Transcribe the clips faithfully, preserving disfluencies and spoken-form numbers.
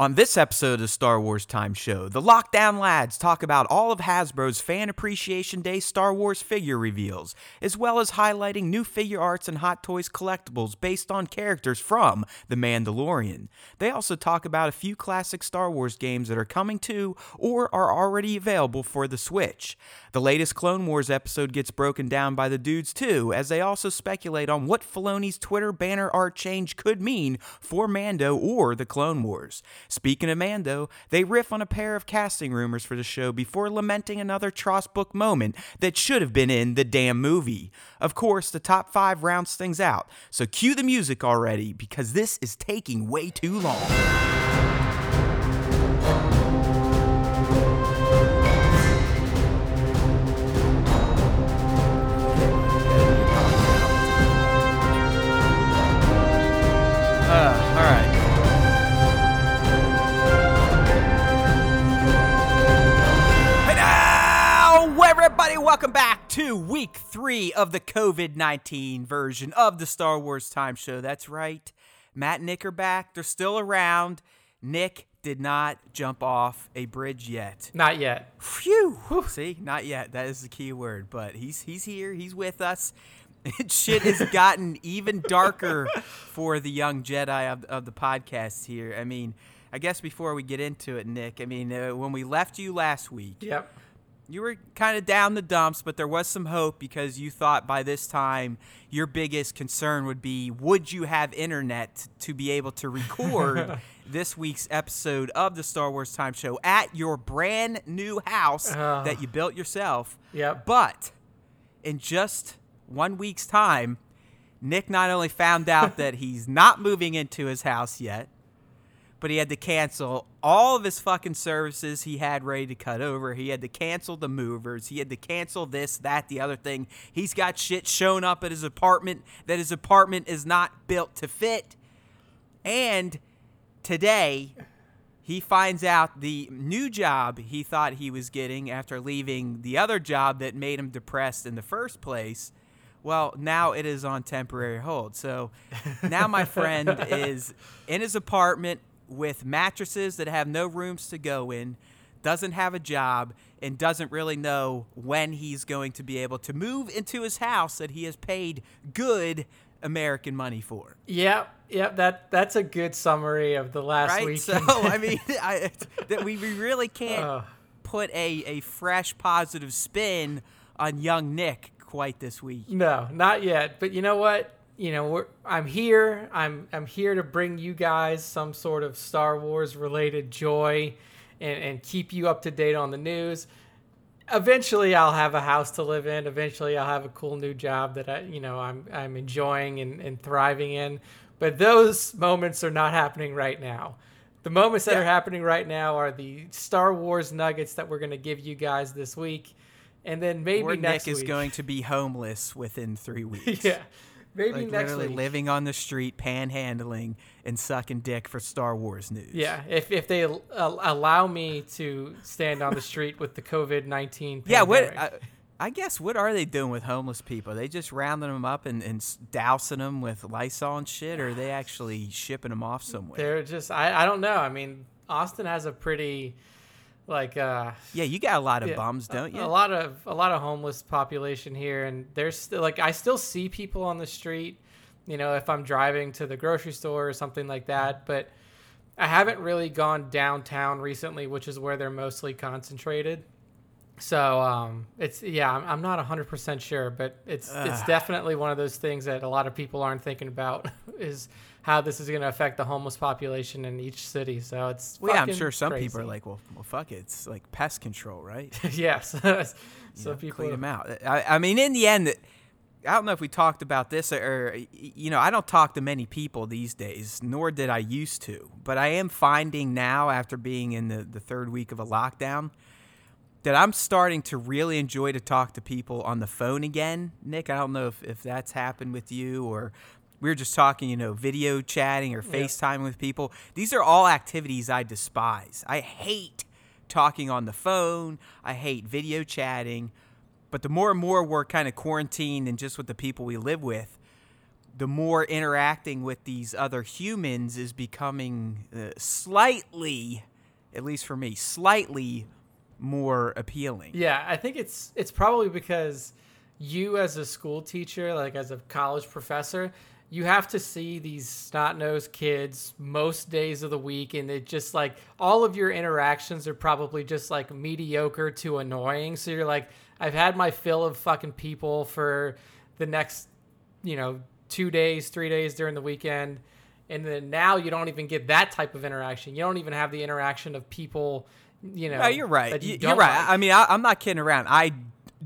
On this episode of Star Wars Time Show, the Lockdown Lads talk about all of Hasbro's Fan Appreciation Day Star Wars figure reveals, as well as highlighting new figure arts and Hot Toys collectibles based on characters from The Mandalorian. They also talk about a few classic Star Wars games that are coming to or are already available for the Switch. The latest Clone Wars episode gets broken down by the dudes too, as they also speculate on what Filoni's Twitter banner art change could mean for Mando or the Clone Wars. Speaking of Mando, they riff on a pair of casting rumors for the show before lamenting another Tross book moment that should have been in the damn movie. Of course, the top five rounds things out, so cue the music already because this is taking way too long. Welcome back to week three of the COVID nineteen version of the Star Wars Time Show. That's right. Matt and Nick are back. They're still around. Nick did not jump off a bridge yet. Not yet. Phew. See, not yet. That is the key word. But he's he's here. He's with us. Shit has gotten even darker for the young Jedi of, of the podcast here. I mean, I guess before we get into it, Nick, I mean, uh, when we left you last week. Yep. You were kind of down the dumps, but there was some hope because you thought by this time your biggest concern would be, would you have internet to be able to record this week's episode of the Star Wars Time Show at your brand new house uh, that you built yourself? Yep. But in just one week's time, Nick not only found out that he's not moving into his house yet, but he had to cancel all of his fucking services he had ready to cut over. He had to cancel the movers. He had to cancel this, that, the other thing. He's got shit shown up at his apartment that his apartment is not built to fit. And today, he finds out the new job he thought he was getting after leaving the other job that made him depressed in the first place. Well, now it is on temporary hold. So now my friend is in his apartment with mattresses that have no rooms to go in, doesn't have a job, and doesn't really know when he's going to be able to move into his house that he has paid good American money for. Yep, yep, that that's a good summary of the last right? week. So, I mean, I, that we, we really can't oh. put a, a fresh positive spin on young Nick quite this week. No, not yet, but you know what? You know, we're, I'm here. I'm I'm here to bring you guys some sort of Star Wars related joy, and, and keep you up to date on the news. Eventually, I'll have a house to live in. Eventually, I'll have a cool new job that I, you know, I'm I'm enjoying and, and thriving in. But those moments are not happening right now. The moments that yeah. are happening right now are the Star Wars nuggets that we're going to give you guys this week, and then maybe or next Nick week. Nick is going to be homeless within three weeks. yeah. Maybe like next literally week. Living on the street, panhandling, and sucking dick for Star Wars news. Yeah, if if they al- allow me to stand on the street with the COVID nineteen pandemic. Yeah, what, I, I guess what are they doing with homeless people? Are they just rounding them up and, and dousing them with Lysol and shit, or are they actually shipping them off somewhere? They're just, I, I don't know. I mean, Austin has a pretty... Like uh, yeah, you got a lot of yeah, bums, don't you? A lot of a lot of homeless population here, and there's still like I still see people on the street, you know, if I'm driving to the grocery store or something like that. But I haven't really gone downtown recently, which is where they're mostly concentrated. So um, it's yeah, I'm, I'm not one hundred percent sure, but it's Ugh. it's definitely one of those things that a lot of people aren't thinking about is how this is going to affect the homeless population in each city. So it's well, yeah, I'm sure some crazy. people are like, well, well, fuck it, it's like pest control, right? yes, so, so know, people clean them out. I, I mean, in the end, I don't know if we talked about this or you know, I don't talk to many people these days, nor did I used to, but I am finding now after being in the, the third week of a lockdown. That I'm starting to really enjoy to talk to people on the phone again. Nick, I don't know if, if that's happened with you or we were just talking, you know, video chatting or FaceTime yeah. with people. These are all activities I despise. I hate talking on the phone. I hate video chatting. But the more and more we're kind of quarantined and just with the people we live with, the more interacting with these other humans is becoming uh, slightly, at least for me, slightly more appealing. Yeah, I think it's it's probably because you as a school teacher, like as a college professor, you have to see these snot-nosed kids most days of the week, and it just like all of your interactions are probably just like mediocre to annoying. So you're like, I've had my fill of fucking people for the next, you know, two days, three days during the weekend. And then now you don't even get that type of interaction. You don't even have the interaction of people, you know. No, you're right. You you're right. Like. I mean, I, I'm not kidding around. I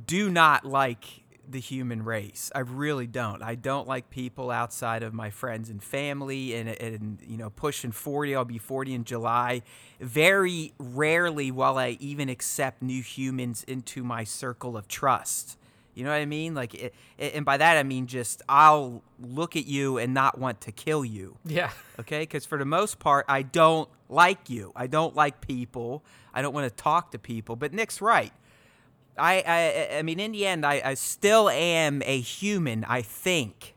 do not like the human race. I really don't. I don't like people outside of my friends and family, and, and you know, pushing forty. I'll be forty in July. Very rarely will I even accept new humans into my circle of trust. You know what I mean? Like, it, and by that I mean just I'll look at you and not want to kill you. Yeah. Okay? Because for the most part, I don't like you. I don't like people. I don't want to talk to people. But Nick's right. I, I, I mean, in the end, I, I still am a human, I think,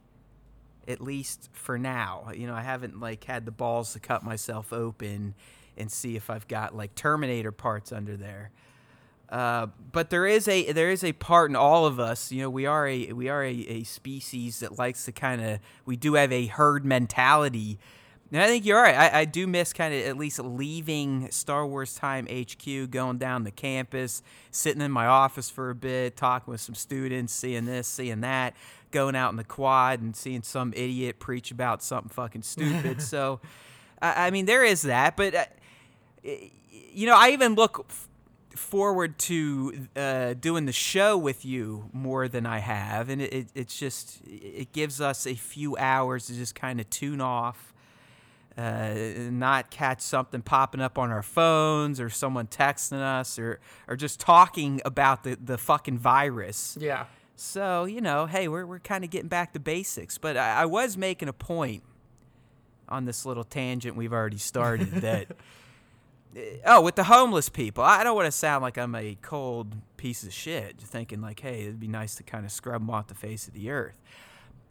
at least for now. You know, I haven't, like, had the balls to cut myself open and see if I've got, like, Terminator parts under there. Uh, but there is a there is a part in all of us. You know, we are a we are a, a species that likes to kind of, we do have a herd mentality. And I think you're right. I, I do miss kind of at least leaving Star Wars Time H Q, going down to campus, sitting in my office for a bit, talking with some students, seeing this, seeing that, going out in the quad and seeing some idiot preach about something fucking stupid. So, I, I mean, there is that. But, uh, you know, I even look f- forward to uh, doing the show with you more than I have. And it, it, it's just, it gives us a few hours to just kind of tune off. Uh, not catch something popping up on our phones or someone texting us or, or just talking about the, the fucking virus. Yeah. So, you know, hey, we're we're kind of getting back to basics. But I, I was making a point on this little tangent we've already started that, oh, with the homeless people. I don't want to sound like I'm a cold piece of shit thinking like, hey, it'd be nice to kind of scrub them off the face of the earth.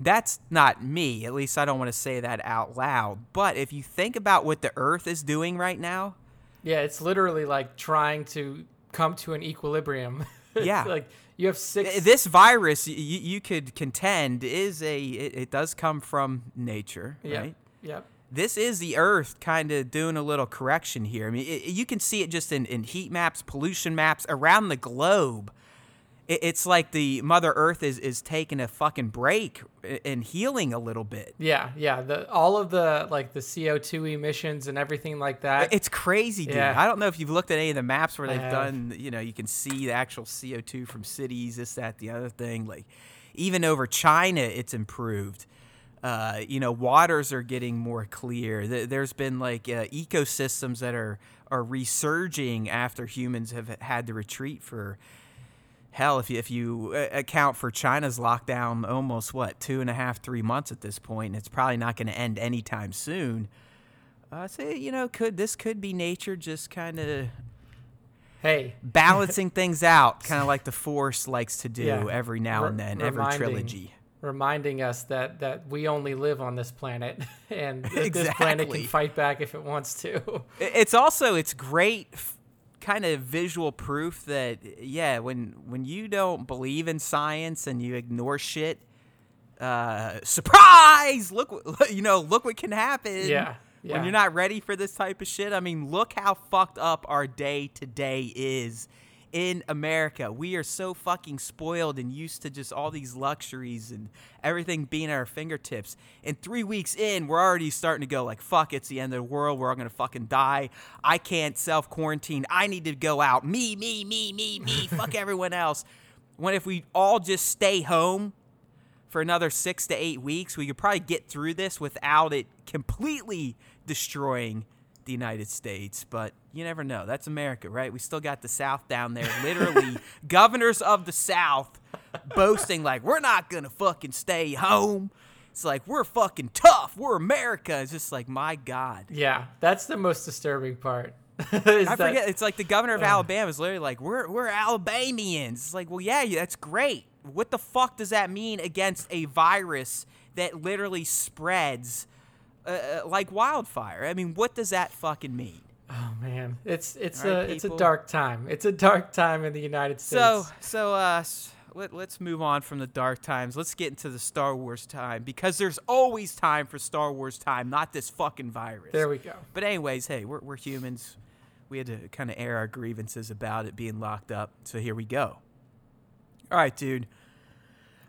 That's not me. At least I don't want to say that out loud. But if you think about what the Earth is doing right now. Yeah, it's literally like trying to come to an equilibrium. Yeah. Like you have six. This virus, you, you could contend, is a it, it does come from nature, yeah. Right? Yeah. This is the Earth kind of doing a little correction here. I mean, it, you can see it just in, in heat maps, pollution maps around the globe. It's like the Mother Earth is, is taking a fucking break and healing a little bit. Yeah, yeah. The, all of the like the C O two emissions and everything like that. It's crazy, dude. Yeah. I don't know if you've looked at any of the maps where they've done, you know, you can see the actual C O two from cities, this, that, the other thing. Like even over China, it's improved. Uh, you know, waters are getting more clear. There's been like uh, ecosystems that are, are resurging after humans have had to retreat for. Hell, if you, if you account for China's lockdown, almost, what, two and a half, three months at this point, and it's probably not going to end anytime soon. I uh, say, so, you know, could this could be nature just kind of hey balancing things out, kind of like the Force likes to do yeah. every now and then, Re- every reminding, trilogy. Reminding us that, that we only live on this planet, and exactly. This planet can fight back if it wants to. It's also, it's great f- kind of visual proof that yeah when when you don't believe in science and you ignore shit, uh surprise, look what, you know look what can happen yeah, yeah when you're not ready for this type of shit. I mean, look how fucked up our day to day is in America. We are so fucking spoiled and used to just all these luxuries and everything being at our fingertips, and three weeks in we're already starting to go like, fuck, it's the end of the world, we're all gonna fucking die, I can't self quarantine, I need to go out, me me me me me fuck everyone else. When if we all just stay home for another six to eight weeks we could probably get through this without it completely destroying the United States, but you never know. That's America, right? We still got the South down there, literally governors of the South boasting like, we're not going to fucking stay home. It's like, we're fucking tough. We're America. It's just like, my God. Yeah, that's the most disturbing part. I that, forget. It's like the governor of uh, Alabama is literally like, we're, we're Alabamians. It's like, well, yeah, that's great. What the fuck does that mean against a virus that literally spreads uh, like wildfire. I mean, what does that fucking mean? Oh man, it's it's right, a people? it's a dark time. It's a dark time in the United States. So so uh, let, let's move on from the dark times. Let's get into the Star Wars time, because there's always time for Star Wars time, not this fucking virus. There we go. But anyways, hey, we're we're humans. We had to kind of air our grievances about it being locked up. So here we go. All right, dude.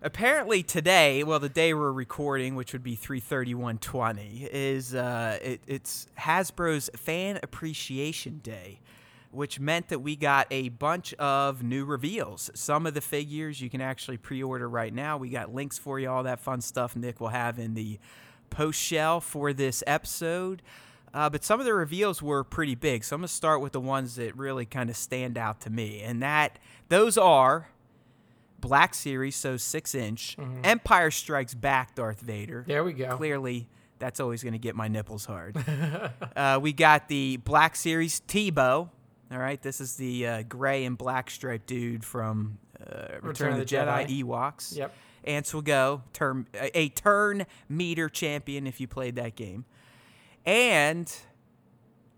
Apparently today, well, the day we're recording, which would be three thirty-one twenty, is uh, it, it's Hasbro's Fan Appreciation Day, which meant that we got a bunch of new reveals. Some of the figures you can actually pre-order right now. We got links for you, all that fun stuff Nick will have in the post shell for this episode. Uh, but some of the reveals were pretty big. So I'm going to start with the ones that really kind of stand out to me. And that those are... Black Series, so six inch. Mm-hmm. Empire Strikes Back Darth Vader. There we go. Clearly, that's always going to get my nipples hard. uh, we got the Black Series Tebow. All right, this is the uh, gray and black striped dude from uh, Return, Return of the, the Jedi. Jedi Ewoks. Yep. Ansel Go, term, a turn meter champion if you played that game. And...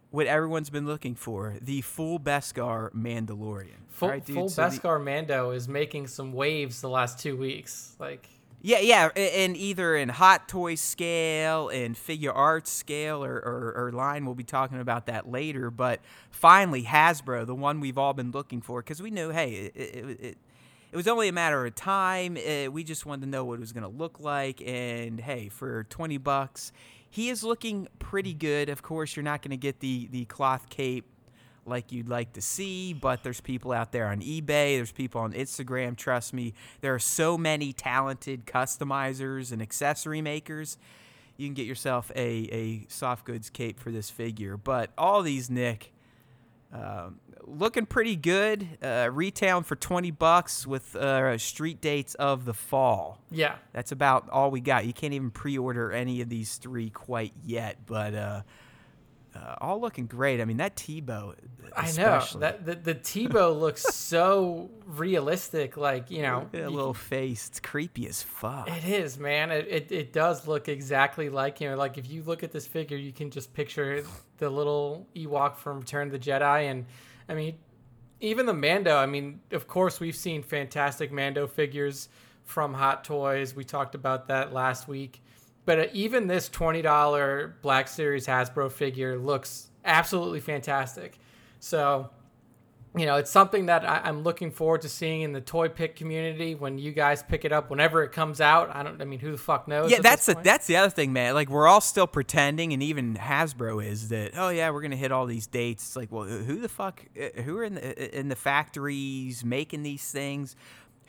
what everyone's been looking for, the full Beskar Mandalorian. Full, right, full so Beskar the, Mando is making some waves the last two weeks. Like, yeah, yeah, and either in Hot Toys scale and Figure Arts scale or, or, or line, we'll be talking about that later. But finally, Hasbro, the one we've all been looking for, because we knew, hey, it it, it it was only a matter of time. It, we just wanted to know what it was going to look like. And hey, for twenty bucks. He is looking pretty good. Of course, you're not going to get the, the cloth cape like you'd like to see, but there's people out there on eBay. There's people on Instagram. Trust me, there are so many talented customizers and accessory makers. You can get yourself a, a soft goods cape for this figure. But all these, Nick, um, looking pretty good. Uh, retailing for twenty bucks with uh, street dates of the fall. Yeah. That's about all we got. You can't even pre-order any of these three quite yet, but uh, uh, all looking great. I mean, that Tebow especially. I know. That, the the Tebow looks so realistic. Like, you know. A little you, face. It's creepy as fuck. It is, man. It, it, it does look exactly like him. You know, like, if you look at this figure, you can just picture the little Ewok from Return of the Jedi. And I mean, even the Mando, I mean, of course, we've seen fantastic Mando figures from Hot Toys. We talked about that last week. But even this twenty dollars Black Series Hasbro figure looks absolutely fantastic. So, you know, it's something that I, I'm looking forward to seeing in the toy pick community when you guys pick it up whenever it comes out. I don't, I mean, who the fuck knows? Yeah, that's the, that's the other thing, man. Like, we're all still pretending, and even Hasbro is, that, oh, yeah, we're going to hit all these dates. It's like, well, who the fuck, who are in the, in the factories making these things?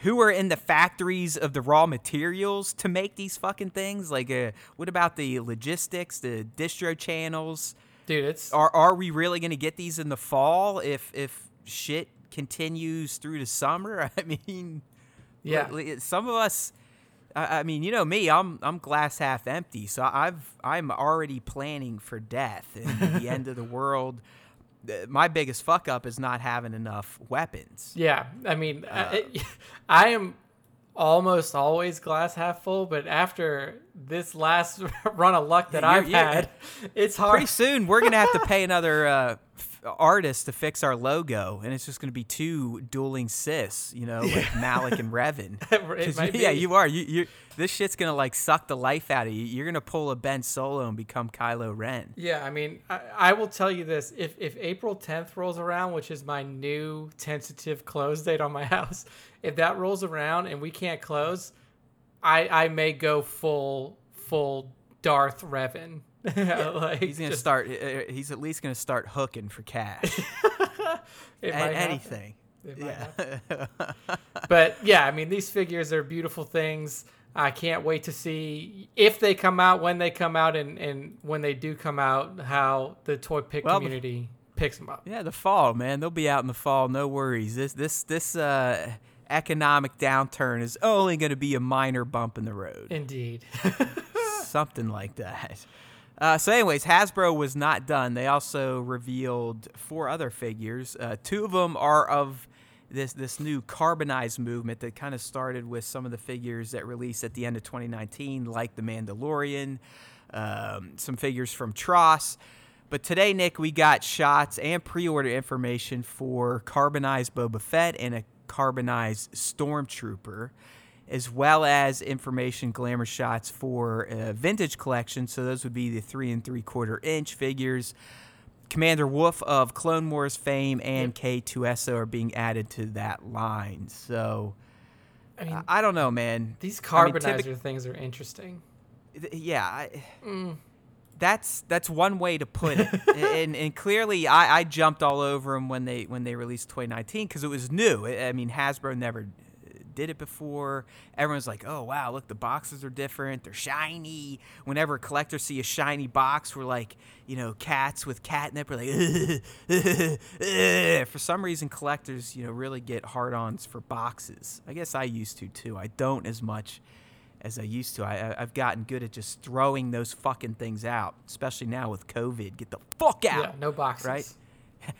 Who are in the factories of the raw materials to make these fucking things? Like, uh, what about the logistics, the distro channels? Dude, it's... Are are we really going to get these in the fall if if shit continues through the summer? I mean... Yeah. Some of us... I mean, you know me, I'm I'm glass half empty, so I've I'm already planning for death and the end of the world... My biggest fuck up is not having enough weapons. Yeah, I mean, uh, it, I am almost always glass half full, but after this last run of luck that I've yeah, had, it's hard. Pretty soon, we're gonna have to pay another uh, f- artist to fix our logo, and it's just gonna be two dueling sis, you know, like Malik and Revan. It might yeah, be. you are. You, you this shit's gonna like suck the life out of you. You're gonna pull a Ben Solo and become Kylo Ren. Yeah, I mean, I, I will tell you this: if if April tenth rolls around, which is my new tentative close date on my house, if that rolls around and we can't close, I, I may go full full Darth Revan. Yeah, like, he's gonna just... start. He's at least gonna start hooking for cash. it a- might anything. It might yeah. But yeah, I mean, these figures are beautiful things. I can't wait to see if they come out, when they come out, and, and when they do come out, how the toy pick well, community the, picks them up. Yeah, the fall, man. They'll be out in the fall. No worries. This this this. Uh, economic downturn is only going to be a minor bump in the road. Indeed. Something like that. Uh, so anyways, Hasbro was not done. They also revealed four other figures. Uh, two of them are of this this new carbonized movement that kind of started with some of the figures that released at the end of twenty nineteen, like The Mandalorian, um, some figures from Tross. But today, Nick, we got shots and pre-order information for carbonized Boba Fett and a carbonized Stormtrooper, as well as information, glamour shots for a vintage collection. So those would be the three and three quarter inch figures. Commander Wolf of Clone Wars fame and K two S O are being added to that line. So I mean, I don't know, man. These carbonizer I mean, typic- things are interesting. Th- yeah. I, mm. That's that's one way to put it, and and clearly I, I jumped all over them when they when they released twenty nineteen because it was new. I mean, Hasbro never did it before. Everyone's like, oh wow, look, the boxes are different. They're shiny. Whenever collectors see a shiny box, we're like, you know, cats with catnip. We're like, ugh, ugh, ugh. For some reason, collectors, you know, really get hard-ons for boxes. I guess I used to too. I don't as much as I used to. I, I've gotten good at just throwing those fucking things out, especially now with COVID. Get the fuck out. Yeah, no boxes. Right?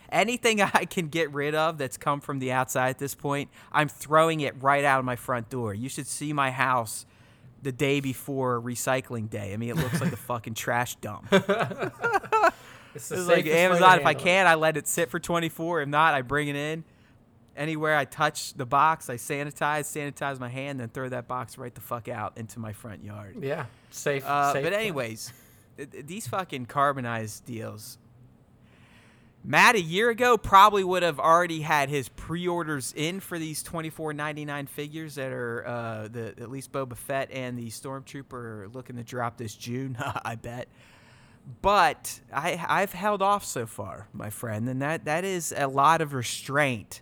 Anything I can get rid of that's come from the outside at this point, I'm throwing it right out of my front door. You should see my house the day before recycling day. I mean, it looks like a fucking trash dump. It's, it's like Amazon. If I can, I let it sit for twenty-four. If not, I bring it in. Anywhere I touch the box, I sanitize, sanitize my hand, then throw that box right the fuck out into my front yard. Yeah, safe. Uh, safe but anyways, th- these fucking carbonized deals. Matt, a year ago, probably would have already had his pre-orders in for these twenty-four ninety-nine figures that are uh, the at least Boba Fett and the Stormtrooper are looking to drop this June, I bet. But I, I've held off so far, my friend, and that, that is a lot of restraint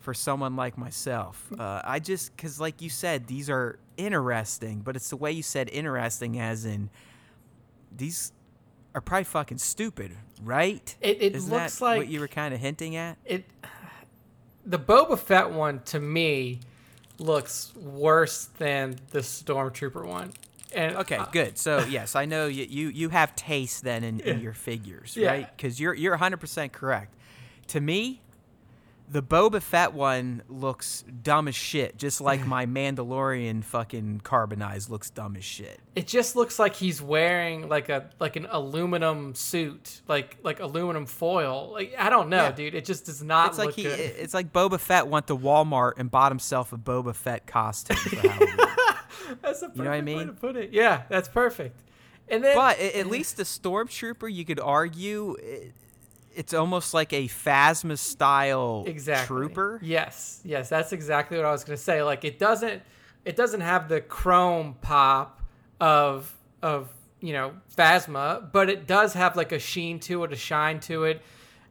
for someone like myself. Uh, I just, because like you said, these are interesting, but it's the way you said interesting as in these are probably fucking stupid, right? It, it Isn't looks that like what you were kind of hinting at? It, the Boba Fett one to me looks worse than the Stormtrooper one. And okay, uh, good. So yes, I know you, you, you have taste then in, yeah. in your figures, yeah. right? Because you're, you're one hundred percent correct. To me, the Boba Fett one looks dumb as shit, just like my Mandalorian fucking carbonized looks dumb as shit. It just looks like he's wearing like a like an aluminum suit, like like aluminum foil. Like I don't know, yeah. dude. It just does not it's look like he, good. It's like Boba Fett went to Walmart and bought himself a Boba Fett costume for Halloween. That's a perfect you know what I mean? way to put it. Yeah, that's perfect. And then, but at least the Stormtrooper, you could argue. It, It's almost like a Phasma-style exactly. trooper. Yes, yes, that's exactly what I was going to say. Like it doesn't, it doesn't have the chrome pop of of you know Phasma, but it does have like a sheen to it, a shine to it.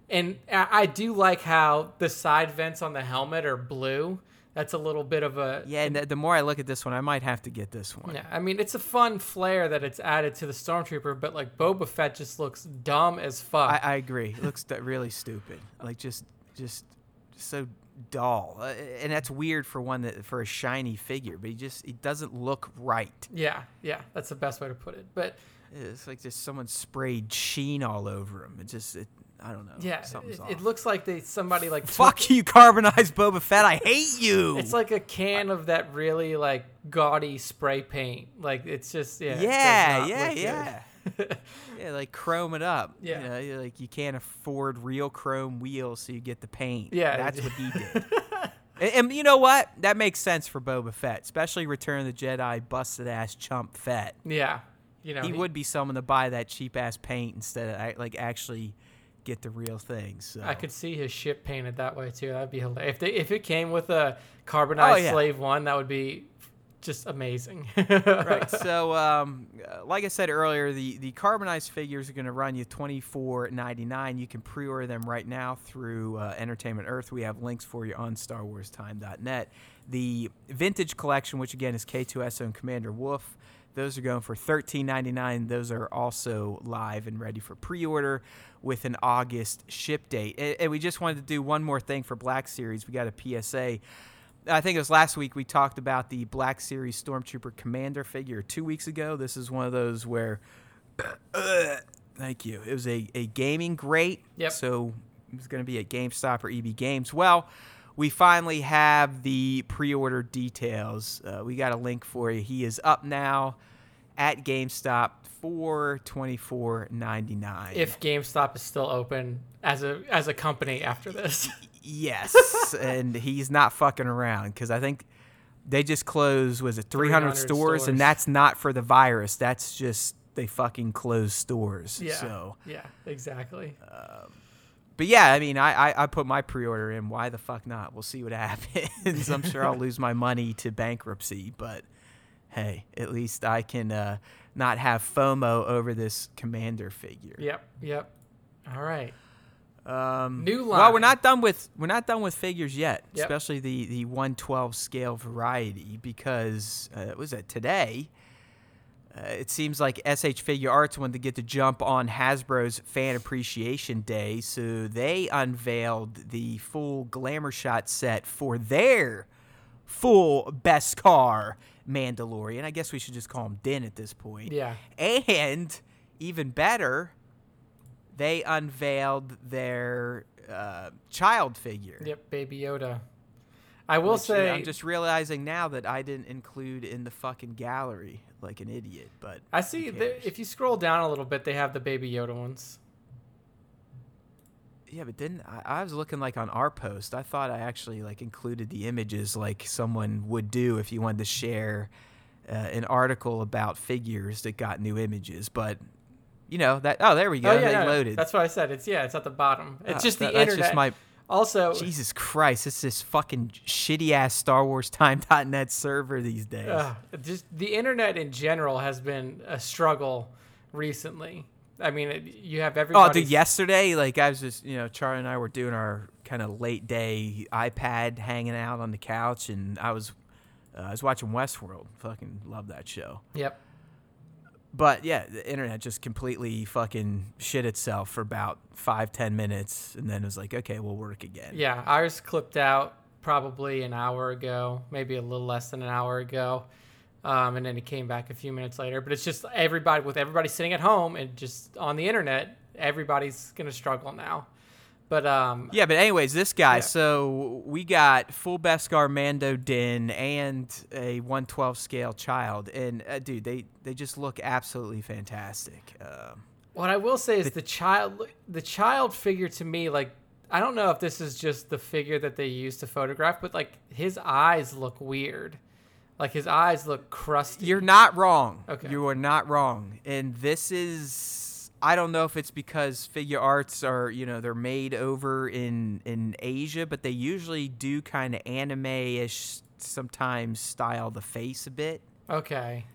And I do like how the side vents on the helmet are blue. That's a little bit of a yeah. And the more I look at this one, I might have to get this one. Yeah, I mean it's a fun flair that it's added to the Stormtrooper, but like Boba Fett just looks dumb as fuck. I, I agree. It looks really stupid. Like just, just so dull. Uh, and that's weird for one that for a shiny figure, but he just it doesn't look right. Yeah, yeah, that's the best way to put it. But it's like just someone sprayed sheen all over him. It just. It, I don't know. Yeah, it, it looks like they somebody like... Fuck took, you, carbonized Boba Fett. I hate you. It's like a can of that really, like, gaudy spray paint. Like, it's just, yeah. Yeah, yeah, yeah. yeah, like, chrome it up. Yeah. You know, like, you can't afford real chrome wheels, so you get the paint. Yeah. That's what he did. and, and you know what? That makes sense for Boba Fett, especially Return of the Jedi busted-ass chump Fett. Yeah. You know, he, he would be someone to buy that cheap-ass paint instead of, like, actually... get the real thing. So I could see his ship painted that way too. That'd be hilarious. If they if it came with a carbonized oh, yeah. slave one, that would be just amazing. Right. So um like I said earlier, the the carbonized figures are going to run you twenty-four ninety-nine. You can pre-order them right now through uh, Entertainment Earth. We have links for you on star wars time dot net. The vintage collection, which again is K two S O and Commander Wolf, those are going for thirteen ninety-nine. Those are also live and ready for pre-order with an August ship date. And we just wanted to do one more thing for Black Series. We got a P S A. I think it was last week we talked about the Black Series Stormtrooper Commander figure two weeks ago. This is one of those where, uh, thank you, it was a, a gaming grate. Yep. So it was going to be at GameStop or E B Games. Well, we finally have the pre-order details. Uh, we got a link for you. He is up now at GameStop for twenty-four ninety-nine. If GameStop is still open as a as a company after this. Yes, and he's not fucking around, because I think they just closed, was it three hundred, three hundred stores, stores, and that's not for the virus. That's just they fucking closed stores. Yeah, so, yeah, exactly. Um, but yeah, I mean, I, I, I put my pre-order in. Why the fuck not? We'll see what happens. I'm sure I'll lose my money to bankruptcy, but hey, at least I can uh, not have FOMO over this Commander figure. Yep, yep. All right. Um, New line. Well, we're not done with we're not done with figures yet, yep. Especially the the one twelve scale variety, because uh, what was that today? Uh, it seems like S H Figure Arts wanted to get the jump on Hasbro's Fan Appreciation Day, so they unveiled the full Glamour Shot set for their full best car Mandalorian. I guess we should just call him Din at this point. Yeah. And even better, they unveiled their uh, child figure. Yep, Baby Yoda. I will Which, say... I'm just realizing now that I didn't include in the fucking gallery like an idiot, but... I see, the, if you scroll down a little bit, they have the Baby Yoda ones. Yeah, but didn't... I, I was looking like on our post. I thought I actually like included the images like someone would do if you wanted to share uh, an article about figures that got new images, but... You know, that, oh, there we go. Oh, yeah, they no, loaded. That's what I said. It's, yeah, it's at the bottom. It's oh, just the that, internet. That's just my, also, Jesus Christ, it's this fucking shitty-ass Star Wars Time dot net server these days. Uh, just the internet in general has been a struggle recently. I mean, it, you have everybody. Oh, dude, yesterday, like, I was just, you know, Charlie and I were doing our kind of late-day iPad hanging out on the couch, and I was, uh, I was watching Westworld. Fucking love that show. Yep. But, yeah, the internet just completely fucking shit itself for about five, ten minutes, and then it was like, okay, we'll work again. Yeah, ours clipped out probably an hour ago, maybe a little less than an hour ago, um, and then it came back a few minutes later. But it's just everybody, with everybody sitting at home and just on the internet, everybody's going to struggle now. But um, yeah, but anyways, this guy, yeah. So we got full Beskar Mando Din and a one twelve scale child. And, uh, dude, they, they just look absolutely fantastic. Um, what I will say is the, the child the child figure to me, like, I don't know if this is just the figure that they used to photograph, but, like, his eyes look weird. Like, his eyes look crusty. You're not wrong. Okay. You are not wrong. And this is... I don't know if it's because figure arts are, you know, they're made over in, in Asia, but they usually do kind of anime-ish sometimes style the face a bit. Okay.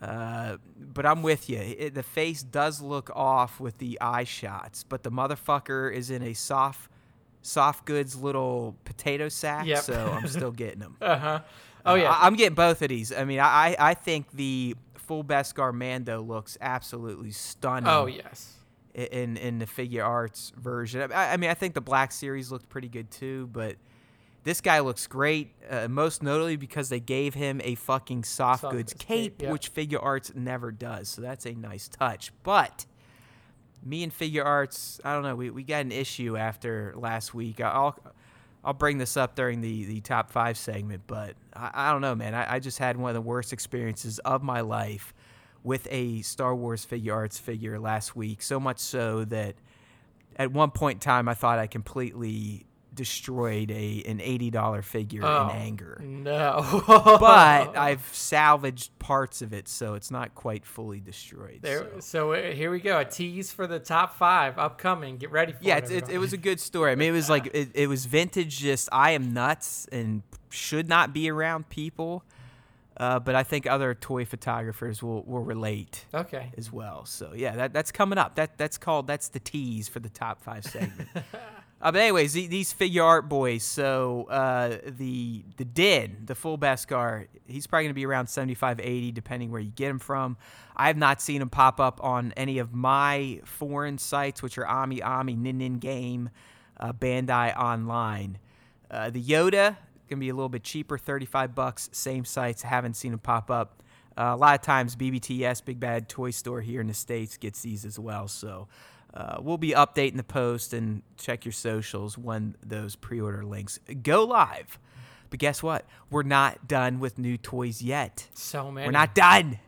Uh, but I'm with you. It, the face does look off with the eye shots, but the motherfucker is in a soft soft goods little potato sack, yep. So I'm still getting them. Uh-huh. Oh, yeah. Uh, I, I'm getting both of these. I mean, I, I think the... Full Beskar Mando looks absolutely stunning. Oh, yes. In in the figure arts version. I, I mean, I think the Black Series looked pretty good, too, but this guy looks great, uh, most notably because they gave him a fucking soft, soft goods cape, cape yeah. Which figure arts never does, so that's a nice touch. But me and figure arts, I don't know, we, we got an issue after last week. I'll... I'll bring this up during the, the top five segment, but I, I don't know, man. I, I just had one of the worst experiences of my life with a Star Wars figure arts figure last week, so much so that at one point in time I thought I completely destroyed a an eighty dollars figure oh, in anger. No. But I've salvaged parts of it, so it's not quite fully destroyed. There, so. so here we go. A tease for the top five upcoming. Get ready for yeah, it. Yeah, it, it was a good story. I mean, it was like, it, it was vintage, just I am nuts and should not be around people. Uh, but I think other toy photographers will, will relate okay. as well. So, yeah, that, that's coming up. That That's called, that's the tease for the top five segment. Uh, but anyways, these figure art boys, so uh, the the Din, the full Beskar, he's probably going to be around seventy-five, eighty, depending where you get him from. I have not seen him pop up on any of my foreign sites, which are Ami Ami, Nin Nin Game, uh, Bandai Online. Uh, the Yoda, going to be a little bit cheaper, thirty-five bucks, same sites, haven't seen him pop up. Uh, a lot of times B B T S, Big Bad Toy Store here in the States, gets these as well, so... Uh, we'll be updating the post, and check your socials when those pre-order links go live. But guess what? We're not done with new toys yet. So many. We're not done.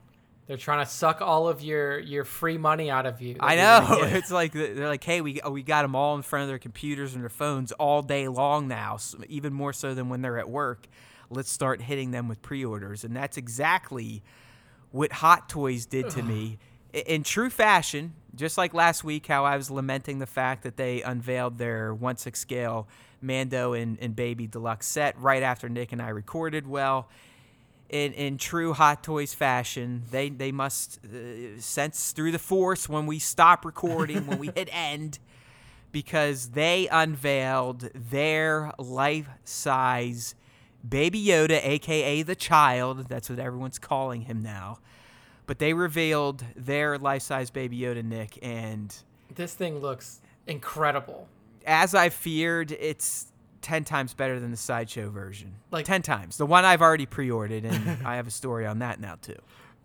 They're trying to suck all of your, your free money out of you. I know. It's like they're like, hey, we we got them all in front of their computers and their phones all day long now, even more so than when they're at work. Let's start hitting them with pre-orders. And that's exactly what Hot Toys did to me. In true fashion, just like last week, how I was lamenting the fact that they unveiled their one sixth scale Mando and, and Baby Deluxe set right after Nick and I recorded. Well, in, in true Hot Toys fashion, they, they must uh, sense through the force when we stop recording, when we hit end, because they unveiled their life-size Baby Yoda, a k a the child. That's what everyone's calling him now. But they revealed their life-size Baby Yoda, Nick, and... this thing looks incredible. As I feared, it's ten times better than the Sideshow version. Like ten times. The one I've already pre-ordered, and I have a story on that now, too.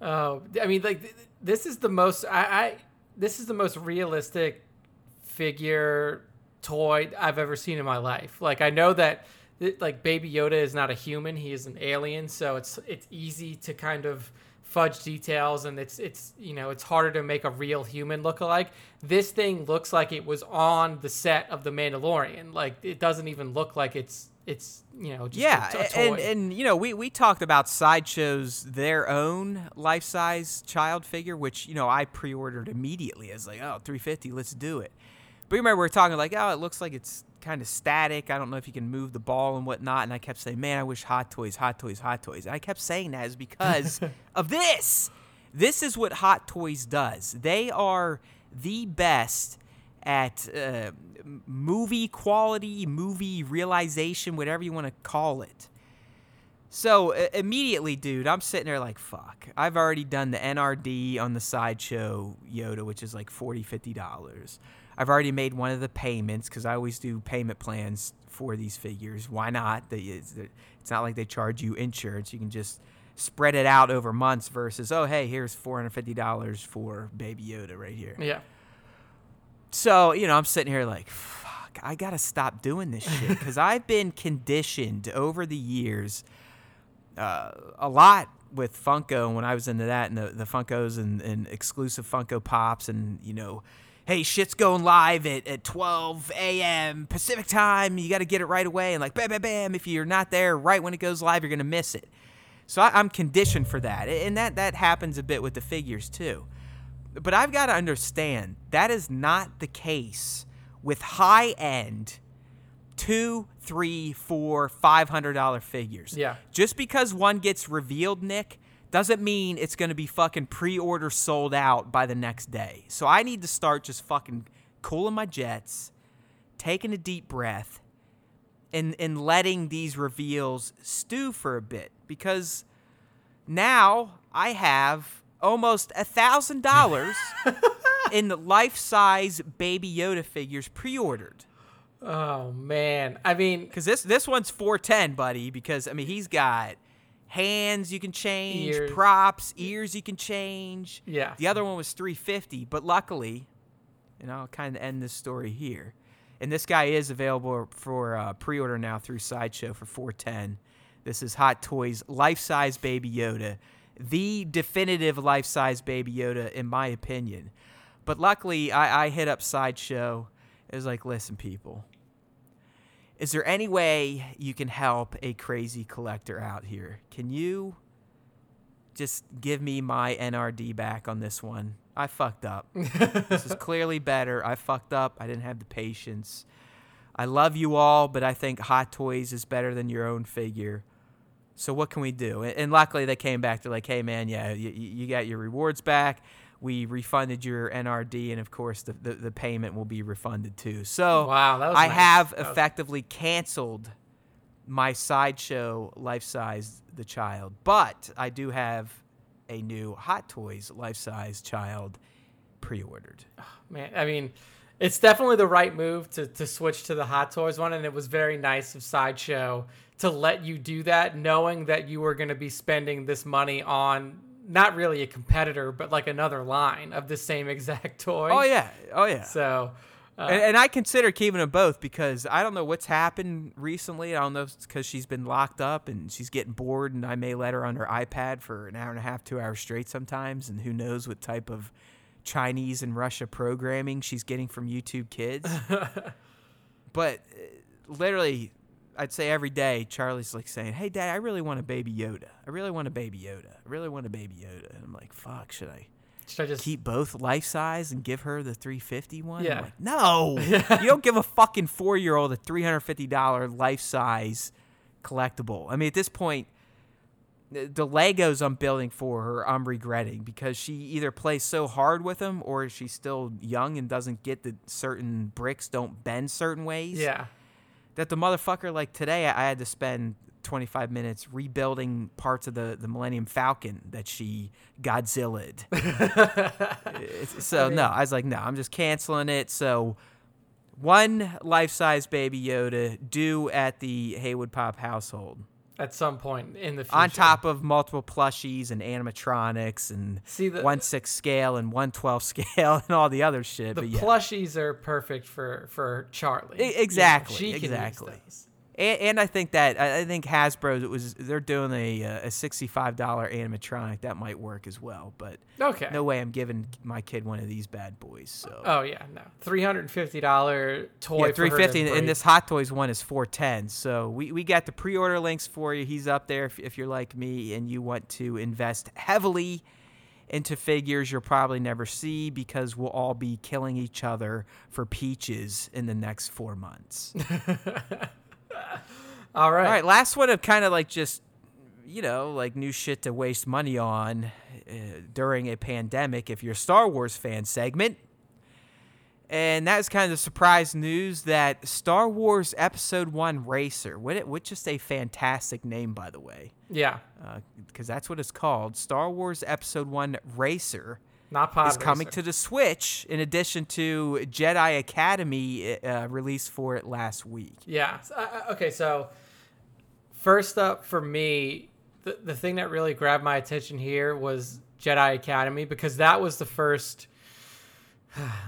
Oh, I mean, like, th- this is the most... I, I this is the most realistic figure, toy I've ever seen in my life. Like, I know that, like, Baby Yoda is not a human. He is an alien, so it's it's easy to kind of... fudge details, and it's it's you know it's harder to make a real human look alike. This thing looks like it was on the set of The Mandalorian. Like, it doesn't even look like it's it's you know just yeah a, a toy. And, and you know we we talked about Sideshow's their own life size child figure, which you know I pre-ordered immediately. I was like, oh, three fifty, let's do it. But you remember we we're talking like, oh, it looks like it's kind of static. I don't know if you can move the ball and whatnot. And I kept saying, man, I wish Hot Toys, Hot Toys, Hot Toys. And I kept saying that is because of this. This is what Hot Toys does. They are the best at uh, movie quality, movie realization, whatever you want to call it. So uh, immediately, dude, I'm sitting there like, fuck. I've already done the N R D on the Sideshow Yoda, which is like forty dollars, fifty dollars. I've already made one of the payments because I always do payment plans for these figures. Why not? They, it's, it's not like they charge you insurance. You can just spread it out over months versus, oh, hey, here's four hundred fifty dollars for Baby Yoda right here. Yeah. So, you know, I'm sitting here like, fuck, I got to stop doing this shit because I've been conditioned over the years uh, a lot with Funko. And when I was into that and the, the Funkos and, and exclusive Funko Pops and, you know, hey, shit's going live at, at twelve a.m. Pacific time. You got to get it right away. And like, bam, bam, bam. If you're not there right when it goes live, you're going to miss it. So I, I'm conditioned for that. And that, that happens a bit with the figures too. But I've got to understand that is not the case with high-end two, three, four, five hundred dollars figures. Yeah. Just because one gets revealed, Nick, doesn't mean it's going to be fucking pre-order sold out by the next day. So I need to start just fucking cooling my jets, taking a deep breath, and, and letting these reveals stew for a bit. Because now I have almost one thousand dollars in the life-size Baby Yoda figures pre-ordered. Oh, man. I mean... because this, this one's four ten, buddy, because, I mean, he's got... hands you can change, ears. Props, ears you can change. Yeah. The other one was three fifty, but luckily, and I'll kind of end this story here. And this guy is available for uh, pre-order now through Sideshow for four ten. This is Hot Toys life-size Baby Yoda, the definitive life-size Baby Yoda in my opinion. But luckily, I, I hit up Sideshow. It was like, listen, people. Is there any way you can help a crazy collector out here? Can you just give me my N R D back on this one? I fucked up. This is clearly better. I fucked up. I didn't have the patience. I love you all, but I think Hot Toys is better than your own figure. So what can we do? And luckily they came back. They're like, hey, man, yeah, you, you got your rewards back. We refunded your N R D, and, of course, the, the, the payment will be refunded, too. So wow, that was I nice. have that effectively was... canceled my Sideshow life-size The Child, but I do have a new Hot Toys life-size Child pre-ordered. Oh, man, I mean, it's definitely the right move to, to switch to the Hot Toys one, and it was very nice of Sideshow to let you do that, knowing that you were going to be spending this money on not really a competitor, but like another line of the same exact toy. Oh yeah, oh yeah. So, uh, and, and I consider keeping them both because I don't know what's happened recently. I don't know if it's because she's been locked up and she's getting bored, and I may let her on her iPad for an hour and a half, two hours straight sometimes, and who knows what type of Chinese and Russia programming she's getting from YouTube Kids. But uh, literally, I'd say every day Charlie's like saying, "Hey, Dad, I really want a baby Yoda. I really want a baby Yoda. I really want a baby Yoda." And I'm like, "Fuck, should I, should I just keep both life size and give her the three fifty one?" Yeah. I'm like, no, you don't give a fucking four year old a three hundred fifty dollars life size collectible. I mean, at this point, the Legos I'm building for her, I'm regretting because she either plays so hard with them or she's still young and doesn't get that certain bricks don't bend certain ways. Yeah. That the motherfucker, like today, I had to spend twenty-five minutes rebuilding parts of the, the Millennium Falcon that she Godzilla'd. So, I mean, no, I was like, no, I'm just canceling it. So, one life-size baby Yoda due at the Haywood Pop household. At some point in the future. On top of multiple plushies and animatronics and See the, one sixth scale and one twelfth scale and all the other shit. The yeah. plushies are perfect for, for Charlie. E- exactly. Yeah, she exactly. can use those. And, and I think that I think Hasbro it was they're doing a a sixty-five dollars animatronic that might work as well. But okay. no way I'm giving my kid one of these bad boys. So oh yeah, no three hundred fifty dollars toy. Yeah, three hundred fifty dollars, and, and this Hot Toys one is four hundred ten dollars. So we, we got the pre-order links for you. He's up there if, if you're like me and you want to invest heavily into figures you'll probably never see because we'll all be killing each other for peaches in the next four months. All right. All right. Last one of kind of like just, you know, like new shit to waste money on uh, during a pandemic if you're a Star Wars fan segment. And that was kind of the surprise news that Star Wars Episode One Racer, which, which is a fantastic name, by the way. Yeah. Because uh, that's what it's called. Star Wars Episode One Racer Not pod is racer. coming to the Switch in addition to Jedi Academy uh, released for it last week. Yeah. Uh, okay, so first up for me, the, the thing that really grabbed my attention here was Jedi Academy because that was the first...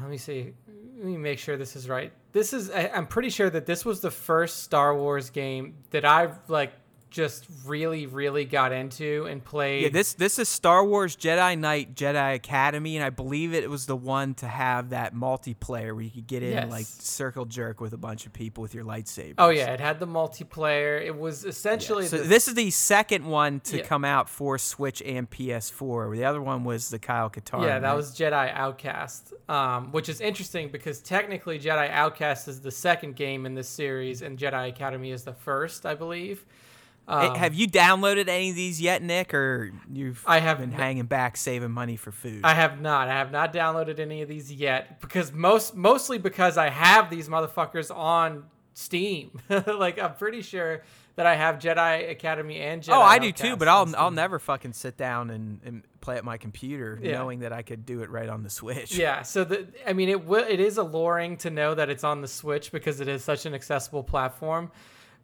Let me see. Let me make sure this is right. This is. I, I'm pretty sure that this was the first Star Wars game that I like just really, really got into and played. Yeah, this this is Star Wars Jedi Knight Jedi Academy, and I believe it was the one to have that multiplayer where you could get in yes. like circle jerk with a bunch of people with your lightsabers. Oh yeah, it had the multiplayer. It was essentially yeah. so. The, this is the second one to yeah. come out for Switch and P S four. The other one was the Kyle Katarn. Yeah, that right? was Jedi Outcast, um, which is interesting because technically Jedi Outcast is the second game in this series, and Jedi Academy is the first, I believe. Um, have you downloaded any of these yet, Nick, or you've I have been hanging back, saving money for food? I have not. I have not downloaded any of these yet because most, mostly because I have these motherfuckers on Steam. Like I'm pretty sure that I have Jedi Academy and Jedi. Oh, I Outcast do too, but I'll I'll never fucking sit down and, and play at my computer, yeah. knowing that I could do it right on the Switch. Yeah. So the I mean, it will. It is alluring to know that it's on the Switch because it is such an accessible platform.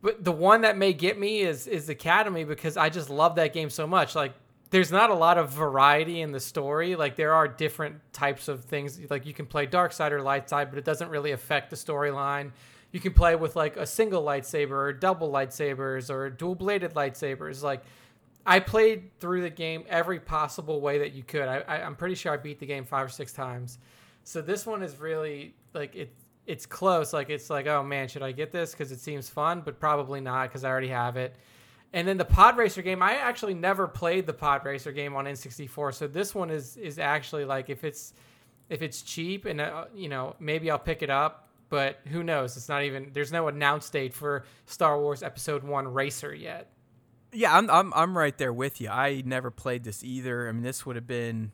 But the one that may get me is is Academy because I just love that game so much. Like, there's not a lot of variety in the story. Like, there are different types of things. Like, you can play dark side or light side, but it doesn't really affect the storyline. You can play with, like, a single lightsaber or double lightsabers or dual-bladed lightsabers. Like, I played through the game every possible way that you could. I, I, I'm pretty sure I beat the game five or six times. So this one is really, like, it's... It's close. Like, it's like, oh man, should I get this? Because it seems fun, but probably not because I already have it. And then the Pod Racer game, I actually never played the Pod Racer game on N sixty-four. So this one is is actually like, if it's if it's cheap and, uh, you know, maybe I'll pick it up, but who knows? It's not even, there's no announce date for Star Wars Episode One Racer yet. Yeah, I'm I'm I'm right there with you. I never played this either. I mean, this would have been,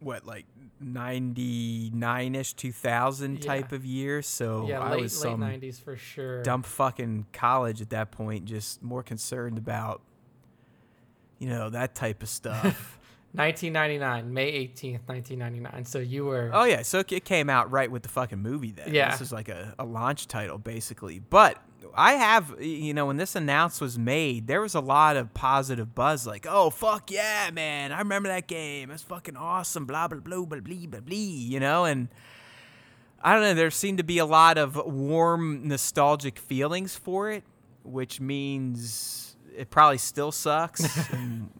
what, like, ninety-nine-ish, two thousand type yeah. of year, so yeah, late, I was some late nineties for sure. Dumb fucking college at that point, just more concerned about, you know, that type of stuff. nineteen ninety-nine, May eighteenth, nineteen ninety-nine, so you were... Oh, yeah, so it came out right with the fucking movie then. Yeah. This is like a, a launch title, basically, but I have, you know, when this announcement was made, there was a lot of positive buzz, like, oh, fuck yeah, man, I remember that game, it's fucking awesome, blah, blah, blah, blah, blah, blah, blah, you know, and I don't know, there seemed to be a lot of warm, nostalgic feelings for it, which means it probably still sucks, and,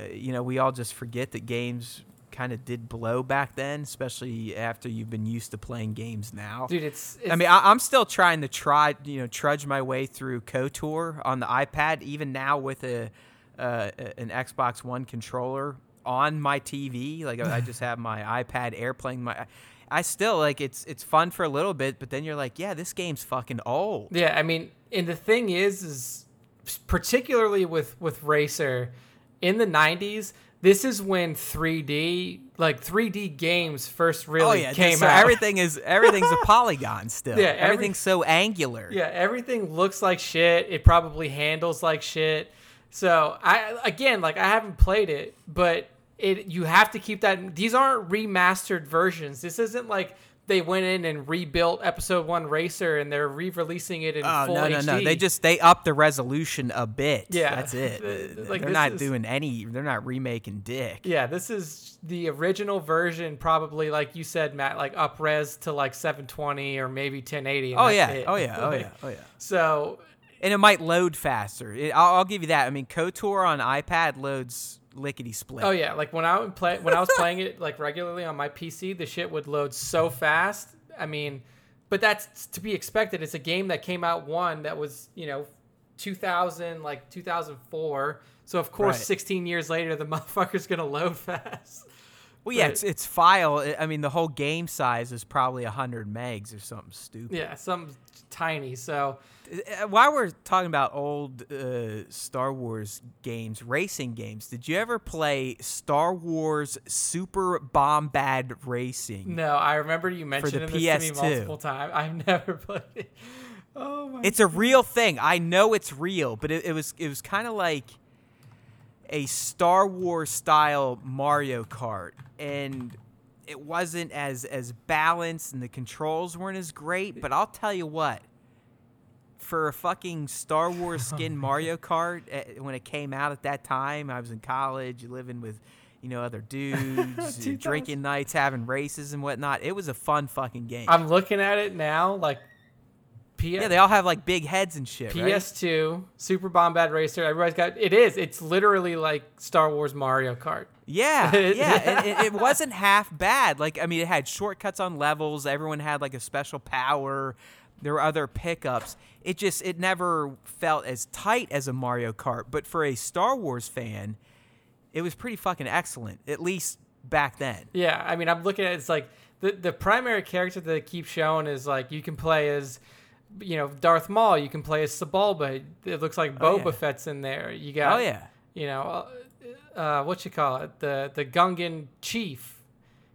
uh, you know, we all just forget that games kind of did blow back then, especially after you've been used to playing games now. Dude, it's... it's I mean, I, I'm still trying to try, you know, trudge my way through KOTOR on the iPad, even now with a uh, an Xbox One controller on my T V. Like, I just have my iPad Air playing my... I still, like, it's it's fun for a little bit, but then you're like, yeah, this game's fucking old. Yeah, I mean, and the thing is, is particularly with, with Racer, in the nineties... This is when three D, like three D games, first really oh, yeah. came so out. Everything is everything's a polygon still. Yeah, every, everything's so angular. Yeah, everything looks like shit. It probably handles like shit. So I again, like I haven't played it, but it you have to keep that. These aren't remastered versions. This isn't like they went in and rebuilt Episode One Racer and they're re-releasing it in oh, full no, H D. No, no, no. They just, they upped the resolution a bit. Yeah. That's it. Like, they're not is, doing any, they're not remaking dick. Yeah, this is the original version, probably, like you said, Matt, like up-res to like seven twenty or maybe ten eighty. And oh, that's yeah. It. oh, yeah. Oh, like, yeah. Oh, yeah. So. And it might load faster. It, I'll, I'll give you that. I mean, KOTOR on iPad loads lickety split. Oh yeah, like when I would play when I was playing it like regularly on my P C, the shit would load so fast. I mean, but that's to be expected. It's a game that came out one that was, you know, two thousand, like two thousand four. So of course, right. sixteen years later, the motherfucker's gonna load fast. Well, yeah, but, it's it's file. I mean, the whole game size is probably one hundred megs or something stupid. Yeah, something tiny. So while we're talking about old uh, Star Wars games, racing games, did you ever play Star Wars Super Bombad Racing? No, I remember you mentioning this P S two. To me multiple times. I've never played it. Oh my! It's God. A real thing. I know it's real, but it, it was it was kind of like a Star Wars style Mario Kart, and it wasn't as as balanced and the controls weren't as great, but I'll tell you what, for a fucking Star Wars skin Mario Kart, when it came out at that time, I was in college living with, you know, other dudes, drinking nights, having races and whatnot. It was a fun fucking game. I'm looking at it now, like P- yeah, they all have like big heads and shit. P S two, right? Super Bombad Racer. Everybody's got it. Is it's literally like Star Wars Mario Kart. Yeah, yeah. it, it, it wasn't half bad. Like, I mean, it had shortcuts on levels. Everyone had like a special power. There were other pickups. It just it never felt as tight as a Mario Kart. But for a Star Wars fan, it was pretty fucking excellent. At least back then. Yeah, I mean, I'm looking at it, it's like the the primary character that they keep showing is like you can play as, you know, Darth Maul. You can play as Sebulba. It looks like Boba oh, yeah. Fett's in there. You got, oh yeah, you know, uh, uh, what you call it, the the Gungan chief.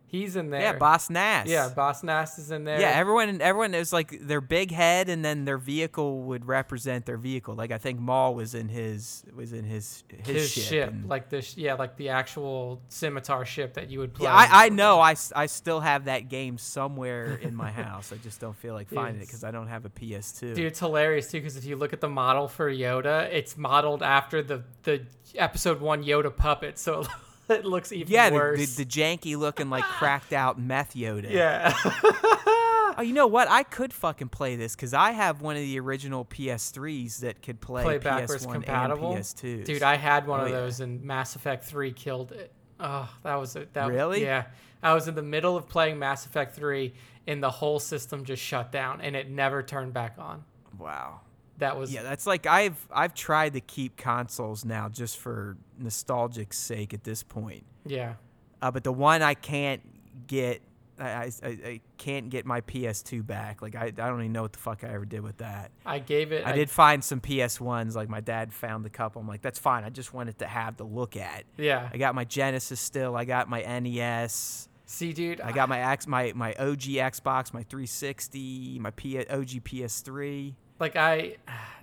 He's in there. Yeah, Boss Nass. Yeah, Boss Nass is in there. Yeah, everyone, everyone is like their big head, and then their vehicle would represent their vehicle. Like I think Maul was in his was in his his, his ship, ship. like the yeah, like the actual scimitar ship that you would play. Yeah, I, I know. I, I still have that game somewhere in my house. I just don't feel like finding it's, it because I don't have a P S two. Dude, it's hilarious too because if you look at the model for Yoda, it's modeled after the the Episode One Yoda puppet. So. It looks even yeah, worse. Yeah, the, the, the janky looking, like, cracked out meth Yoda. Yeah. Oh, you know what? I could fucking play this because I have one of the original P S threes that could play, play backwards P S one compatible. And P S twos. Dude, I had one oh, of those, yeah. and Mass Effect three killed it. Oh, that was it. Really? Was, yeah. I was in the middle of playing Mass Effect three, and the whole system just shut down, and it never turned back on. Wow. That was yeah, that's like I've I've tried to keep consoles now just for nostalgic's sake at this point. Yeah. Uh, but the one I can't get, I, I I can't get my P S two back. Like I I don't even know what the fuck I ever did with that. I gave it. I, I did find some P S ones. Like my dad found a couple. I'm like, that's fine. I just wanted to have to look at. Yeah. I got my Genesis still. I got my N E S. See, dude, I got I, my X, my my O G Xbox, my three sixty, my P, O G P S three. Like I,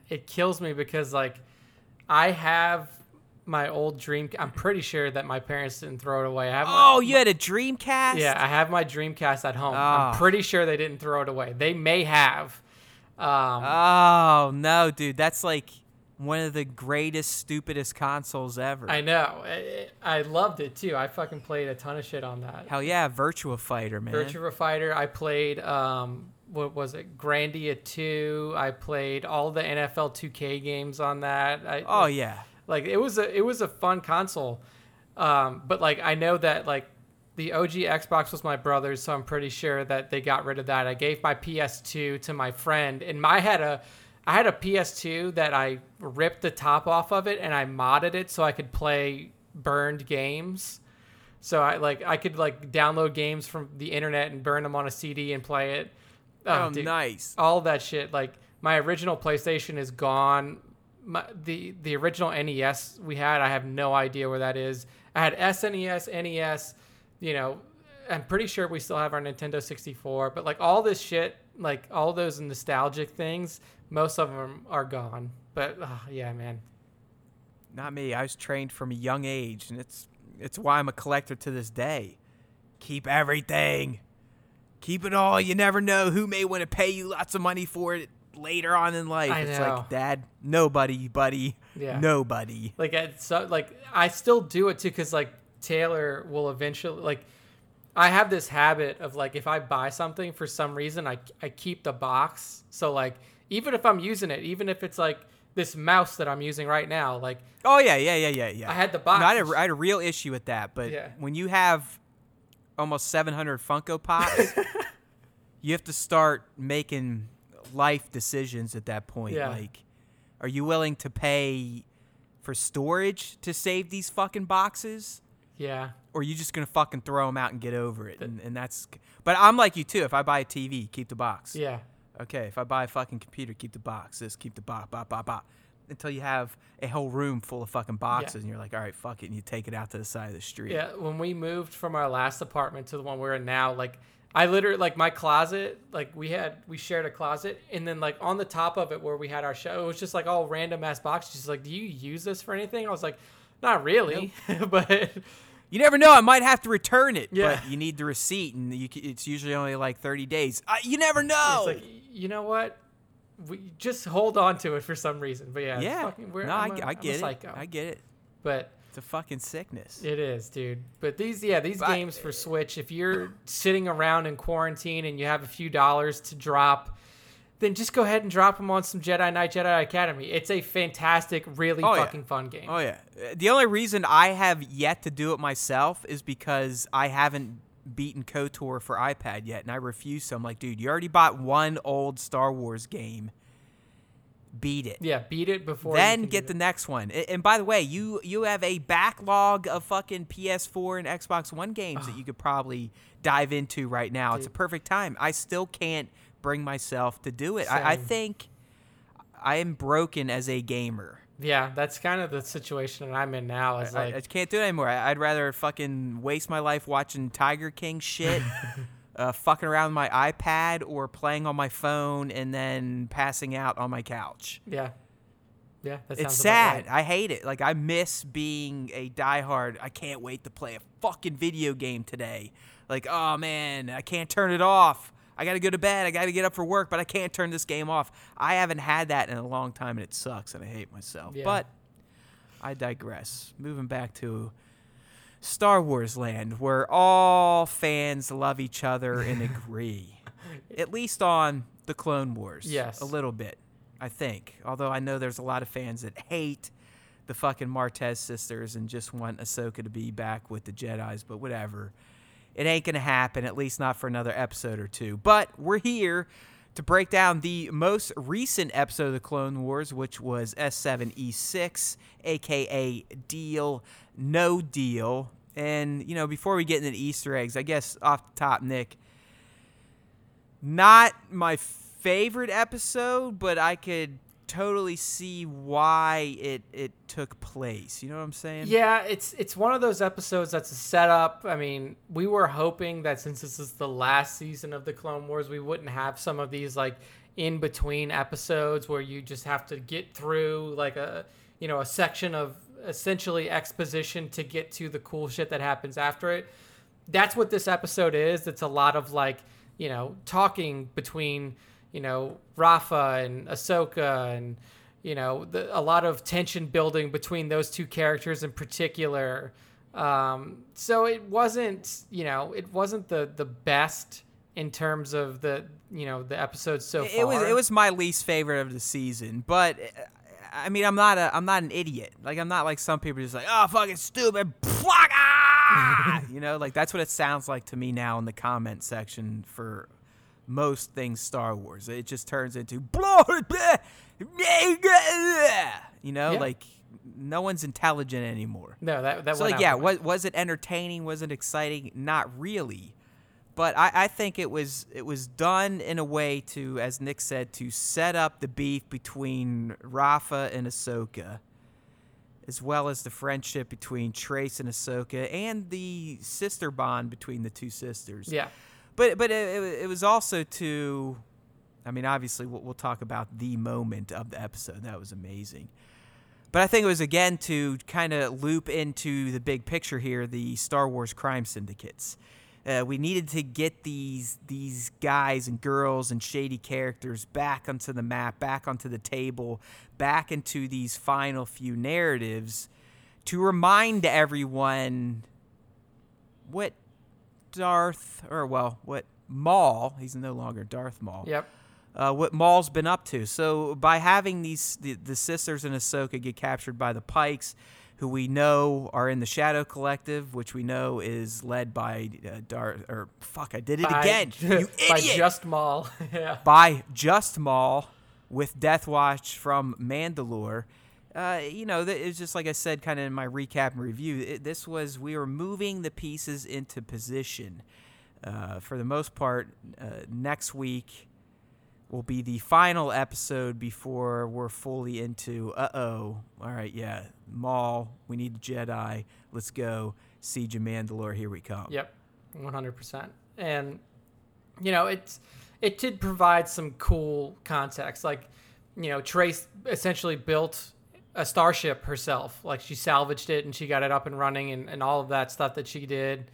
it kills me because like I have my old Dream. I'm pretty sure that my parents didn't throw it away. I have oh, my, you had a Dreamcast? Yeah, I have my Dreamcast at home. Oh. I'm pretty sure they didn't throw it away. They may have. Um, oh, no, dude. That's like one of the greatest, stupidest consoles ever. I know. I, I loved it, too. I fucking played a ton of shit on that. Hell yeah, Virtua Fighter, man. Virtua Fighter. I played, um, what was it, Grandia two. I played all the N F L two K games on that. I, oh, like, yeah. Like, it was a it was a fun console. Um, but, like, I know that, like, the O G Xbox was my brother's, so I'm pretty sure that they got rid of that. I gave my P S two to my friend, and my had a, I had a P S two that I ripped the top off of it, and I modded it so I could play burned games. So I like I could like download games from the internet and burn them on a C D and play it. Oh, oh dude, nice! All that shit. Like my original PlayStation is gone. My, the the original N E S we had, I have no idea where that is. I had S N E S, N E S. You know, I'm pretty sure we still have our Nintendo sixty-four, but like all this shit, like all those nostalgic things, most of them are gone. But oh, yeah, man. Not me. I was trained from a young age, and it's it's why I'm a collector to this day. Keep everything. Keep it all. You never know who may want to pay you lots of money for it later on in life. I it's know. Like, Dad, nobody, buddy, yeah. nobody. Like, so, like I still do it too, because like, Taylor will eventually, like, I have this habit of like, if I buy something for some reason, I I keep the box. So like, even if I'm using it, even if it's like this mouse that I'm using right now, like, oh yeah, yeah, yeah, yeah, yeah. I had the box. No, I, had a, I had a real issue with that, but yeah. When you have almost seven hundred Funko Pops, you have to start making life decisions at that point. Yeah. Like, are you willing to pay for storage to save these fucking boxes? Yeah. Or you're just going to fucking throw them out and get over it. And, and that's, but I'm like you too. If I buy a T V, keep the box. Yeah. Okay. If I buy a fucking computer, keep the box. This, keep the box, bop, bop, bop. Until you have a whole room full of fucking boxes yeah. and you're like, all right, fuck it. And you take it out to the side of the street. Yeah. When we moved from our last apartment to the one we're in now, like I literally, like my closet, like we had, we shared a closet. And then like on the top of it where we had our show, it was just like all random ass boxes. She's like, do you use this for anything? I was like, not really, nope. But... You never know. I might have to return it, yeah. But you need the receipt, and you, it's usually only like thirty days. Uh, you never know. It's like, you know what? We just hold on to it for some reason. But yeah, yeah. It's fucking weird. No, I'm I, a, I get I'm a psycho. It. I get it. But it's a fucking sickness. It is, dude. But these, yeah, these but, games for Switch. If you're sitting around in quarantine and you have a few dollars to drop, then just go ahead and drop them on some Jedi Knight, Jedi Academy. It's a fantastic, really oh, fucking yeah. fun game. Oh, yeah. The only reason I have yet to do it myself is because I haven't beaten KOTOR for iPad yet, and I refuse. So I'm like, dude, you already bought one old Star Wars game. Beat it. Yeah, beat it before Then get the it. next one. And by the way, you, you have a backlog of fucking P S four and Xbox One games oh. that you could probably dive into right now. Dude. It's a perfect time. I still can't bring myself to do it. I, I think I am broken as a gamer. Yeah, that's kind of the situation that I'm in now. Is I, like, I can't do it anymore. I, I'd rather fucking waste my life watching Tiger King shit, uh, fucking around my iPad or playing on my phone and then passing out on my couch. Yeah. Yeah, that sounds it's sad. Right. I hate it. Like, I miss being a diehard. I can't wait to play a fucking video game today. Like, oh, man, I can't turn it off. I got to go to bed. I got to get up for work, but I can't turn this game off. I haven't had that in a long time, and it sucks, and I hate myself. Yeah. But I digress. Moving back to Star Wars land, where all fans love each other and agree, at least on the Clone Wars. Yes. A little bit, I think. Although I know there's a lot of fans that hate the fucking Martez sisters and just want Ahsoka to be back with the Jedis, but whatever. It ain't going to happen, at least not for another episode or two. But we're here to break down the most recent episode of the Clone Wars, which was S seven E six, a k a. Deal No Deal. And, you know, before we get into the Easter eggs, I guess off the top, Nick, not my favorite episode, but I could totally see why it it took place. You know what I'm saying? Yeah, it's it's one of those episodes that's a setup. I mean, we were hoping that since this is the last season of the Clone Wars, we wouldn't have some of these like in between episodes where you just have to get through like a you know a section of essentially exposition to get to the cool shit that happens after it. That's what this episode is. It's a lot of like you know talking between you know, Rafa and Ahsoka, and, you know, the, a lot of tension building between those two characters in particular. Um, so it wasn't, you know, it wasn't the, the best in terms of the, you know, the episodes so far. It was, it was my least favorite of the season, but I mean, I'm not a, I'm not an idiot. Like, I'm not like some people just like, oh, fucking stupid. You know, like that's what it sounds like to me now in the comment section for most things Star Wars. It just turns into, you know, yeah. like no one's intelligent anymore. No, that that so like, yeah. Was, was it entertaining? Was it exciting? Not really. But I, I think it was it was done in a way to, as Nick said, to set up the beef between Rafa and Ahsoka, as well as the friendship between Trace and Ahsoka, and the sister bond between the two sisters. Yeah. But but it, it was also to, I mean, obviously we'll, we'll talk about the moment of the episode. That was amazing. But I think it was, again, to kind of loop into the big picture here, the Star Wars crime syndicates. Uh, we needed to get these these guys and girls and shady characters back onto the map, back onto the table, back into these final few narratives to remind everyone what Darth, or well, what Maul, he's no longer Darth Maul. Yep. Uh, what Maul's been up to. So by having these the, the sisters and Ahsoka get captured by the Pikes, who we know are in the Shadow Collective, which we know is led by uh, Dar or fuck, I did it by, again. You idiot. By Just Maul. yeah. By Just Maul with Death Watch from Mandalore. Uh, you know, it's just like I said, kind of in my recap and review. It, this was we were moving the pieces into position. Uh, for the most part, uh, next week will be the final episode before we're fully into, uh-oh, all right, yeah, Maul, we need the Jedi, let's go, Siege of Mandalore, here we come. Yep, one hundred percent. And, you know, it's, it did provide some cool context. Like, you know, Trace essentially built a starship herself. Like, she salvaged it, and she got it up and running, and, and all of that stuff that she did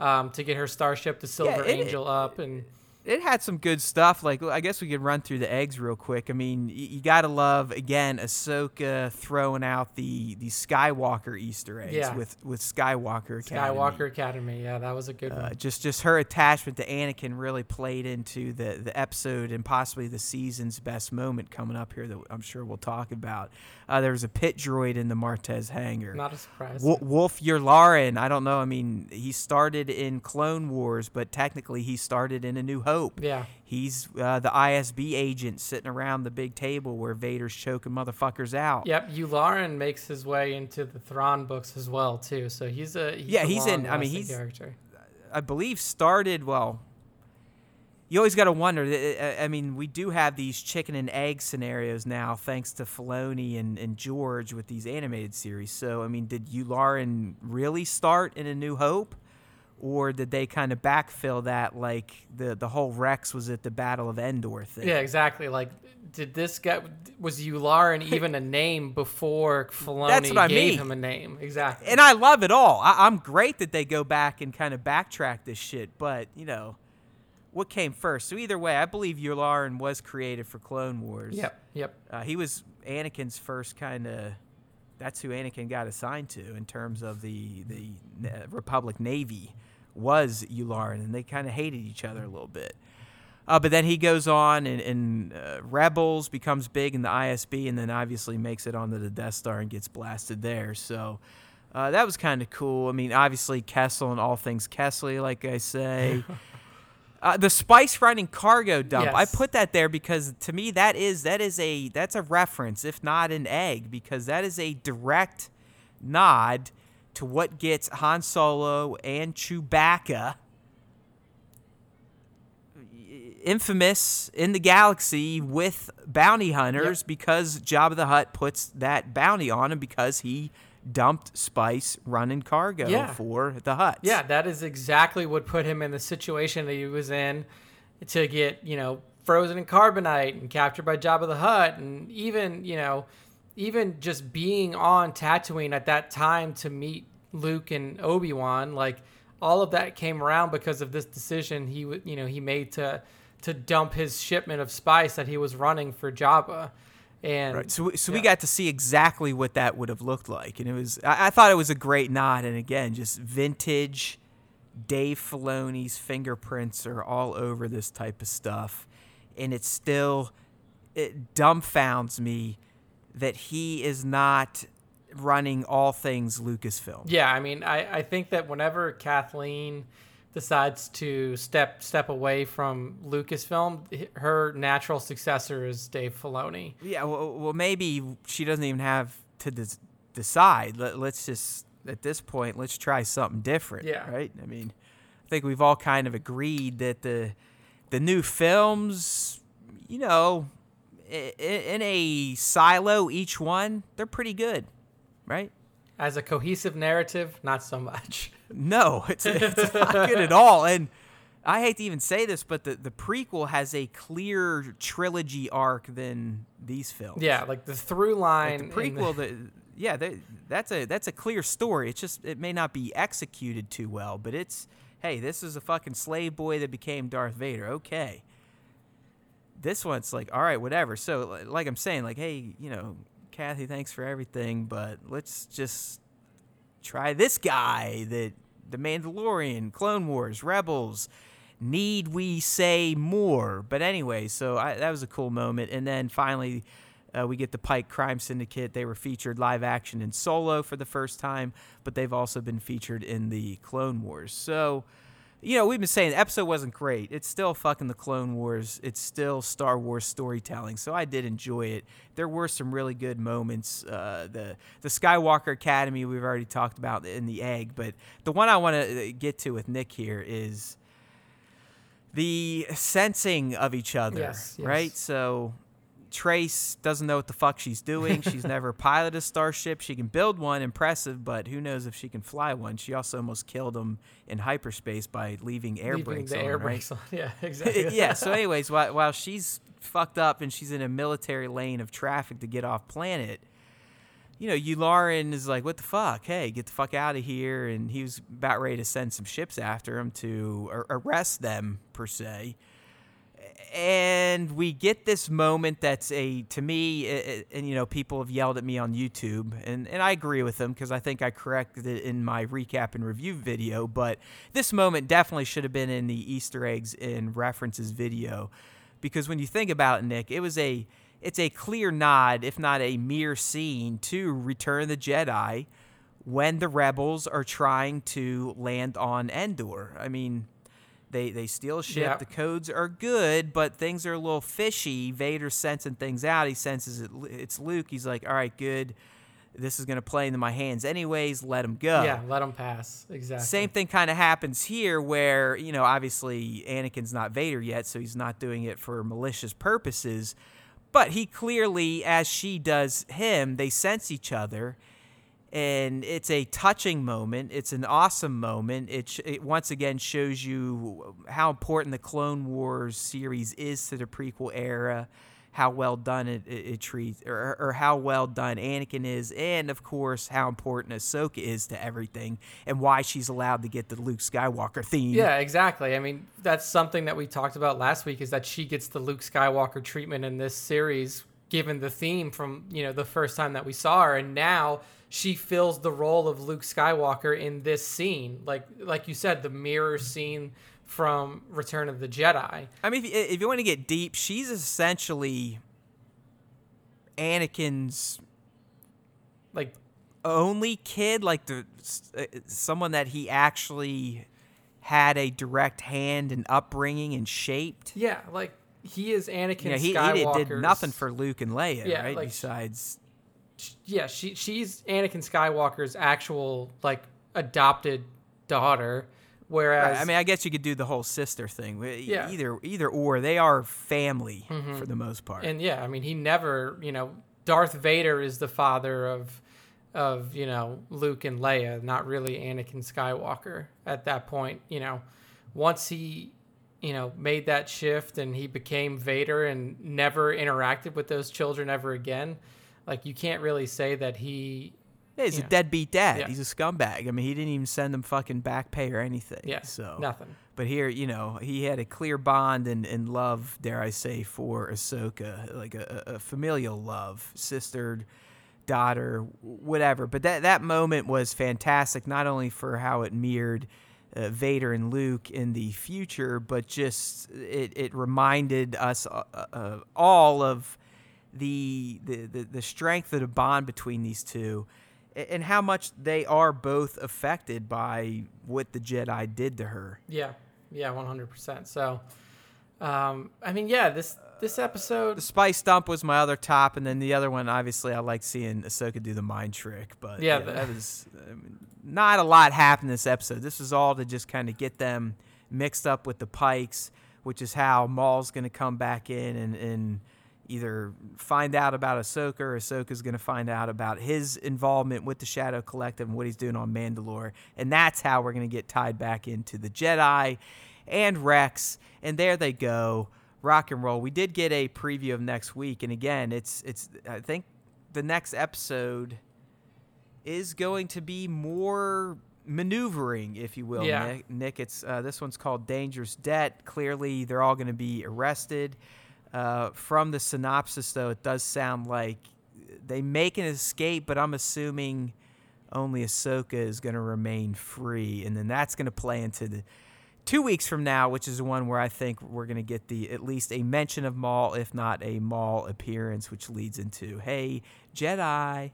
um, to get her starship, the Silver yeah, it, Angel, it, up, and... It had some good stuff. Like, I guess we could run through the eggs real quick. I mean, you, you got to love, again, Ahsoka throwing out the, the Skywalker Easter eggs yeah. with, with Skywalker Academy. Skywalker Academy, yeah, that was a good uh, one. Just just her attachment to Anakin really played into the, the episode and possibly the season's best moment coming up here that I'm sure we'll talk about. Uh, there was a pit droid in the Martez hangar. Not a surprise. W- Wolf Yularen, I don't know. I mean, he started in Clone Wars, but technically he started in A New Hope. Yeah, he's uh, the I S B agent sitting around the big table where Vader's choking motherfuckers out. Yep, Yularen makes his way into the Thrawn books as well too. So he's a he's yeah, a he's in. I mean, he's character. I believe started well. You always got to wonder. I mean, we do have these chicken and egg scenarios now, thanks to Filoni and, and George with these animated series. So I mean, did Yularen really start in A New Hope? Or did they kind of backfill that, like the, the whole Rex was at the Battle of Endor thing? Yeah, exactly. Like, did this guy, was Yularen even a name before Filoni That's what I gave mean. him a name? Exactly. And I love it all. I, I'm great that they go back and kind of backtrack this shit, but, you know, what came first? So either way, I believe Yularen was created for Clone Wars. Yep, yep. Uh, he was Anakin's first kind of... That's who Anakin got assigned to in terms of the the Republic Navy was Yularen, and they kind of hated each other a little bit. Uh, but then he goes on and, and uh, Rebels becomes big in the I S B, and then obviously makes it onto the Death Star and gets blasted there. So uh, that was kind of cool. I mean, obviously Kessel and all things Kessel, like I say. Uh, the spice running cargo dump. Yes. I put that there because to me that is that is a that's a reference, if not an egg, because that is a direct nod to what gets Han Solo and Chewbacca infamous in the galaxy with bounty hunters yep. because Jabba the Hutt puts that bounty on him because he dumped spice running cargo yeah. for the Hutts. Yeah, that is exactly what put him in the situation that he was in to get, you know, frozen in carbonite and captured by Jabba the Hutt. And even, you know, even just being on Tatooine at that time to meet Luke and Obi-Wan, like all of that came around because of this decision he, you know, he made to to dump his shipment of spice that he was running for Jabba. And right. So, so yeah. we got to see exactly what that would have looked like. And it was, I, I thought it was a great nod. And again, just vintage Dave Filoni's fingerprints are all over this type of stuff. And it's still, it dumbfounds me that he is not running all things Lucasfilm. Yeah, I mean, I, I think that whenever Kathleen decides to step step away from Lucasfilm, her natural successor is Dave Filoni. Yeah, well, well maybe she doesn't even have to des- decide. Let, let's just, at this point, let's try something different, yeah. right? I mean, I think we've all kind of agreed that the the new films, you know, in a silo, each one, they're pretty good, right? As a cohesive narrative, not so much. No, it's, it's not good at all. And I hate to even say this, but the, the prequel has a clearer trilogy arc than these films. Yeah, like the through line. Like the prequel, the... The, yeah, they, that's a that's a clear story. It's just it may not be executed too well, but it's, hey, this is a fucking slave boy that became Darth Vader. Okay. This one's like, all right, whatever. So, like I'm saying, like, hey, you know, Kathy, thanks for everything, but let's just try this guy that The Mandalorian, Clone Wars, Rebels, need we say more? But anyway, so I, that was a cool moment. And then finally, uh, we get the Pike Crime Syndicate. They were featured live action in Solo for the first time, but they've also been featured in the Clone Wars. So, you know, we've been saying the episode wasn't great. It's still fucking the Clone Wars. It's still Star Wars storytelling. So I did enjoy it. There were some really good moments. Uh, the the Skywalker Academy we've already talked about in the egg. But the one I want to get to with Nick here is the sensing of each other, yes, yes. right? So Trace doesn't know what the fuck she's doing. She's never piloted a starship. She can build one, impressive, but who knows if she can fly one. She also almost killed him in hyperspace by leaving air leaving brakes the on. Air right? brakes on. Yeah, exactly. yeah. So, anyways, while, while she's fucked up and she's in a military lane of traffic to get off planet, you know, Yularen is like, "What the fuck? Hey, get the fuck out of here!" And he was about ready to send some ships after him to ar- arrest them per se. And we get this moment that's a, to me, it, and, you know, people have yelled at me on YouTube, and, and I agree with them because I think I corrected it in my recap and review video, but this moment definitely should have been in the Easter eggs and references video, because when you think about it, Nick, it was a, it's a clear nod, if not a mere scene, to Return of the Jedi when the rebels are trying to land on Endor. I mean... They they steal shit. Yep. The codes are good, but things are a little fishy. Vader's sensing things out. He senses it, it's Luke. He's like, all right, good. This is going to play into my hands anyways. Let him go. Yeah, let him pass. Exactly. Same thing kind of happens here where, you know, obviously Anakin's not Vader yet, so he's not doing it for malicious purposes. But he clearly, as she does him, they sense each other. And it's a touching moment. It's an awesome moment. It, sh- it once again shows you how important the Clone Wars series is to the prequel era, how well done it, it, it treats, or, or how well done Anakin is, and of course how important Ahsoka is to everything, and why she's allowed to get the Luke Skywalker theme. Yeah, exactly. I mean, that's something that we talked about last week, is that she gets the Luke Skywalker treatment in this series, given the theme from, you know, the first time that we saw her, and now she fills the role of Luke Skywalker in this scene. Like like you said, the mirror scene from Return of the Jedi. I mean, if you, if you want to get deep, she's essentially Anakin's like only kid, like the uh, someone that he actually had a direct hand in upbringing and shaped. Yeah, like he is Anakin, you know, he, Skywalker's... He did nothing for Luke and Leia, yeah, right? Like, besides... Yeah, she she's Anakin Skywalker's actual, like, adopted daughter, whereas... Right. I mean, I guess you could do the whole sister thing. Yeah. Either, either or. They are family, mm-hmm. for the most part. And, yeah, I mean, he never, you know... Darth Vader is the father of, of you know, Luke and Leia, not really Anakin Skywalker at that point. You know, once he... you know, made that shift and he became Vader and never interacted with those children ever again. Like, you can't really say that he... Yeah, he's a know. deadbeat dad. Yeah. He's a scumbag. I mean, he didn't even send them fucking back pay or anything. Yeah, so. Nothing. But here, you know, he had a clear bond and, and love, dare I say, for Ahsoka, like a, a familial love, sister, daughter, whatever. But that, that moment was fantastic, not only for how it mirrored uh, Vader and Luke in the future, but just it, it reminded us uh, uh, all of the, the, the, the strength of the bond between these two, and how much they are both affected by what the Jedi did to her. Yeah, yeah, one hundred percent. So, um, I mean, yeah, this this episode... The spice dump was my other top, and then the other one, obviously, I like seeing Ahsoka do the mind trick. But yeah, yeah the- that was I mean, not a lot happened this episode. This was all to just kind of get them mixed up with the Pikes, which is how Maul's going to come back in and... and either find out about Ahsoka, or Ahsoka's going to find out about his involvement with the Shadow Collective and what he's doing on Mandalore. And that's how we're going to get tied back into the Jedi and Rex. And there they go. Rock and roll. We did get a preview of next week. And again, it's it's. I think the next episode is going to be more maneuvering, if you will, yeah. Nick. Nick it's uh, this one's called Dangerous Debt. Clearly, they're all going to be arrested. Uh, from the synopsis, though, it does sound like they make an escape, but I'm assuming only Ahsoka is going to remain free. And then that's going to play into the two weeks from now, which is the one where I think we're going to get the at least a mention of Maul, if not a Maul appearance, which leads into, hey, Jedi.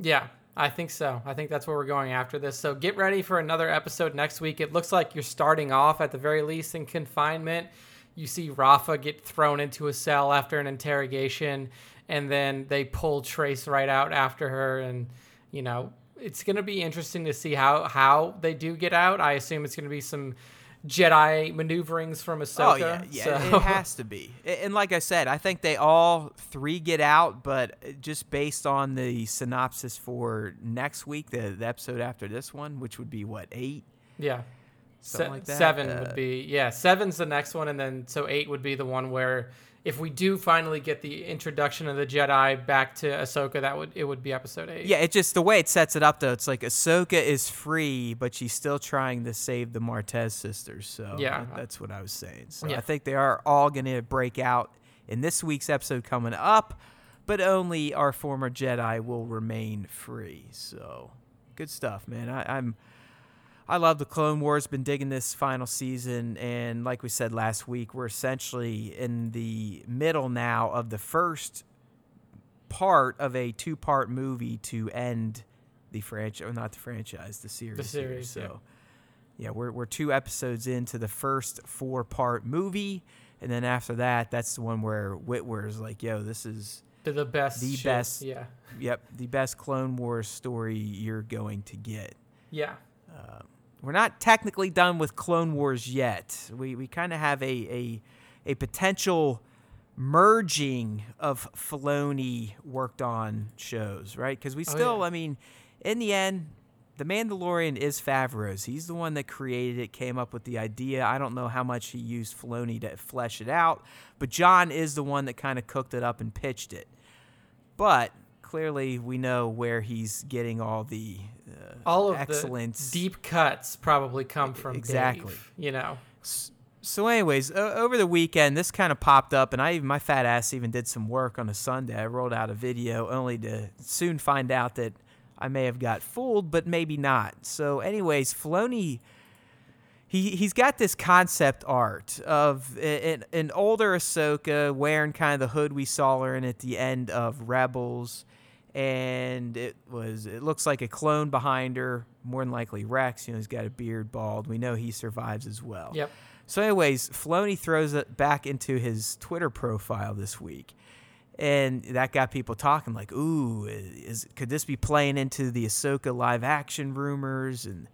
Yeah, I think so. I think that's where we're going after this. So get ready for another episode next week. It looks like you're starting off, at the very least, in confinement. You see Rafa get thrown into a cell after an interrogation, and then they pull Trace right out after her. And, you know, it's going to be interesting to see how, how they do get out. I assume it's going to be some Jedi maneuverings from Ahsoka. Oh, yeah, yeah. So. It has to be. And like I said, I think they all three get out, but just based on the synopsis for next week, the, the episode after this one, which would be, what, eight? Yeah. Se- like seven uh, would be, yeah, seven's the next one, and then so eight would be the one where if we do finally get the introduction of the Jedi back to Ahsoka, that would it would be episode eight. Yeah, it just the way it sets it up, though, it's like Ahsoka is free, but she's still trying to save the Martez sisters. So yeah, that, that's what I was saying. So yeah. I think they are all going to break out in this week's episode coming up, but only our former Jedi will remain free. So good stuff, man. I, I'm. I love the Clone Wars, been digging this final season, and like we said last week, we're essentially in the middle now of the first part of a two-part movie to end the franchise, or not the franchise, the series. The series, so, yeah. yeah, we're we're two episodes into the first four-part movie, and then after that, that's the one where Whitwer's like, yo, this is... The best The shit. best, yeah. Yep, the best Clone Wars story you're going to get. Yeah. Um, We're not technically done with Clone Wars yet. We we kind of have a, a a potential merging of Filoni worked on shows, right? Because we still, oh, yeah. I mean, in the end, The Mandalorian is Favreau's. He's the one that created it, came up with the idea. I don't know how much he used Filoni to flesh it out, but John is the one that kind of cooked it up and pitched it. But clearly, we know where he's getting all the uh, all of excellence. The deep cuts probably come from exactly. Dave, you know. So, anyways, o- over the weekend, this kind of popped up, and I even my fat ass even did some work on a Sunday. I rolled out a video, only to soon find out that I may have got fooled, but maybe not. So, anyways, Filoni. He, he's got this concept art of an, an older Ahsoka wearing kind of the hood we saw her in at the end of Rebels. And it was it looks like a clone behind her, more than likely Rex. You know, he's got a beard, bald. We know he survives as well. Yep. So anyways, Filoni throws it back into his Twitter profile this week. And that got people talking like, ooh, is, could this be playing into the Ahsoka live action rumors? And...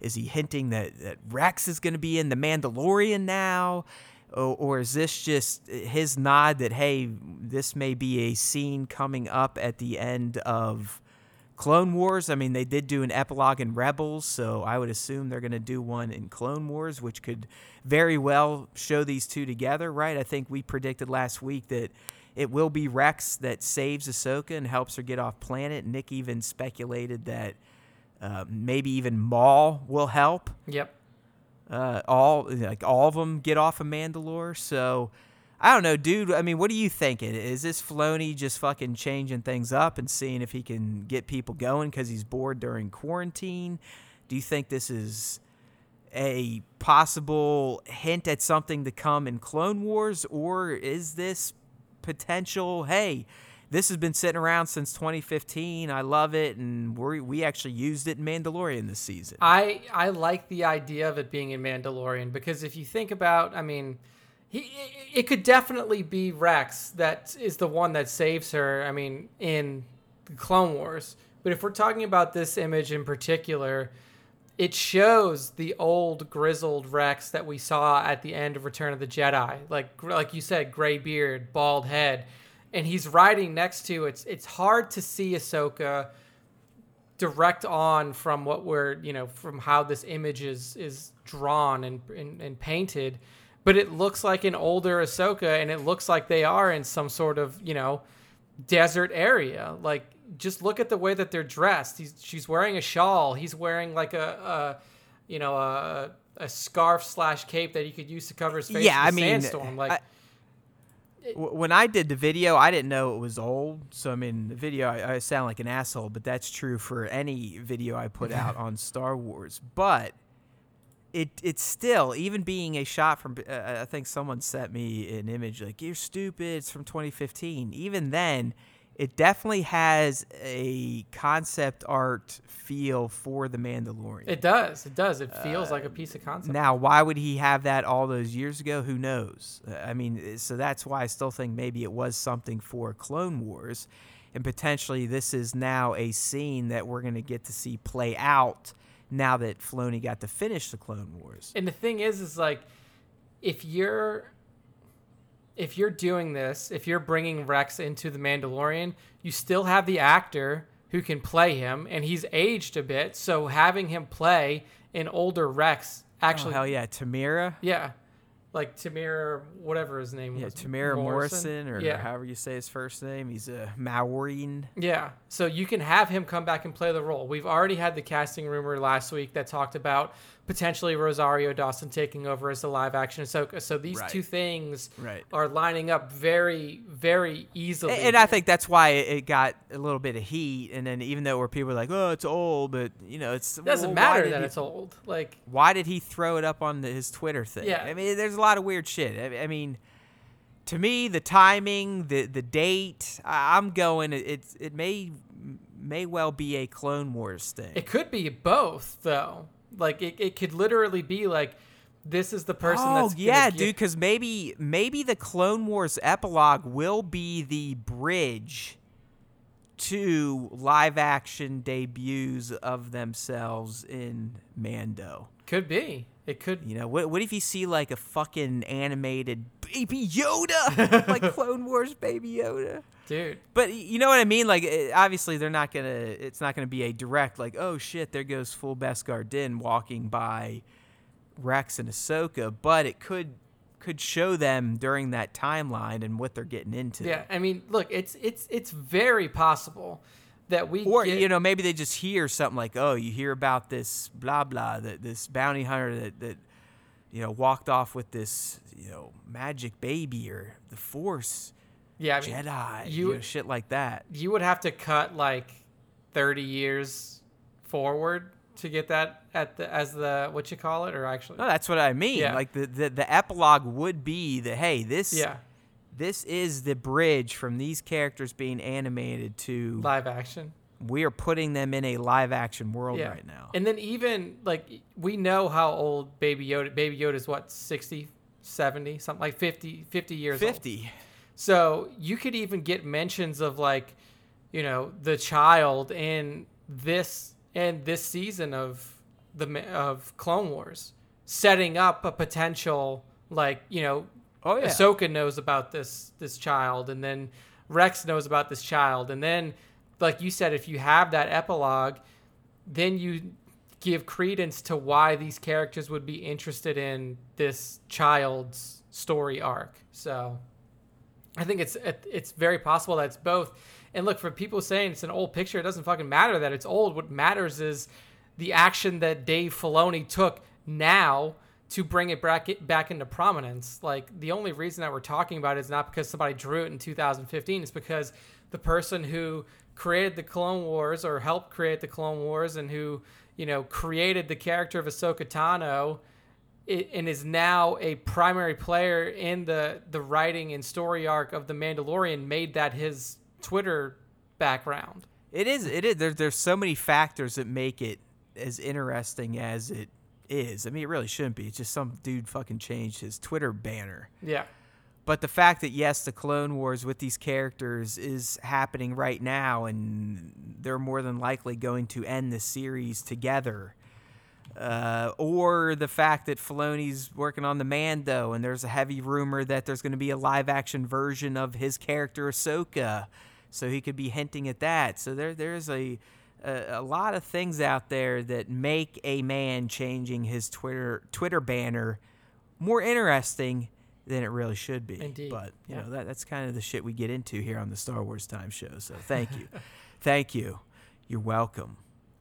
Is he hinting that, that Rex is going to be in The Mandalorian now? Or, or is this just his nod that, hey, this may be a scene coming up at the end of Clone Wars? I mean, they did do an epilogue in Rebels, so I would assume they're going to do one in Clone Wars, which could very well show these two together, right? I think we predicted last week that it will be Rex that saves Ahsoka and helps her get off planet. Nick even speculated that... Uh, maybe even Maul will help. Yep. Uh, all like all of them get off of Mandalore. So I don't know, dude. I mean, what are you thinking? Is this Filoni just fucking changing things up and seeing if he can get people going because he's bored during quarantine? Do you think this is a possible hint at something to come in Clone Wars, or is this potential, hey, this has been sitting around since twenty fifteen. I love it, and we we actually used it in Mandalorian this season. I, I like the idea of it being in Mandalorian, because if you think about, I mean, he it could definitely be Rex that is the one that saves her, I mean, in Clone Wars. But if we're talking about this image in particular, it shows the old grizzled Rex that we saw at the end of Return of the Jedi. Like like you said, gray beard, bald head. And he's riding next to, it's it's hard to see Ahsoka direct on from what we're, you know, from how this image is is drawn and, and, and painted. But it looks like an older Ahsoka, and it looks like they are in some sort of, you know, desert area. Like, just look at the way that they're dressed. He's, she's wearing a shawl. He's wearing like a, a you know, a, a scarf slash cape that he could use to cover his face yeah, in a I mean, sandstorm. Like, I- When I did the video, I didn't know it was old. So, I mean, the video, I, I sound like an asshole, but that's true for any video I put out on Star Wars. But it it's still, even being a shot from, uh, I think someone sent me an image like, you're stupid, it's from twenty fifteen. Even then, it definitely has a concept art feel for The Mandalorian. It does. It does. It feels uh, like a piece of concept. Now, why would he have that all those years ago? Who knows? Uh, I mean, so that's why I still think maybe it was something for Clone Wars. And potentially this is now a scene that we're going to get to see play out now that Filoni got to finish the Clone Wars. And the thing is, is like, if you're... if you're doing this, if you're bringing Rex into The Mandalorian, you still have the actor who can play him, and he's aged a bit, so having him play an older Rex actually... Oh, hell yeah, Tamira? Yeah, like Tamir, whatever his name yeah, was. Yeah, Tamir Morrison, Morrison or yeah. however you say his first name. He's a Maureen. Yeah, so you can have him come back and play the role. We've already had the casting rumor last week that talked about potentially Rosario Dawson taking over as the live-action Ahsoka. So these right. two things right. are lining up very, very easily. And, and I think that's why it got a little bit of heat. And then even though where people were like, oh, it's old, but, you know, it's... It doesn't well, matter that he, it's old. Like, why did he throw it up on the, his Twitter thing? Yeah. I mean, there's a lot of weird shit. I, I mean, to me, the timing, the the date, I'm going... It, it may may well be a Clone Wars thing. It could be both, though. Like, it, it could literally be, like, this is the person oh, that's... Oh, yeah, get- dude, because maybe maybe the Clone Wars epilogue will be the bridge to live-action debuts of themselves in Mando. Could be. It could. You know, what, what if you see, like, a fucking animated Baby Yoda? Like, Clone Wars Baby Yoda. Dude. But you know what I mean? Like, obviously, they're not going to, it's not going to be a direct, like, oh, shit, there goes full Beskar Din walking by Rex and Ahsoka. But it could could show them during that timeline and what they're getting into. Yeah, I mean, look, it's it's it's very possible that we Or, get... you know, maybe they just hear something like, oh, you hear about this blah, blah, that this bounty hunter that, that, you know, walked off with this, you know, magic baby or the Force. Yeah, I mean, Jedi, you, you know, shit like that. You would have to cut like thirty years forward to get that at the as the what you call it, or actually. No, that's what I mean. Yeah. Like the, the, the epilogue would be the hey, this yeah. this is the bridge from these characters being animated to live action. We are putting them in a live action world yeah. right now. And then even like we know how old Baby Yoda Baby Yoda is what, sixty, seventy, something like fifty fifty years fifty. old. Fifty. So you could even get mentions of like, you know, the child in this and this season of the of Clone Wars, setting up a potential like, you know, oh yeah, Ahsoka knows about this this child, and then Rex knows about this child, and then like you said, if you have that epilogue, then you give credence to why these characters would be interested in this child's story arc. So I think it's it's very possible that it's both. And look, for people saying it's an old picture, it doesn't fucking matter that it's old. What matters is the action that Dave Filoni took now to bring it back, back into prominence. Like, the only reason that we're talking about it is not because somebody drew it in two thousand fifteen. It's because the person who created the Clone Wars or helped create the Clone Wars and who, you know, created the character of Ahsoka Tano it, and is now a primary player in the, the writing and story arc of The Mandalorian made that his Twitter background. It is. It is. There, there's so many factors that make it as interesting as it is. I mean, it really shouldn't be. It's just some dude fucking changed his Twitter banner. Yeah. But the fact that, yes, the Clone Wars with these characters is happening right now, and they're more than likely going to end the series together. Uh, or the fact that Filoni's working on the Mando, and there's a heavy rumor that there's going to be a live-action version of his character Ahsoka, so he could be hinting at that. So there, there's a... Uh, a lot of things out there that make a man changing his Twitter Twitter banner more interesting than it really should be. Indeed. But, you yeah. know, that, that's kind of the shit we get into here on the Star Wars Time Show. So thank you. Thank you. You're welcome.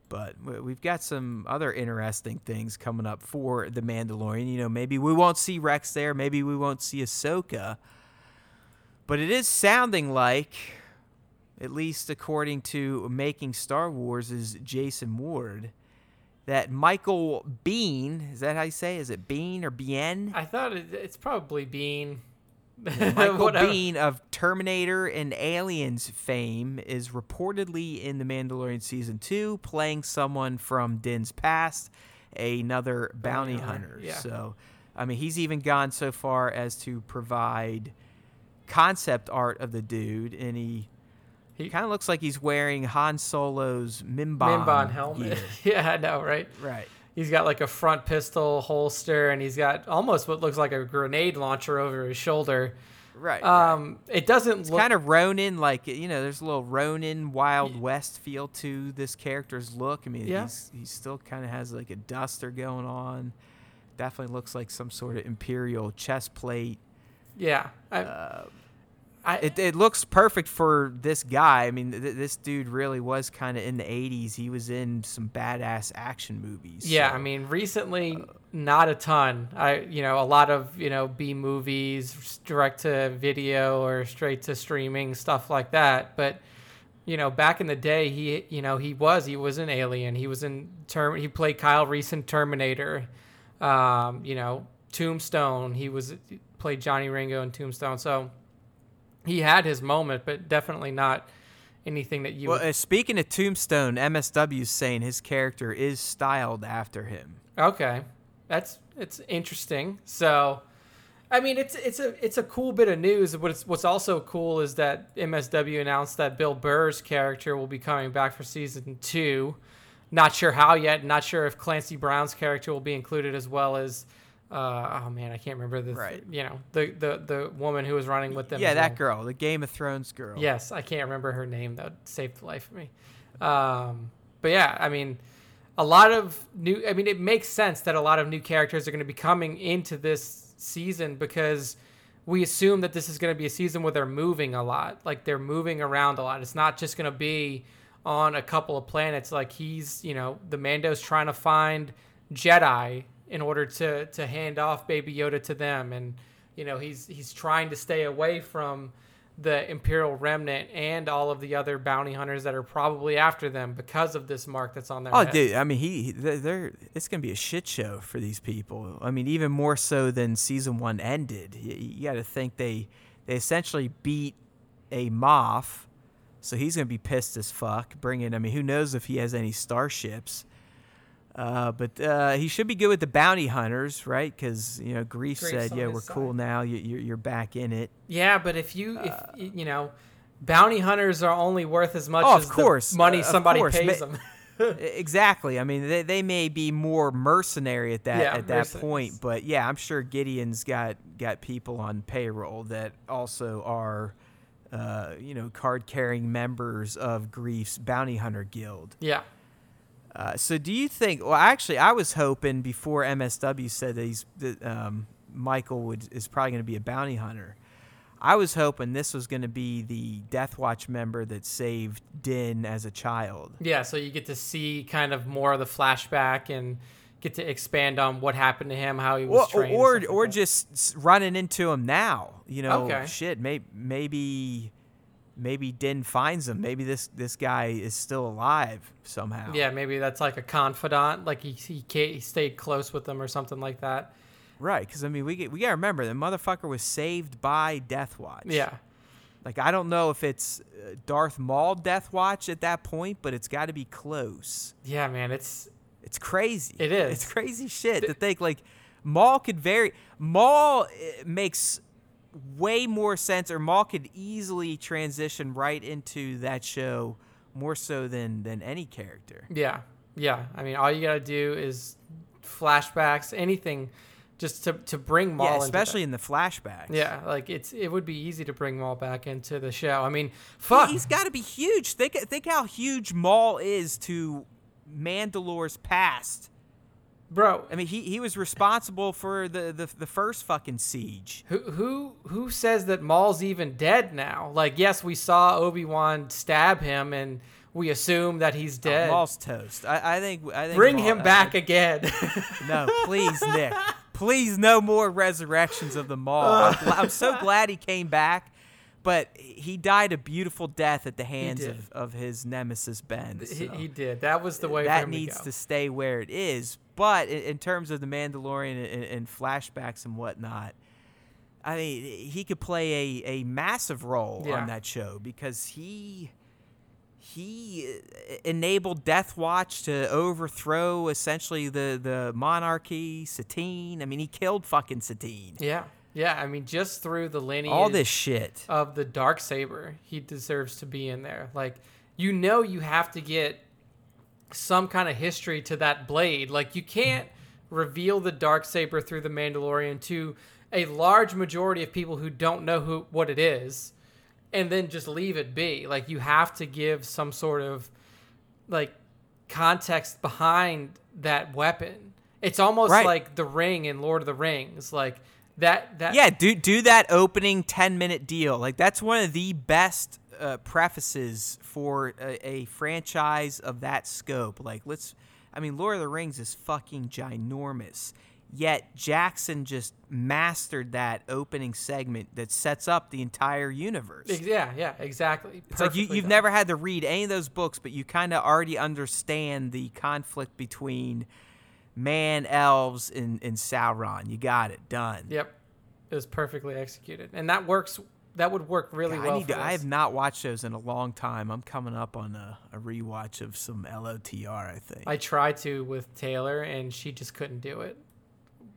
But we've got some other interesting things coming up for The Mandalorian. You know, maybe we won't see Rex there. Maybe we won't see Ahsoka. But it is sounding like... at least according to Making Star Wars' Jason Ward, that Michael Biehn, is that how you say it? Is it Biehn or Biehn? I thought it, it's probably Biehn. Yeah, Michael Biehn of Terminator and Aliens fame is reportedly in The Mandalorian Season two, playing someone from Din's past, another bounty yeah. hunter. Yeah. So, I mean, he's even gone so far as to provide concept art of the dude, and he... He kind of looks like he's wearing Han Solo's Mimban, Mimban helmet. Yeah, I know, right? Right. He's got like a front pistol holster, and he's got almost what looks like a grenade launcher over his shoulder. Right. Um, right. It doesn't it's look... kind of Ronin, like, you know, there's a little Ronin Wild West feel to this character's look. I mean, yeah. he's, he still kind of has like a duster going on. Definitely looks like some sort of Imperial chest plate. Yeah. I... Uh, I, it, it looks perfect for this guy. I mean, th- this dude really was kind of in the eighties. He was in some badass action movies. Yeah, so. I mean, recently, uh, not a ton. I, you know, a lot of, you know, B movies, direct to video or straight to streaming, stuff like that. But, you know, back in the day, he, you know, he was, he was an Alien. He was in term. He played Kyle Reese in Terminator. Um, you know, Tombstone. He was played Johnny Ringo in Tombstone. So. He had his moment, but definitely not anything that you... Well, would... uh, speaking of Tombstone, M S W's saying his character is styled after him. Okay. That's it's interesting. So, I mean, it's it's a it's a cool bit of news. What's, what's also cool is that M S W announced that Bill Burr's character will be coming back for Season two. Not sure how yet. Not sure if Clancy Brown's character will be included, as well as... Uh, oh man, I can't remember the right. You know, the, the, the woman who was running with them. Yeah, that well. girl, the Game of Thrones girl. Yes, I can't remember her name though. It saved the life of me. Um, but yeah, I mean, a lot of new. I mean, it makes sense that a lot of new characters are going to be coming into this season because we assume that this is going to be a season where they're moving a lot. Like they're moving around a lot. It's not just going to be on a couple of planets. Like he's, you know, the Mando's trying to find Jedi in order to, to hand off Baby Yoda to them. And, you know, he's he's trying to stay away from the Imperial Remnant and all of the other bounty hunters that are probably after them because of this mark that's on their oh, head. Oh, dude, I mean, he they're it's going to be a shit show for these people. I mean, even more so than Season one ended. You, you got to think they, they essentially beat a Moff, so he's going to be pissed as fuck. Bring in, I mean, who knows if he has any starships. Uh, but uh, he should be good with the bounty hunters, right? Because you know, Grief said, "Yeah, we're cool now. You, you're you're back in it." Yeah, but if you uh, if you know, bounty hunters are only worth as much oh, as the money somebody pays them. Exactly. I mean, they they may be more mercenary at that yeah, at that point, but yeah, I'm sure Gideon's got got people on payroll that also are, uh, you know, card carrying members of Grief's bounty hunter guild. Yeah. Uh, so do you think, well, actually, I was hoping before M S W said that, he's, that um, Michael would, is probably going to be a bounty hunter. I was hoping this was going to be the Death Watch member that saved Din as a child. Yeah, so you get to see kind of more of the flashback and, get to expand on what happened to him, how he was well, trained. Or or, or like just running into him now. You know, okay. shit, may, maybe maybe Din finds him. Maybe this, this guy is still alive somehow. Yeah, maybe that's like a confidant. Like he he, he stayed close with him or something like that. Right, because, I mean, we get, we got to remember, the motherfucker was saved by Death Watch. Yeah. Like, I don't know if it's Darth Maul Death Watch at that point, but it's got to be close. Yeah, man, it's... It's crazy. It is. It's crazy shit to think, like, Maul could vary... Maul makes way more sense, or Maul could easily transition right into that show more so than, than any character. Yeah, yeah. I mean, all you got to do is flashbacks, anything... Just to, to bring Maul, yeah, especially into in the flashbacks. Yeah, like it's it would be easy to bring Maul back into the show. I mean, fuck, he's got to be huge. Think think how huge Maul is to Mandalore's past, bro. I mean, he, he was responsible for the, the, the first fucking siege. Who who who says that Maul's even dead now? Like, yes, we saw Obi-Wan stab him, and we assume that he's dead. Oh, Maul's toast. I, I think. I think. Bring Maul, him back I, again. No, please, Nick. Please, no more resurrections of the Maul. I'm, gl- I'm so glad he came back, but he died a beautiful death at the hands of, of his nemesis, Ben. So he, he did. That was the way that for him needs to, go. to stay where it is. But in, in terms of the Mandalorian and, and flashbacks and whatnot, I mean, he could play a, a massive role yeah. on that show because he he enabled Death Watch to overthrow essentially the, the monarchy, Satine. I mean, he killed fucking Satine. Yeah. Yeah. I mean, just through the lineage all this shit of the Darksaber, he deserves to be in there. Like, you know, you have to get some kind of history to that blade. Like, you can't reveal the Darksaber through the Mandalorian to a large majority of people who don't know who, what it is. And then just leave it be. Like, you have to give some sort of, like, context behind that weapon. It's almost right. like the ring in Lord of the Rings. Like, that... that yeah, do do that opening ten-minute deal. Like, that's one of the best uh, prefaces for a, a franchise of that scope. Like, let's... I mean, Lord of the Rings is fucking ginormous. Yet Jackson just mastered that opening segment that sets up the entire universe. Yeah, yeah, exactly. It's like you, you've done. never had to read any of those books, but you kind of already understand the conflict between man, elves, and, and Sauron. You got it done. Yep, it was perfectly executed, and that works. That would work really God, well. I, need to, I have not watched those in a long time. I'm coming up on a, a rewatch of some L O T R. I think I tried to with Taylor, and she just couldn't do it.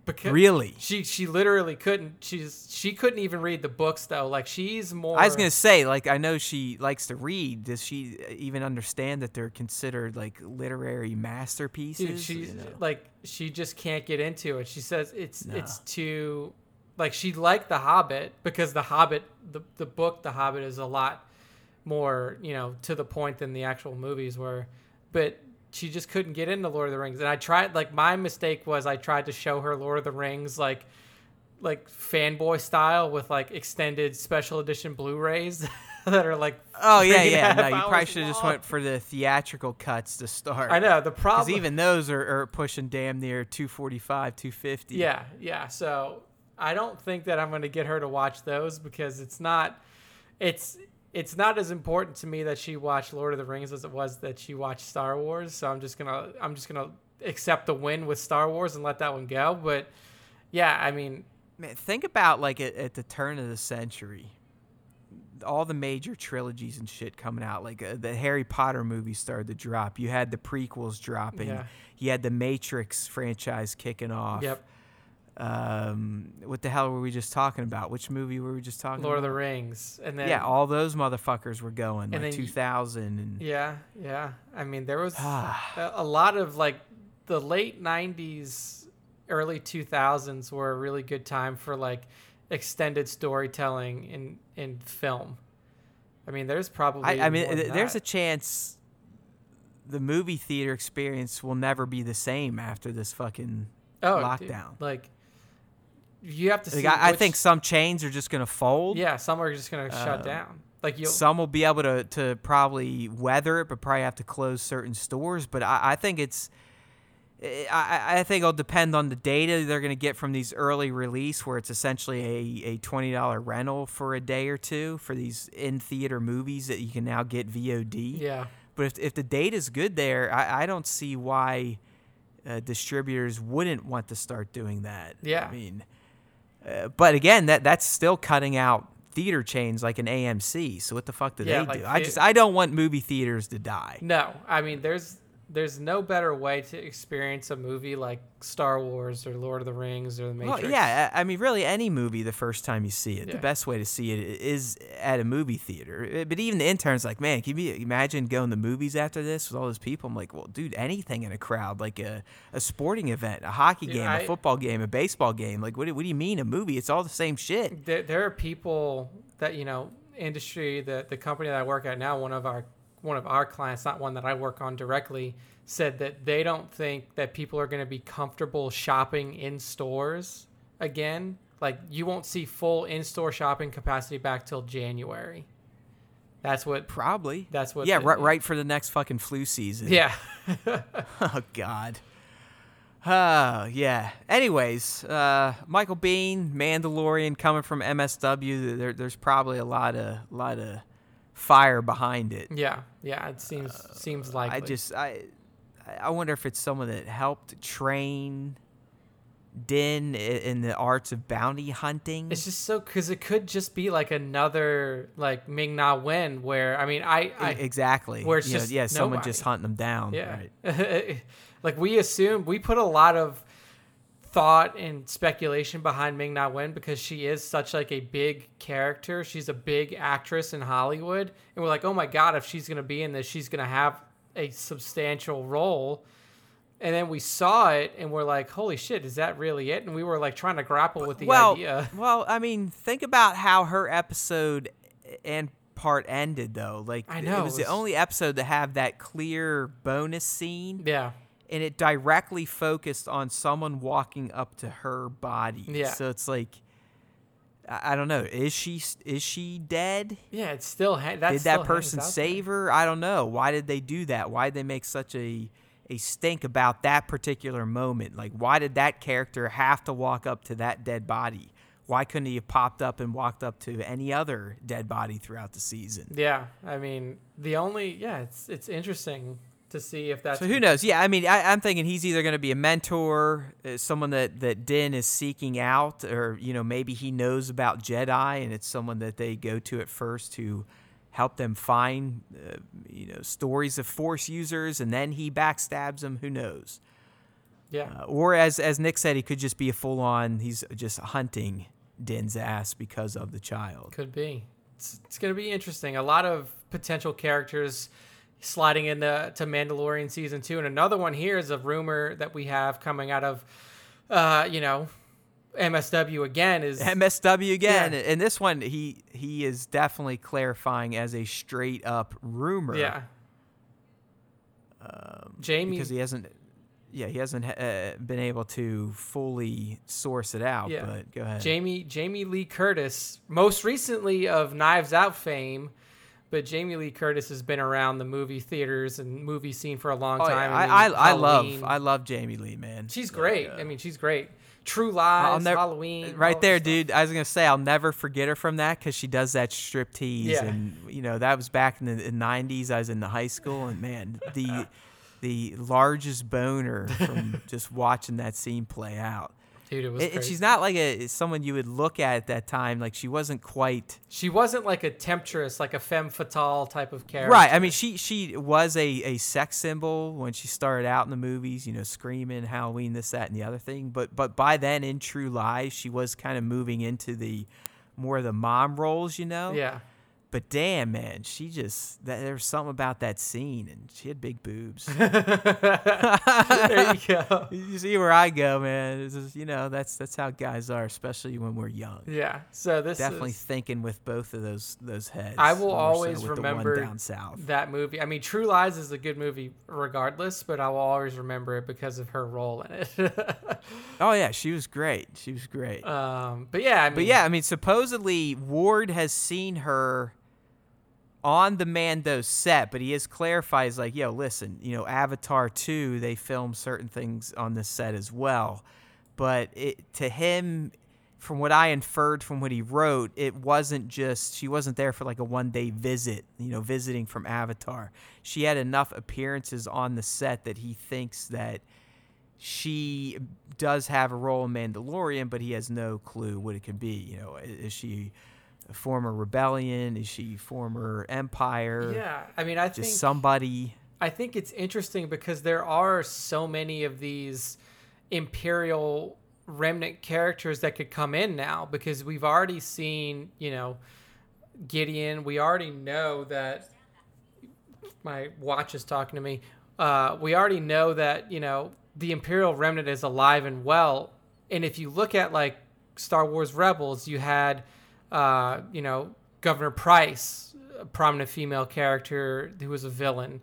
Because really? She she literally couldn't. She's she couldn't even read the books though. Like she's more. I was gonna say like I know she likes to read. Does she even understand that they're considered like literary masterpieces? Dude, she's you know? like she just can't get into it. She says it's no. it's too like she liked The Hobbit because The Hobbit the the book The Hobbit is a lot more you know to the point than the actual movies were, but. She just couldn't get into Lord of the Rings. And I tried, like, my mistake was I tried to show her Lord of the Rings, like, like fanboy style with, like, extended special edition Blu-rays that are, like, oh, yeah, yeah. No, you probably should have just went for the theatrical cuts to start. I know. The problem. Because even those are, are pushing damn near two forty-five, two fifty. Yeah, yeah. So I don't think that I'm going to get her to watch those because it's not, it's, It's not as important to me that she watched Lord of the Rings as it was that she watched Star Wars. So I'm just gonna I'm just gonna accept the win with Star Wars and let that one go. But yeah, I mean, man, think about like at, at the turn of the century, all the major trilogies and shit coming out. Like uh, the Harry Potter movies started to drop. You had the prequels dropping. Yeah. You had the Matrix franchise kicking off. Yep. Um, what the hell were we just talking about? Which movie were we just talking about? Lord of the Rings. And then yeah, all those motherfuckers were going like two thousand and Yeah, yeah. I mean, there was a lot of like the late nineties, early two thousands were a really good time for like extended storytelling in in film. I mean, there's probably I, I mean, th- there's a chance the movie theater experience will never be the same after this fucking oh, lockdown. Dude, like you have to see. Like, I, which, I think some chains are just going to fold. Yeah, some are just going to uh, shut down. Like you, some will be able to, to probably weather it, but probably have to close certain stores. But I, I think it's I, I think it'll depend on the data they're going to get from these early release, where it's essentially a, a twenty dollars rental for a day or two for these in-theater movies that you can now get V O D. Yeah. But if if the data's good there, I, I don't see why uh, distributors wouldn't want to start doing that. Yeah. I mean, uh, but again, that that's still cutting out theater chains like an A M C. So what the fuck do yeah, they like do? The- I just I don't want movie theaters to die. No, I mean there's there's no better way to experience a movie like Star Wars or Lord of the Rings or The Matrix. Well, yeah, I mean really any movie the first time you see it, yeah. the best way to see it is at a movie theater. But even the intern's like, man, can you imagine going to movies after this with all those people? I'm like, well, dude, anything in a crowd, like a, a sporting event, a hockey dude, game, I, a football game, a baseball game. Like, what do, what do you mean a movie? It's all the same shit. There, there are people that, you know, industry, the, the company that I work at now, one of our one of our clients, not one that I work on directly, said that they don't think that people are going to be comfortable shopping in stores again. Like, you won't see full in-store shopping capacity back till January. That's what... Probably. That's what... Yeah, right, right for the next fucking flu season. Yeah. Oh, God. Oh, yeah. Anyways, uh, Michael Biehn, Mandalorian, coming from M S W, there, there's probably a lot of... lot of fire behind it. Yeah, yeah, it seems uh, seems likely. I just I I wonder if it's someone that helped train Din in the arts of bounty hunting. It's just so, because it could just be like another like Ming-Na Wen, where I mean I, I exactly where it's you just know, yeah nobody. Someone just hunting them down. Yeah, right. Like we assume we put a lot of thought and speculation behind Ming-Na Wen because she is such like a big character. She's a big actress in Hollywood, and we're like, oh my God, if she's gonna be in this, she's gonna have a substantial role. And then we saw it and we're like, holy shit, is that really it? And we were like trying to grapple with the well, idea. Well, I mean, think about how her episode and part ended though. Like, I know it was, it was the only episode to have that clear bonus scene. Yeah. And it directly focused on someone walking up to her body. Yeah. So it's like, I don't know. Is she is she dead? Yeah, it's still. Ha- that's did still that person save there. her? I don't know. Why did they do that? Why did they make such a a stink about that particular moment? Like, why did that character have to walk up to that dead body? Why couldn't he have popped up and walked up to any other dead body throughout the season? Yeah, I mean, the only yeah, it's it's interesting. To see if that's so who knows. Yeah, I mean, I, I'm thinking he's either going to be a mentor, uh, someone that, that Din is seeking out, or, you know, maybe he knows about Jedi and it's someone that they go to at first to help them find, uh, you know, stories of Force users, and then he backstabs them. Who knows? Yeah. Uh, or as as Nick said, he could just be a full on. He's just hunting Din's ass because of the child. Could be. It's, it's going to be interesting. A lot of potential characters sliding into to Mandalorian season two. And another one here is a rumor that we have coming out of, uh, you know, M S W again is M S W again. Yeah. And this one, he, he is definitely clarifying as a straight up rumor. Yeah. Um, Jamie, because he hasn't, yeah, he hasn't uh, been able to fully source it out, yeah. But go ahead. Jamie, Jamie Lee Curtis, most recently of Knives Out fame, but Jamie Lee Curtis has been around the movie theaters and movie scene for a long oh, time. Yeah. I, I, I love, I love Jamie Lee, man. She's great. Yeah. I mean, she's great. True Lies, never, Halloween. Right there, dude. I was going to say, I'll never forget her from that because she does that striptease. Yeah. And, you know, that was back in the in nineties. I was in the high school. And, man, the the largest boner from just watching that scene play out. Dude, it was and, and she's not like a someone you would look at at that time. Like, she wasn't quite. She wasn't like a temptress, like a femme fatale type of character. Right. I mean, she she was a, a sex symbol when she started out in the movies, you know, screaming Halloween, this, that, and the other thing. But but by then in True Lies, she was kind of moving into the more of the mom roles, you know. Yeah. But damn, man, she just that, there was something about that scene, and she had big boobs. There you go. You see where I go, man. It's just, you know, that's that's how guys are, especially when we're young. Yeah. So this definitely is, thinking with both of those those heads. I will always so remember down south. That movie. I mean, True Lies is a good movie, regardless, but I will always remember it because of her role in it. Oh yeah, she was great. She was great. Um, but yeah, I mean, but yeah, I mean, supposedly Ward has seen her on the Mando set, but he is clarifies like, yo, listen, you know, Avatar two, they film certain things on this set as well. But it, to him, from what I inferred from what he wrote, it wasn't just, she wasn't there for like a one-day visit, you know, visiting from Avatar. She had enough appearances on the set that he thinks that she does have a role in Mandalorian, but he has no clue what it could be. You know, is she a former Rebellion? Is she former Empire? Yeah, I mean, I just think... Just somebody. I think it's interesting because there are so many of these Imperial remnant characters that could come in now, because we've already seen, you know, Gideon. We already know that my watch is talking to me. Uh, we already know that, you know, the Imperial remnant is alive and well. And if you look at like Star Wars Rebels, you had, uh, you know, Governor Price, a prominent female character who was a villain.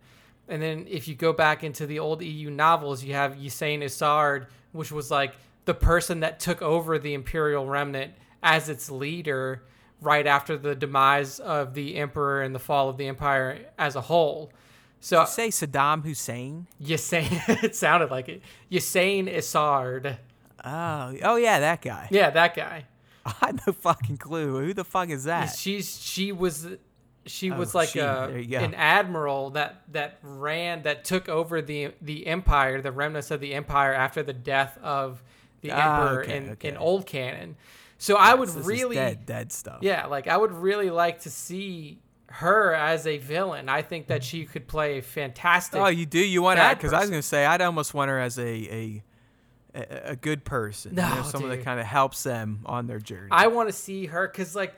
And then if you go back into the old E U novels, you have Ysane Issard, which was like the person that took over the Imperial remnant as its leader right after the demise of the Emperor and the fall of the Empire as a whole. So did you say Saddam Hussein? Ysane, it sounded like it. Ysane Issard. Oh, oh yeah, that guy. Yeah, that guy. I had no fucking clue. Who the fuck is that? She's she was she oh, was like she, a an admiral that that ran that took over the the Empire, the remnants of the Empire after the death of the ah, Emperor okay, in, okay. in old canon. So yes, I would really dead, dead stuff. Yeah, like I would really like to see her as a villain. I think that she could play a fantastic. Oh, you do? You want that? Because I was going to say I'd almost want her as a a, a, a good person. No, you know, someone dude. that kind of helps them on their journey. I want to see her because like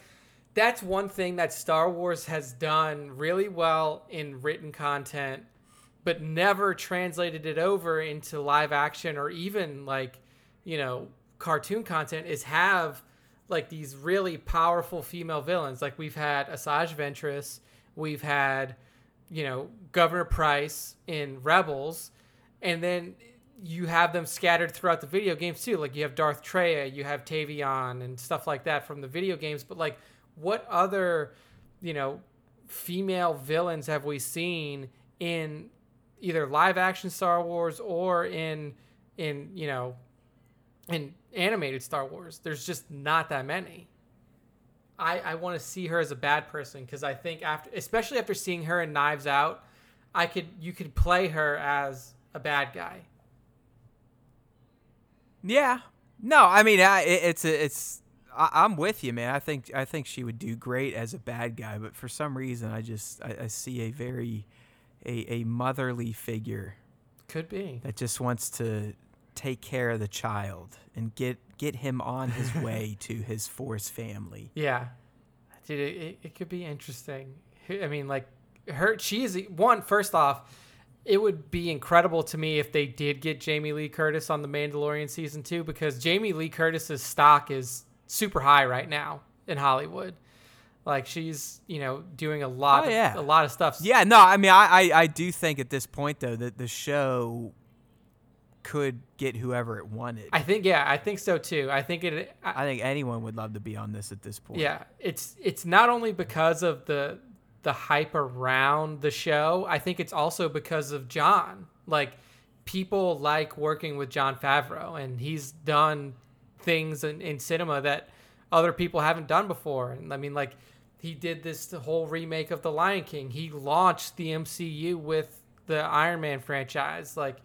that's one thing that Star Wars has done really well in written content, but never translated it over into live action or even like, you know, cartoon content, is have like these really powerful female villains. Like we've had Asajj Ventress, we've had, you know, Governor Price in Rebels, and then you have them scattered throughout the video games too. Like you have Darth Treya, you have Tavion and stuff like that from the video games. But like what other, you know, female villains have we seen in either live action Star Wars or in, in, you know, in animated Star Wars? There's just not that many. I I want to see her as a bad person because I think after, especially after seeing her in Knives Out, I could you could play her as a bad guy. Yeah. No, I mean, I, it, it's it's I, I'm with you, man. I think I think she would do great as a bad guy, but for some reason, I just I, I see a very a a motherly figure. Could be that just wants to take care of the child and get get him on his way to his Force family. Yeah, dude, it, it could be interesting. I mean, like her, she is one. First off, it would be incredible to me if they did get Jamie Lee Curtis on The Mandalorian season two, because Jamie Lee Curtis's stock is super high right now in Hollywood. Like she's, you know, doing a lot, oh, of, yeah. a lot of stuff. Yeah, no, I mean, I, I I do think at this point though that the show could get whoever it wanted. I think, yeah, I think so too. I think it. I, I think anyone would love to be on this at this point. Yeah, it's it's not only because of the the hype around the show. I think it's also because of Jon. Like people like working with Jon Favreau, and he's done things in, in cinema that other people haven't done before. And I mean, like he did this whole remake of The Lion King. He launched the M C U with the Iron Man franchise. Like,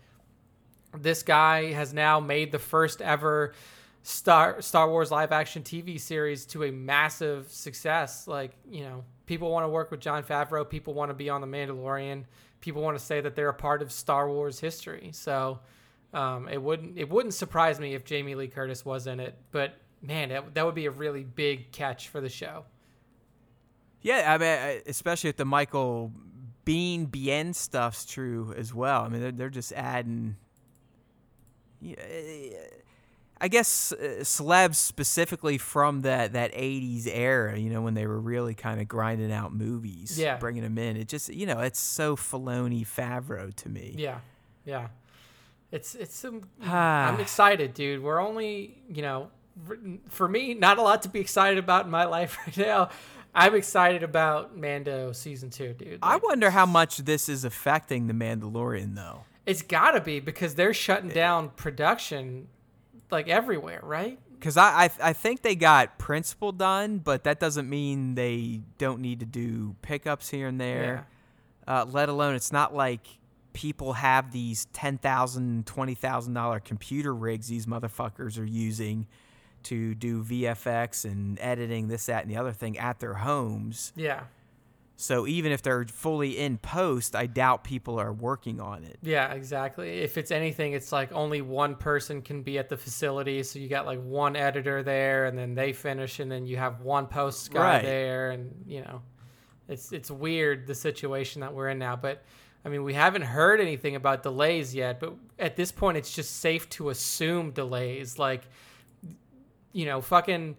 this guy has now made the first ever Star Star Wars live action T V series to a massive success. Like, you know, people want to work with Jon Favreau. People want to be on The Mandalorian. People want to say that they're a part of Star Wars history. So um, it wouldn't it wouldn't surprise me if Jamie Lee Curtis was in it. But man, that, that would be a really big catch for the show. Yeah, I mean, especially if the Michael Bean Bien stuff's true as well. I mean, they're they're just adding. I guess uh, celebs specifically from that, that eighties era, you know, when they were really kind of grinding out movies, yeah. bringing them in. It just, you know, it's so Filoni Favreau to me. Yeah, yeah. It's, it's some, I'm excited, dude. We're only, you know, for me, not a lot to be excited about in my life right now. I'm excited about Mando season two, dude. Like, I wonder how much this is affecting The Mandalorian, though. It's got to be, because they're shutting down production like everywhere, right? Because I, I I think they got principal done, but that doesn't mean they don't need to do pickups here and there. Yeah. Uh, let alone, it's not like people have these ten thousand dollars, twenty thousand dollars computer rigs these motherfuckers are using to do V F X and editing, this, that, and the other thing at their homes. Yeah. So even if they're fully in post, I doubt people are working on it. Yeah, exactly. If it's anything, it's like only one person can be at the facility. So you got like one editor there, and then they finish, and then you have one post guy right. there. And, you know, it's it's weird, the situation that we're in now. But, I mean, we haven't heard anything about delays yet. But at this point, it's just safe to assume delays. Like, you know, fucking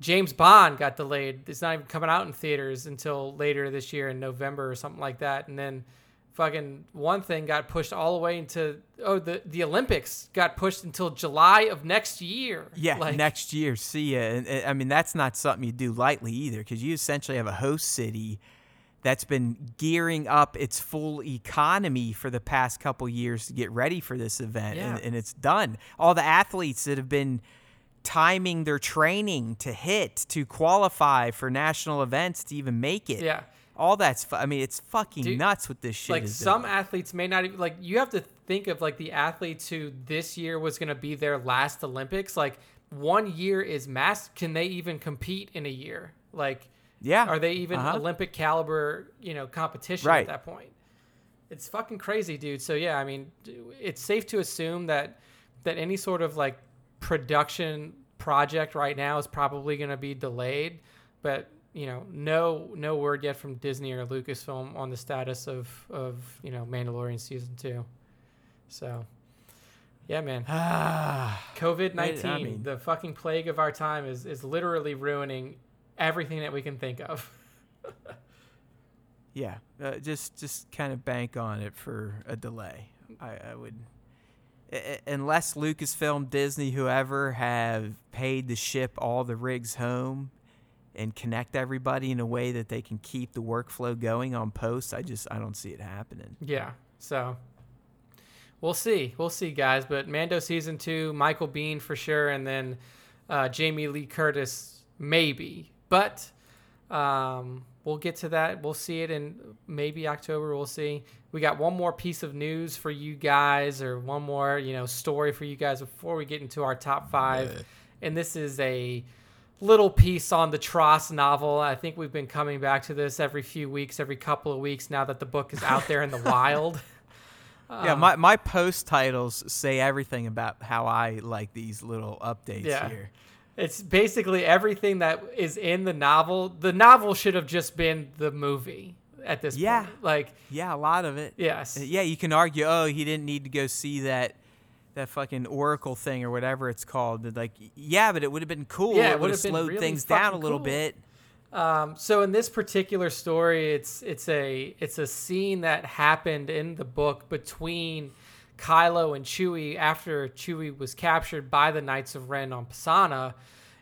James Bond got delayed. It's not even coming out in theaters until later this year in November or something like that. And then fucking one thing got pushed all the way into, oh, the, the Olympics got pushed until July of next year. Yeah, like, next year. See ya. And, and, I mean, that's not something you do lightly either, because you essentially have a host city that's been gearing up its full economy for the past couple years to get ready for this event. Yeah. And, and it's done. All the athletes that have been timing their training to hit to qualify for national events to even make it. Yeah, all that's fu- I mean, it's fucking Dude, nuts with this shit. Like, is some doing. Athletes may not even, like, you have to think of like the athletes who this year was going to be their last Olympics. Like, one year is mass. Can they even compete in a year? Like, yeah, are they even uh-huh. Olympic caliber, you know, competition right. at that point? It's fucking crazy, dude. So yeah, I mean, it's safe to assume that that any sort of like production project right now is probably going to be delayed, but you know, no no word yet from Disney or Lucasfilm on the status of of you know, Mandalorian season two. So yeah, man. COVID nineteen, I mean, the fucking plague of our time, is is literally ruining everything that we can think of. Yeah, uh, just just kind of bank on it for a delay. I, I would. Unless Lucasfilm, Disney, whoever have paid to ship all the rigs home and connect everybody in a way that they can keep the workflow going on post, I just I don't see it happening. Yeah, so we'll see, we'll see, guys. But Mando season two, Michael Biehn for sure, and then uh, Jamie Lee Curtis maybe. But um, we'll get to that. We'll see it in maybe October. We'll see. We got one more piece of news for you guys, or one more, you know, story for you guys before we get into our top five. Yeah. And this is a little piece on the Tross novel. I think we've been coming back to this every few weeks, every couple of weeks now that the book is out there in the wild. Um, yeah, my, my post titles say everything about how I like these little updates yeah. here. It's basically everything that is in the novel. The novel should have just been the movie at this yeah. point. Like, yeah, a lot of it. Yes. Yeah, you can argue, oh, he didn't need to go see that that fucking Oracle thing or whatever it's called. Like, yeah, but it would have been cool. Yeah, it would have slowed really things down a little cool. bit. Um, so in this particular story, it's it's a it's a scene that happened in the book between Kylo and Chewie after Chewie was captured by the Knights of Ren on Pisana,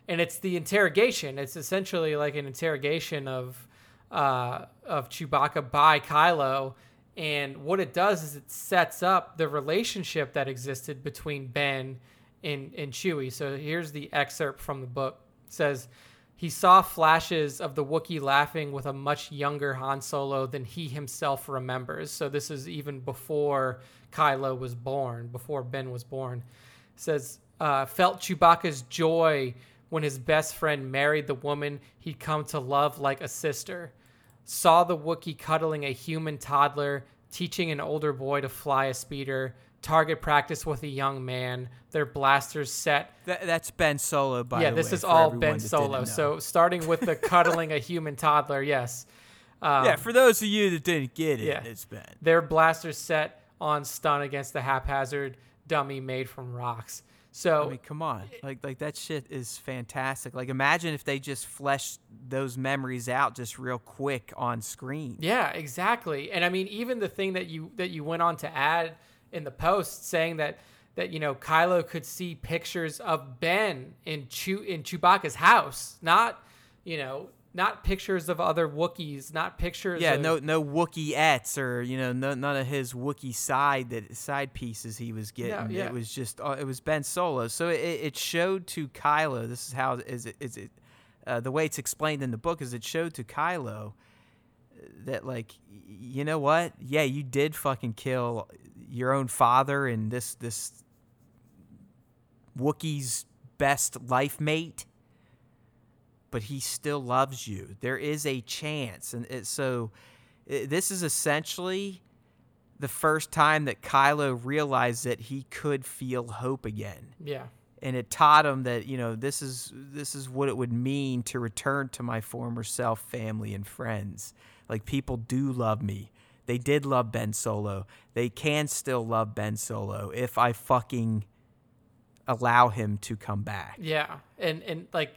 and it's the interrogation. It's essentially like an interrogation of uh, of Chewbacca by Kylo, and what it does is it sets up the relationship that existed between Ben and, and Chewie. So here's the excerpt from the book. It says, "He saw flashes of the Wookiee laughing with a much younger Han Solo than he himself remembers." So this is even before Kylo was born, before Ben was born. It says, uh, "Felt Chewbacca's joy when his best friend married the woman he'd come to love like a sister. Saw the Wookiee cuddling a human toddler, teaching an older boy to fly a speeder. Target practice with a young man. Their blasters set." Th- that's Ben Solo, by yeah, the way. Yeah, this is all Ben Solo. So starting with the cuddling a human toddler, yes. Um, yeah, for those of you that didn't get it, yeah. it's Ben. "Their blasters set on stun against the haphazard dummy made from rocks." So I mean, come on, like like that shit is fantastic. Like, imagine if they just fleshed those memories out just real quick on screen. Yeah, exactly. And I mean, even the thing that you that you went on to add in the post, saying that that you know, Kylo could see pictures of Ben in Chew in Chewbacca's house, not you know Not pictures of other Wookiees, not pictures. Yeah, of... no, no Wookieettes, or you know, no, none of his Wookiee side that side pieces he was getting. Yeah, yeah. It was just, uh, it was Ben Solo. So it, it showed to Kylo. This is how is it is it uh, the way it's explained in the book is it showed to Kylo that like, you know what? Yeah, you did fucking kill your own father and this this Wookiee's best life mate. But he still loves you. There is a chance. And it, so it, this is essentially the first time that Kylo realized that he could feel hope again. Yeah. And it taught him that, you know, this is this is what it would mean to return to my former self, family, and friends. Like, people do love me. They did love Ben Solo. They can still love Ben Solo if I fucking allow him to come back. Yeah. And, and like...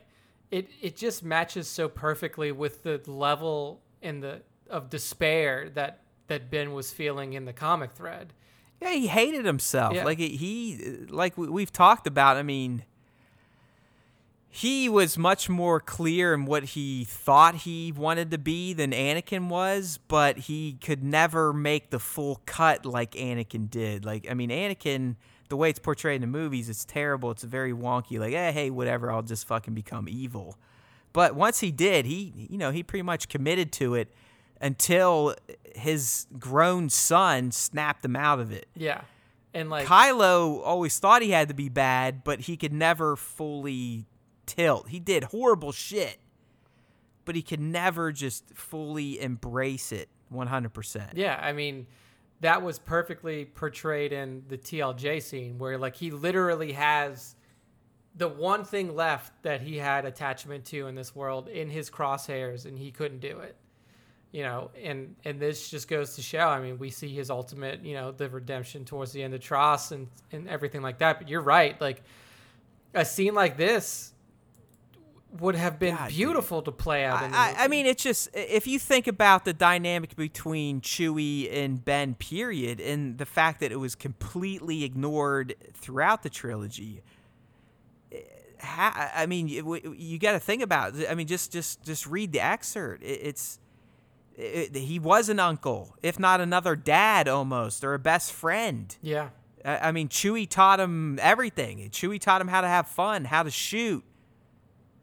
It it just matches so perfectly with the level in the of despair that, that Ben was feeling in the comic thread. Yeah, he hated himself. Yeah. Like he like we've talked about. I mean, he was much more clear in what he thought he wanted to be than Anakin was, but he could never make the full cut like Anakin did. Like I mean, Anakin. The way it's portrayed in the movies, it's terrible. It's very wonky. Like, eh, hey, whatever. I'll just fucking become evil. But once he did, he, you know, he pretty much committed to it until his grown son snapped him out of it. Yeah, and like Kylo always thought he had to be bad, but he could never fully tilt. He did horrible shit, but he could never just fully embrace it one hundred percent. Yeah, I mean. That was perfectly portrayed in the T L J scene where like he literally has the one thing left that he had attachment to in this world in his crosshairs and he couldn't do it, you know, and, and this just goes to show, I mean, we see his ultimate, you know, the redemption towards the end of Tross and, and everything like that. But you're right. Like a scene like this would have been God, beautiful dude. to play out. In the I, I mean, it's just, if you think about the dynamic between Chewie and Ben, period, and the fact that it was completely ignored throughout the trilogy, I mean, you got to think about it. I mean, just, just, just read the excerpt. It's, it, he was an uncle, if not another dad almost, or a best friend. Yeah. I mean, Chewie taught him everything. Chewie taught him how to have fun, how to shoot.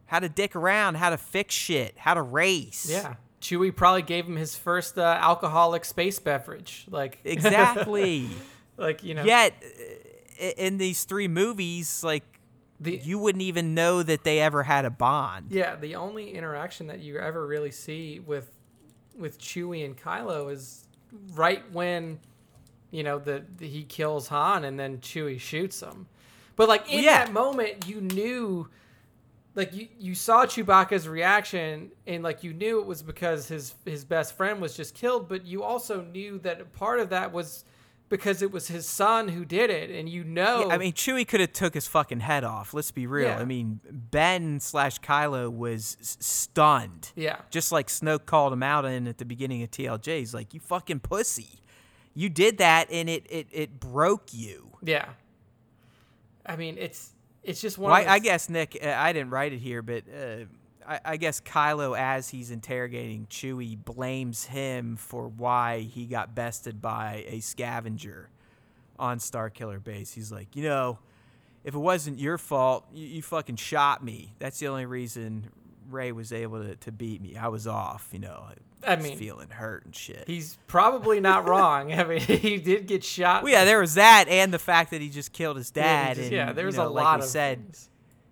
How to dick around, how to fix shit, how to race. Yeah. Chewie probably gave him his first uh, alcoholic space beverage. Like exactly. Like, you know. Yet, in these three movies, like, the, you wouldn't even know that they ever had a bond. Yeah, the only interaction that you ever really see with with Chewie and Kylo is right when, you know, the, the he kills Han and then Chewie shoots him. But, like, in yeah. that moment, you knew... Like, you, you saw Chewbacca's reaction, and, like, you knew it was because his his best friend was just killed, but you also knew that part of that was because it was his son who did it, and you know... Yeah, I mean, Chewie could have took his fucking head off, let's be real. Yeah. I mean, Ben slash Kylo was stunned. Yeah. Just like Snoke called him out in at the beginning of T L J. He's like, you fucking pussy. You did that, and it, it, it broke you. Yeah. I mean, it's... It's just one. Well, I guess Nick, uh, I didn't write it here, but uh, I, I guess Kylo, as he's interrogating Chewie, blames him for why he got bested by a scavenger on Starkiller Base. He's like, you know, if it wasn't your fault, you, you fucking shot me. That's the only reason Rey was able to, to beat me. I was off, you know. I, I mean, feeling hurt and shit. He's probably not wrong. I mean, he did get shot. Well, yeah, there was that, and the fact that he just killed his dad. Yeah, just, and, yeah there was you know, a lot like we of said, things.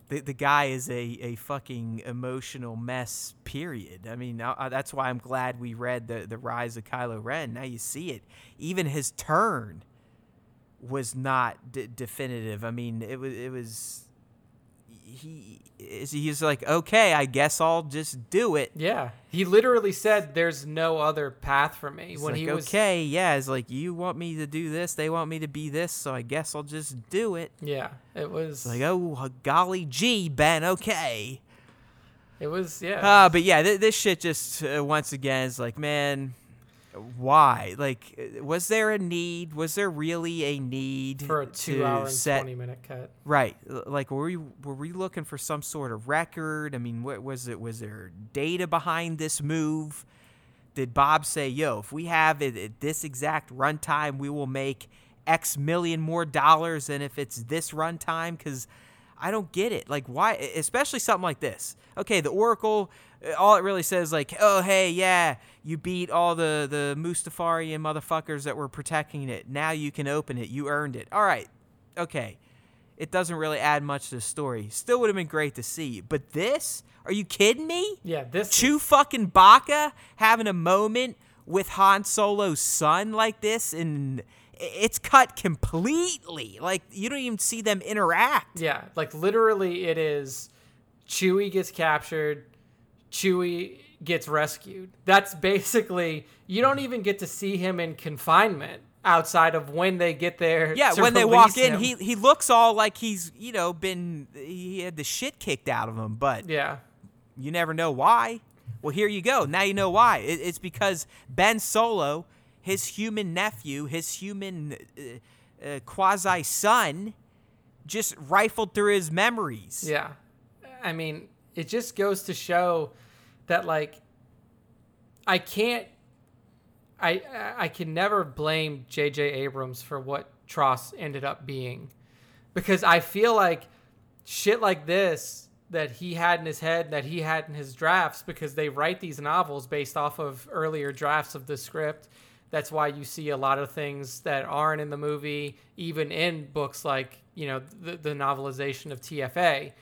The the guy is a, a fucking emotional mess. Period. I mean, I, I, that's why I'm glad we read the the Rise of Kylo Ren. Now you see it. Even his turn was not d- definitive. I mean, it was it was. He is he's like, okay, I guess I'll just do it. Yeah. He literally said there's no other path for me. He's when like, he was okay, yeah, it's like you want me to do this, they want me to be this, so I guess I'll just do it. Yeah. It was it's like, oh golly gee, Ben, okay. It was yeah. Uh, but yeah, th- this shit just uh, once again is like, man, why? Like, was there a need? Was there really a need for a two-hour and twenty-minute cut? Right. Like, were we were we looking for some sort of record? I mean, what was it? Was there data behind this move? Did Bob say, "Yo, if we have it at this exact runtime, we will make X million more dollars than if it's this runtime"? Because I don't get it. Like, why? Especially something like this. Okay, the Oracle. All it really says, like, oh, hey, yeah, you beat all the, the Mustafarian motherfuckers that were protecting it. Now you can open it. You earned it. All right. Okay. It doesn't really add much to the story. Still would have been great to see. But this? Are you kidding me? Yeah, this. Chew is- fucking Baca having a moment with Han Solo's son like this, and it's cut completely. Like, you don't even see them interact. Yeah, like, literally it is Chewie gets captured, Chewie gets rescued. That's basically, you don't even get to see him in confinement outside of when they get there. Yeah, when they walk in, him. he he looks all like he's, you know, been, he had the shit kicked out of him, but yeah, you never know why. Well, here you go. Now you know why. It, it's because Ben Solo, his human nephew, his human uh, uh, quasi-son, just rifled through his memories. Yeah. I mean, it just goes to show that, like, I can't, I I can never blame J J. Abrams for what Tross ended up being, because I feel like shit like this that he had in his head, that he had in his drafts, because they write these novels based off of earlier drafts of the script. That's why you see a lot of things that aren't in the movie, even in books like, you know, the, the novelization of T F A.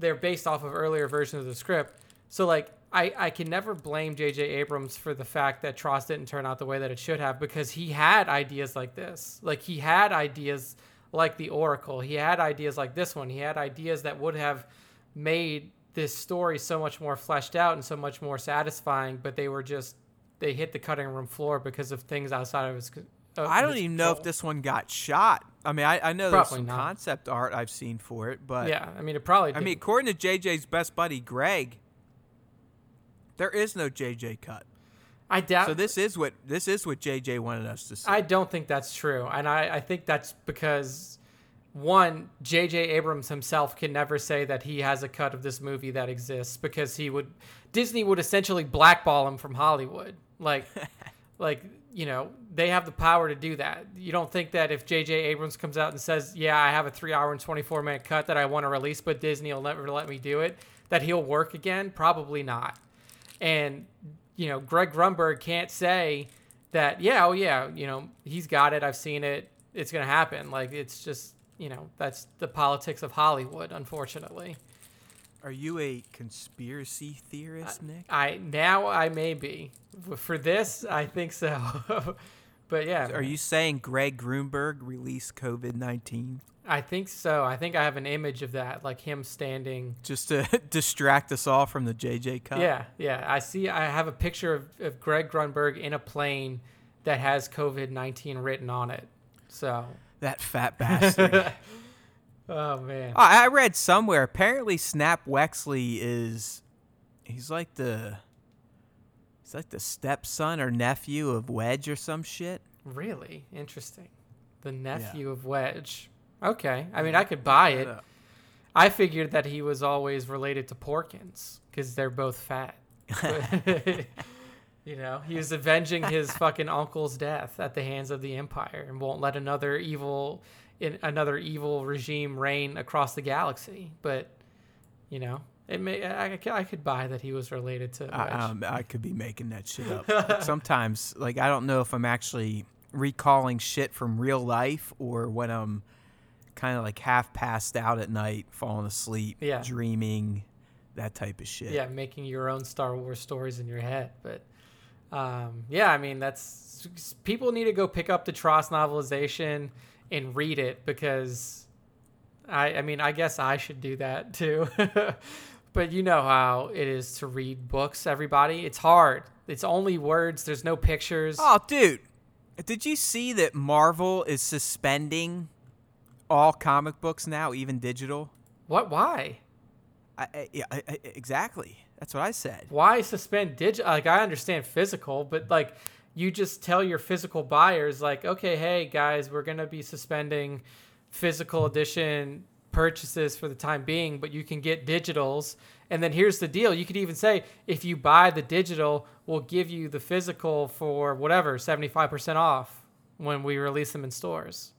They're based off of earlier versions of the script. So, like, I, I can never blame J J. Abrams for the fact that Tross didn't turn out the way that it should have, because he had ideas like this. Like, he had ideas like the Oracle. He had ideas like this one. He had ideas that would have made this story so much more fleshed out and so much more satisfying, but they were just, they hit the cutting room floor because of things outside of his control. I don't even know if this one got shot. I mean, I, I know there's some concept art I've seen for it, but yeah, I mean, it probably did. I mean, according to J J's best buddy, Greg, there is no J J cut. I doubt. So this is what this is what J J wanted us to see. I don't think that's true, and I, I think that's because, one, J J. Abrams himself can never say that he has a cut of this movie that exists, because he would, Disney would essentially blackball him from Hollywood, like, like. You know, they have the power to do that. You don't think that if J J. Abrams comes out and says, yeah, I have a three hour and twenty-four minute cut that I want to release, but Disney will never let me do it, that he'll work again? Probably not. And, you know, Greg Grunberg can't say that, yeah, oh, yeah, you know, he's got it. I've seen it. It's going to happen. Like, it's just, you know, that's the politics of Hollywood, unfortunately. Are you a conspiracy theorist, Nick? I, I now I may be. For this, I think so. But yeah. Are you saying Greg Grunberg released covid nineteen? I think so. I think I have an image of that, like him standing. Just to distract us all from the J J cut? Yeah, yeah. I see. I have a picture of, of Greg Grunberg in a plane that has covid nineteen written on it. So that fat bastard. Oh, man. I read somewhere, apparently Snap Wexley is, he's like the, he's like the stepson or nephew of Wedge or some shit. Really? Interesting. The nephew yeah. of Wedge. Okay. I mean, I could buy it. I figured that he was always related to Porkins, because they're both fat. You know, he was avenging his fucking uncle's death at the hands of the Empire and won't let another evil... in another evil regime reign across the galaxy. But, you know, it may, I, I could buy that he was related to I, um, I could be making that shit up. Sometimes, like, I don't know if I'm actually recalling shit from real life or when I'm kind of like half passed out at night, falling asleep, yeah. dreaming, that type of shit. Yeah, making your own Star Wars stories in your head. But, um, yeah, I mean, that's... People need to go pick up the Tross novelization and read it, because I I mean, I guess I should do that too. But you know how it is to read books, everybody. It's hard. It's only words. There's no pictures. Oh, dude. Did you see that Marvel is suspending all comic books now, even digital? What? Why? I, I, yeah, I, I, exactly. That's what I said. Why suspend digital? Like, I understand physical, but like... you just tell your physical buyers, like, okay, hey, guys, we're going to be suspending physical edition purchases for the time being, but you can get digitals. And then here's the deal. You could even say, if you buy the digital, we'll give you the physical for whatever, seventy-five percent off when we release them in stores.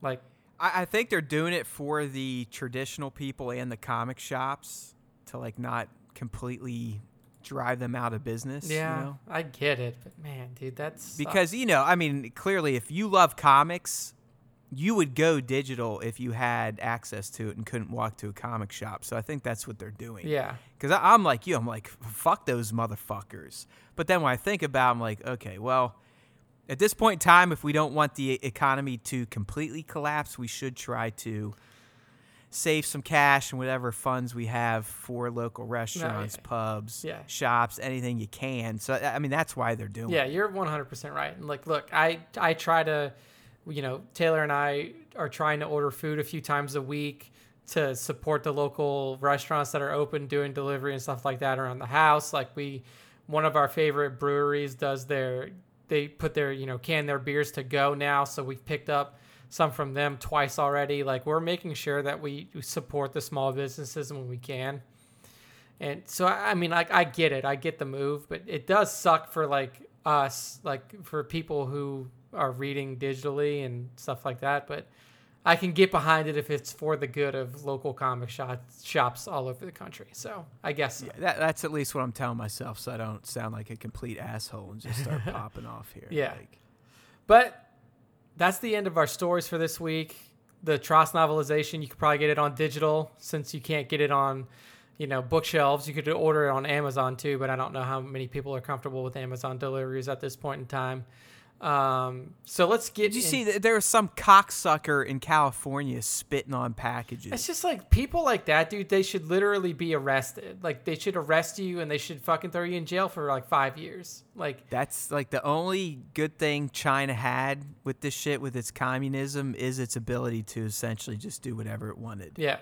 Like, I, I think they're doing it for the traditional people and the comic shops to, like, not completely drive them out of business. Yeah, you know? I get it. But, man, dude, that's... Because, you know, I mean, clearly, if you love comics... you would go digital if you had access to it and couldn't walk to a comic shop. So I think that's what they're doing. Yeah. Because I'm like you. I'm like, fuck those motherfuckers. But then when I think about it, I'm like, okay, well, at this point in time, if we don't want the economy to completely collapse, we should try to save some cash and whatever funds we have for local restaurants, no, yeah. pubs, yeah. shops, anything you can. So, I mean, that's why they're doing yeah, it. Yeah, you're one hundred percent right. And like, look, I, I try to... you know, Taylor and I are trying to order food a few times a week to support the local restaurants that are open doing delivery and stuff like that around the house. Like we, one of our favorite breweries does their, they put their, you know, can their beers to go now. So we've picked up some from them twice already. Like we're making sure that we support the small businesses when we can. And so, I mean, like I get it. I get the move, but it does suck for like us, like for people who are reading digitally and stuff like that, but I can get behind it if it's for the good of local comic shop, shops all over the country. So I guess so. Yeah, that, that's at least what I'm telling myself, so I don't sound like a complete asshole and just start popping off here. Yeah. Like. But that's the end of our stories for this week. The Tross novelization, you could probably get it on digital since you can't get it on, you know, bookshelves. You could order it on Amazon too, but I don't know how many people are comfortable with Amazon deliveries at this point in time. Um, so let's get... Did you in. see that there was some cocksucker in California spitting on packages? It's just like, people like that, dude, they should literally be arrested. Like, they should arrest you and they should fucking throw you in jail for like five years. Like... That's like the only good thing China had with this shit, with its communism, is its ability to essentially just do whatever it wanted. Yeah.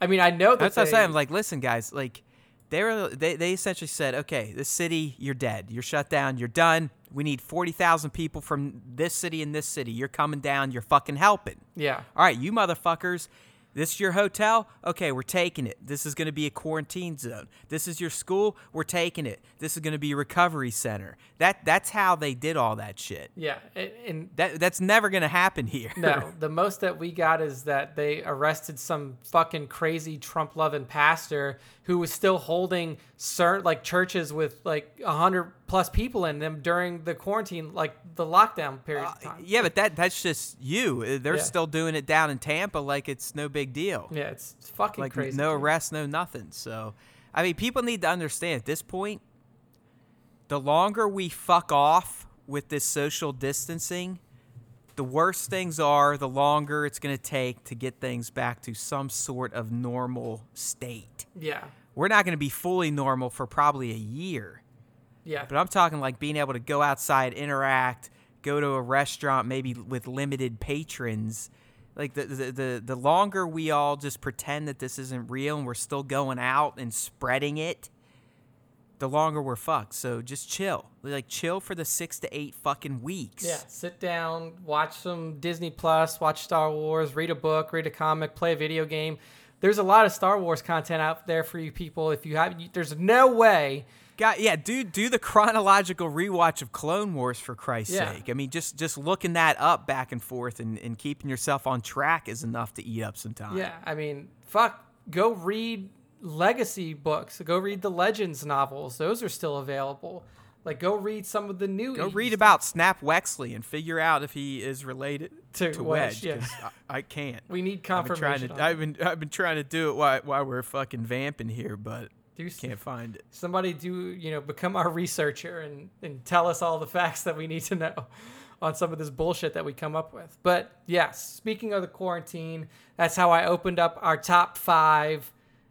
I mean, I know that That's they, what I'm saying. I'm like, listen, guys, like... They were they, they essentially said, okay, this city, you're dead. You're shut down. You're done. We need forty thousand people from this city and this city. You're coming down. You're fucking helping. Yeah. All right, you motherfuckers, this is your hotel. Okay, we're taking it. This is going to be a quarantine zone. This is your school. We're taking it. This is going to be a recovery center. That That's how they did all that shit. Yeah. And, and that that's never going to happen here. No, the most that we got is that they arrested some fucking crazy Trump-loving pastor who was still holding certain, like, churches with like one hundred plus people in them during the quarantine, like the lockdown period of time. Uh, yeah, but that that's just you. They're yeah. still doing it down in Tampa like it's no big deal. Yeah, it's fucking like, crazy. No arrests, no nothing. So, I mean, people need to understand at this point, the longer we fuck off with this social distancing, the worse things are, the longer it's going to take to get things back to some sort of normal state. Yeah. We're not going to be fully normal for probably a year. Yeah. But I'm talking like being able to go outside, interact, go to a restaurant maybe with limited patrons. Like the, the, the, the longer we all just pretend that this isn't real and we're still going out and spreading it, the longer we're fucked. So just chill. Like chill for the six to eight fucking weeks. Yeah. Sit down, watch some Disney Plus, watch Star Wars, read a book, read a comic, play a video game. There's a lot of Star Wars content out there for you people. If you have, there's no way. God, yeah, do do the chronological rewatch of Clone Wars for Christ's yeah. sake. I mean, just just looking that up back and forth and, and keeping yourself on track is enough to eat up some time. Yeah, I mean, fuck, go read legacy books. Go read the Legends novels. Those are still available. Like, go read some of the new. Go read about Snap Wexley and figure out if he is related to, to Wedge. Yeah. I, I can't. We need confirmation. I've been, trying to, I've been I've been trying to do it while while we're fucking vamping here, but do, can't find it. Somebody do you know become our researcher and and tell us all the facts that we need to know on some of this bullshit that we come up with. But yes, yeah, speaking of the quarantine, that's how I opened up our top five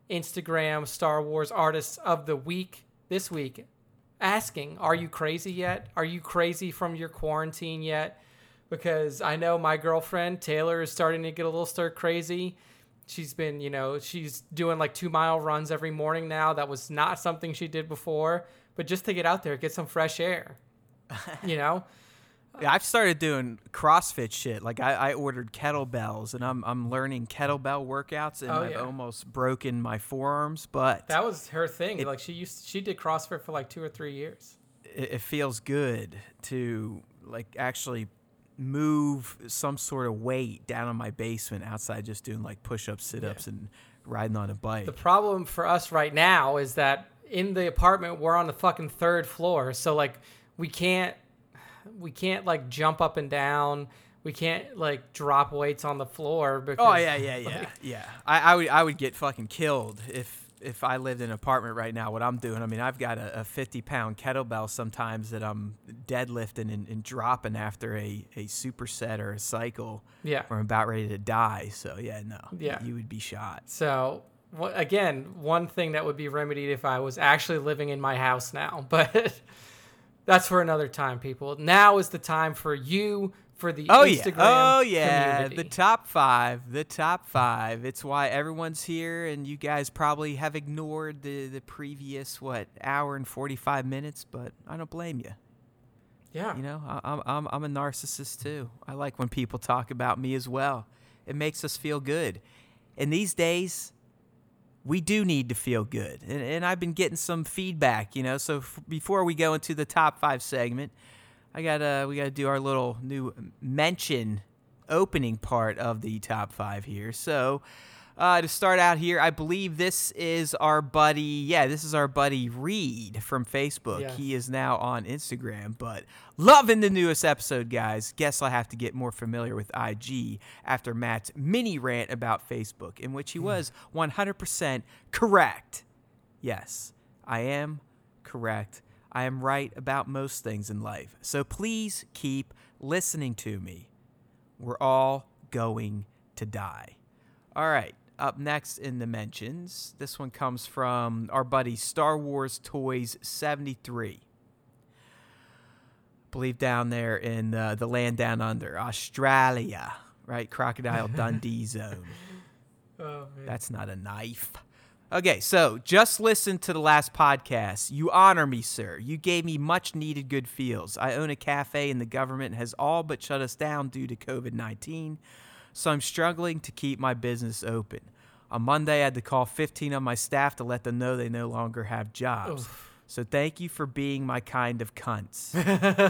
Instagram Star Wars artists of the week this week. Asking, are you crazy yet? Are you crazy from your quarantine yet? Because I know my girlfriend, Taylor, is starting to get a little stir crazy. She's been, you know, she's doing like two mile runs every morning now. That was not something she did before. But just to get out there, get some fresh air. you know? Yeah, I've started doing CrossFit shit. Like I, I ordered kettlebells, and I'm I'm learning kettlebell workouts, and oh, I've yeah. almost broken my forearms. But that was her thing. It, like she used, she did CrossFit for like two or three years. It, it feels good to like actually move some sort of weight down in my basement outside, just doing like push-ups, sit-ups, yeah. and riding on a bike. The problem for us right now is that in the apartment we're on the fucking third floor, so like we can't. We can't like jump up and down. We can't like drop weights on the floor. Because, oh yeah, yeah, yeah, like, yeah. I, I would I would get fucking killed if if I lived in an apartment right now. What I'm doing, I mean, I've got a, a fifty pound kettlebell sometimes that I'm deadlifting and, and dropping after a a superset or a cycle. Yeah. Or I'm about ready to die. So yeah, no. Yeah. You would be shot. So. Again, one thing that would be remedied if I was actually living in my house now, but. That's for another time, people. Now is the time for you, for the oh, Instagram yeah. Oh, yeah. Community. The top five. The top five. It's why everyone's here, and you guys probably have ignored the, the previous, what, hour and forty-five minutes, but I don't blame you. Yeah. You know, I, I'm, I'm a narcissist, too. I like when people talk about me as well. It makes us feel good. And these days... we do need to feel good, and, and I've been getting some feedback, you know. So f- before we go into the top five segment, I gotta we gotta do our little new mention opening part of the top five here. So uh, to start out here, I believe this is our buddy. Yeah, this is our buddy Reed from Facebook. Yes. He is now on Instagram, but loving the newest episode, guys. Guess I'll have to get more familiar with I G after Matt's mini rant about Facebook, in which he was one hundred percent correct. Yes, I am correct. I am right about most things in life. So please keep listening to me. We're all going to die. All right, up next in the mentions, this one comes from our buddy Star Wars Toys seventy-three. Believe down there in uh, the land down under, Australia, right? Crocodile Dundee zone. Oh, man. That's not a knife. Okay, so just listen to the last podcast. You honor me, sir. You gave me much needed good feels. I own a cafe, and the government has all but shut us down due to covid nineteen, so I'm struggling to keep my business open. On Monday, I had to call fifteen of my staff to let them know they no longer have jobs. Oof. So thank you for being my kind of cunts.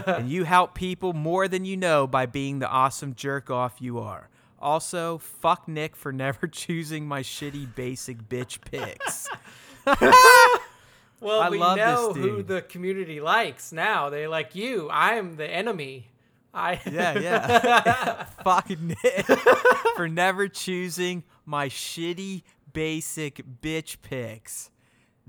And you help people more than you know by being the awesome jerk-off you are. Also, fuck Nick for never choosing my shitty basic bitch picks. Well, I we love know this dude. Who the community likes now. They like you. I am the enemy. I Yeah, yeah. yeah. Fuck Nick for never choosing my shitty basic bitch picks.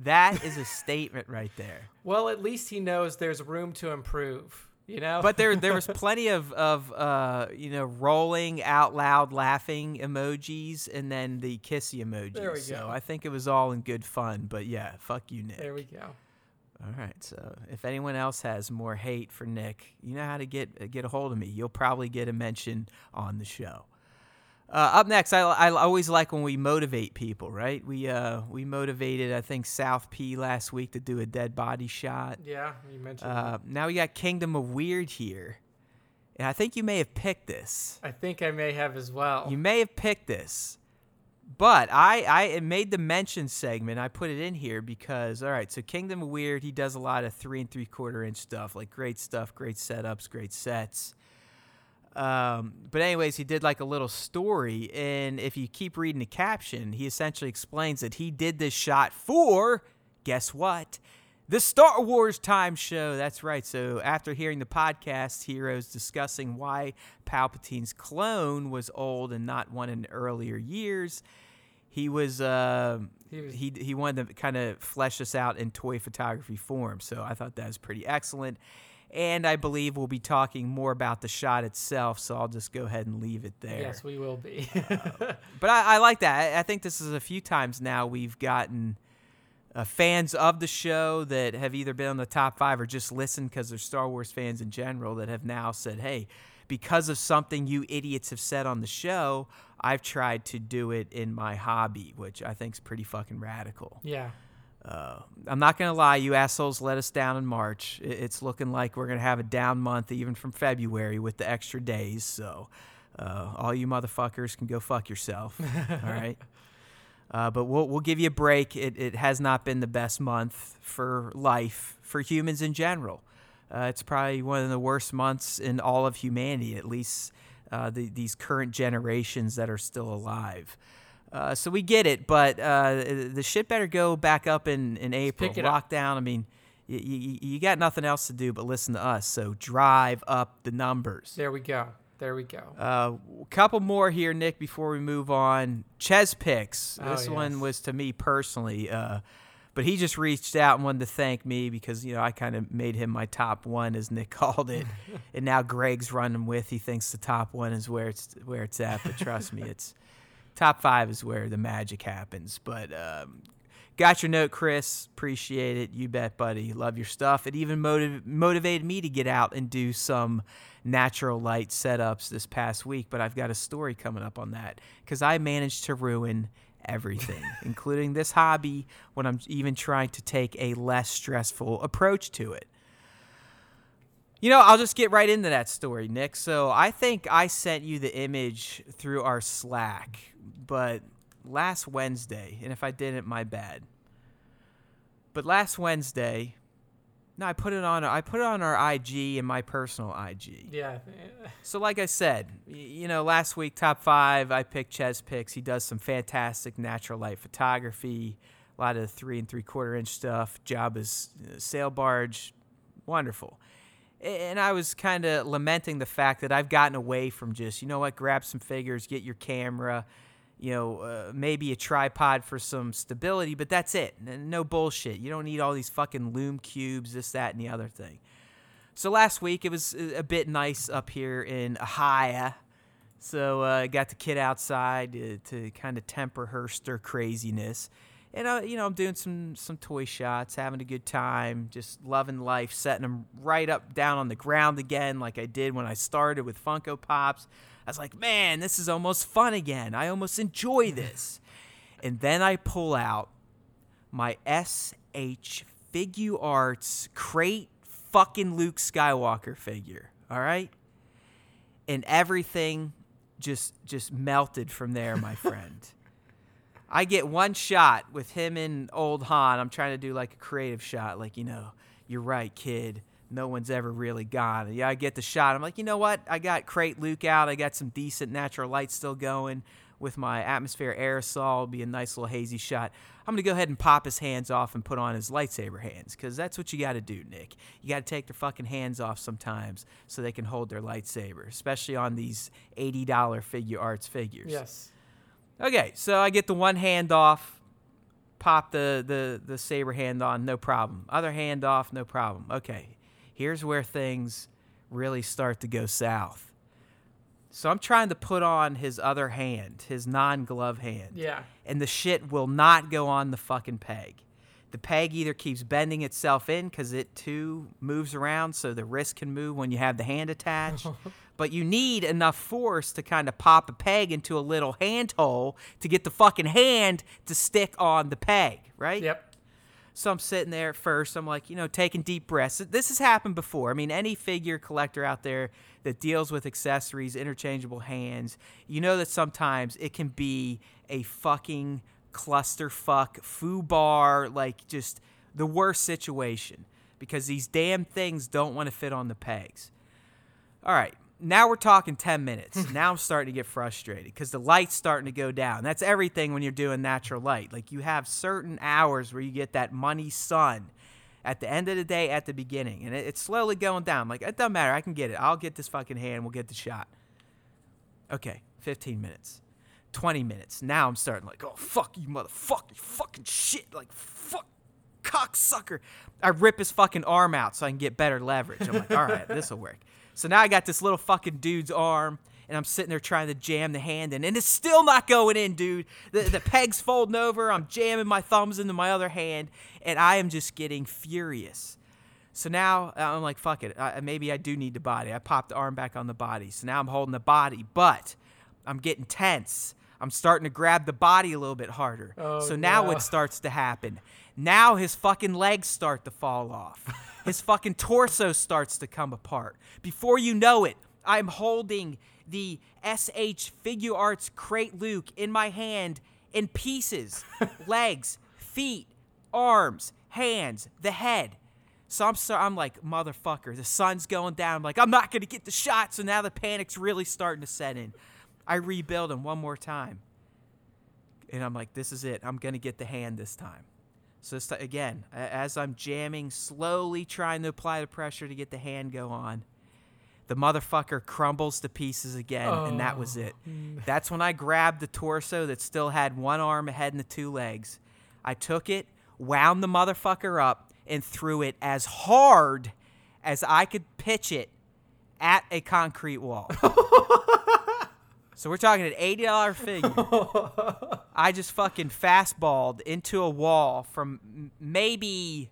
That is a statement right there. Well, at least he knows there's room to improve, you know? But there there was plenty of, of uh, you know, rolling out loud laughing emojis and then the kissy emojis. There we go. So I think it was all in good fun. But, yeah, fuck you, Nick. There we go. All right. So if anyone else has more hate for Nick, you know how to get, get a hold of me. You'll probably get a mention on the show. Uh, up next, I, I always like when we motivate people, right? We uh, we motivated, I think, South P last week to do a dead body shot. Yeah, you mentioned uh, that. Now we got Kingdom of Weird here. And I think you may have picked this. I think I may have as well. You may have picked this. But I, I made the mention segment. I put it in here because, all right, so Kingdom of Weird, he does a lot of three and three quarter inch stuff, like great stuff, great setups, great sets. Um, but anyways, he did like a little story, and if you keep reading the caption, he essentially explains that he did this shot for, guess what, the Star Wars Time Show. That's right. So after hearing the podcast heroes discussing why Palpatine's clone was old and not one in earlier years, he was, uh, he, was- he, he wanted to kind of flesh this out in toy photography form. So I thought that was pretty excellent. And I believe we'll be talking more about the shot itself, so I'll just go ahead and leave it there. Yes, we will be. uh, but I, I like that. I, I think this is a few times now we've gotten uh, fans of the show that have either been on the top five or just listened because they're Star Wars fans in general that have now said, hey, because of something you idiots have said on the show, I've tried to do it in my hobby, which I think is pretty fucking radical. Yeah. Uh, I'm not going to lie, you assholes let us down in March. It's looking like we're going to have a down month even from February with the extra days. So uh, all you motherfuckers can go fuck yourself. All right. Uh, but we'll we'll give you a break. It it has not been the best month for life, for humans in general. Uh, it's probably one of the worst months in all of humanity, at least uh, the, these current generations that are still alive. Uh, so we get it, but uh, the shit better go back up in, in April. Lockdown, up. I mean, y- y- you got nothing else to do but listen to us, so drive up the numbers. There we go. There we go. A uh, couple more here, Nick, before we move on. Ches Picks. Oh, this yes. one was to me personally, uh, but he just reached out and wanted to thank me because, you know, I kind of made him my top one, as Nick called it, and now Greg's running with. He thinks the top one is where it's where it's at, but trust me, it's... Top five is where the magic happens. But um, got your note, Chris. Appreciate it. You bet, buddy. Love your stuff. It even motiv- motivated me to get out and do some natural light setups this past week. But I've got a story coming up on that because I managed to ruin everything, including this hobby, when I'm even trying to take a less stressful approach to it. You know, I'll just get right into that story, Nick. So I think I sent you the image through our Slack, but last Wednesday, and if I didn't, my bad. But last Wednesday, no, I put it on. I put it on our I G and my personal I G. Yeah. So like I said, you know, last week top five, I picked Ches Picks. He does some fantastic natural light photography, a lot of three and three quarter inch stuff. Jabba's sail barge, wonderful. And I was kind of lamenting the fact that I've gotten away from just, you know what, grab some figures, get your camera, you know, uh, maybe a tripod for some stability, but that's it. No bullshit. You don't need all these fucking loom cubes, this, that, and the other thing. So last week it was a bit nice up here in Ohio. So uh, I got the kid outside to, to kind of temper her stir craziness. And, uh, you know, I'm doing some, some toy shots, having a good time, just loving life, setting them right up down on the ground again like I did when I started with Funko Pops. I was like, man, this is almost fun again. I almost enjoy this. And then I pull out my S H Figure Arts crate fucking Luke Skywalker figure, all right? And everything just just melted from there, my friend. I get one shot with him and old Han. I'm trying to do like a creative shot. Like, you know, you're right, kid. No one's ever really gone. Yeah, I get the shot. I'm like, you know what? I got Crate Luke out. I got some decent natural light still going with my atmosphere aerosol. It'll be a nice little hazy shot. I'm going to go ahead and pop his hands off and put on his lightsaber hands because that's what you got to do, Nick. You got to take their fucking hands off sometimes so they can hold their lightsaber, especially on these eighty dollars Figure Arts figures. Yes. Okay, so I get the one hand off, pop the, the, the saber hand on, no problem. Other hand off, no problem. Okay, here's where things really start to go south. So I'm trying to put on his other hand, his non-glove hand. Yeah. And the shit will not go on the fucking peg. The peg either keeps bending itself in because it, too, moves around so the wrist can move when you have the hand attached. But you need enough force to kind of pop a peg into a little hand hole to get the fucking hand to stick on the peg, right? Yep. So I'm sitting there at first. I'm like, you know, taking deep breaths. This has happened before. I mean, any figure collector out there that deals with accessories, interchangeable hands, you know that sometimes it can be a fucking clusterfuck, foobar, like just the worst situation because these damn things don't want to fit on the pegs. All right, now we're talking ten minutes. Now I'm starting to get frustrated because the light's starting to go down. That's everything when you're doing natural light. Like you have certain hours where you get that money sun at the end of the day at the beginning, and it, it's slowly going down. Like, it doesn't matter. I can get it. I'll get this fucking hand. We'll get the shot. Okay, fifteen minutes. twenty minutes. Now I'm starting like, oh, fuck you, motherfucker, you fucking shit. Like, fuck, cocksucker. I rip his fucking arm out so I can get better leverage. I'm like, all right, this will work. So now I got this little fucking dude's arm, and I'm sitting there trying to jam the hand in, and it's still not going in, dude. The, the peg's folding over. I'm jamming my thumbs into my other hand, and I am just getting furious. So now I'm like, fuck it. I, maybe I do need the body. I popped the arm back on the body. So now I'm holding the body, but I'm getting tense. I'm starting to grab the body a little bit harder. Oh, so now no. What starts to happen? Now his fucking legs start to fall off. His fucking torso starts to come apart. Before you know it, I'm holding the S H Figure Arts Crate Luke in my hand in pieces. Legs, feet, arms, hands, the head. So I'm, so I'm like, motherfucker, the sun's going down. I'm like, I'm not going to get the shot. So now the panic's really starting to set in. I rebuild him one more time. And I'm like, this is it. I'm going to get the hand this time. So this t- again, as I'm jamming, slowly trying to apply the pressure to get the hand go on, the motherfucker crumbles to pieces again, oh. and that was it. That's when I grabbed the torso that still had one arm, a head, and the two legs. I took it, wound the motherfucker up, and threw it as hard as I could pitch it at a concrete wall. So we're talking an eighty dollar figure. I just fucking fastballed into a wall from maybe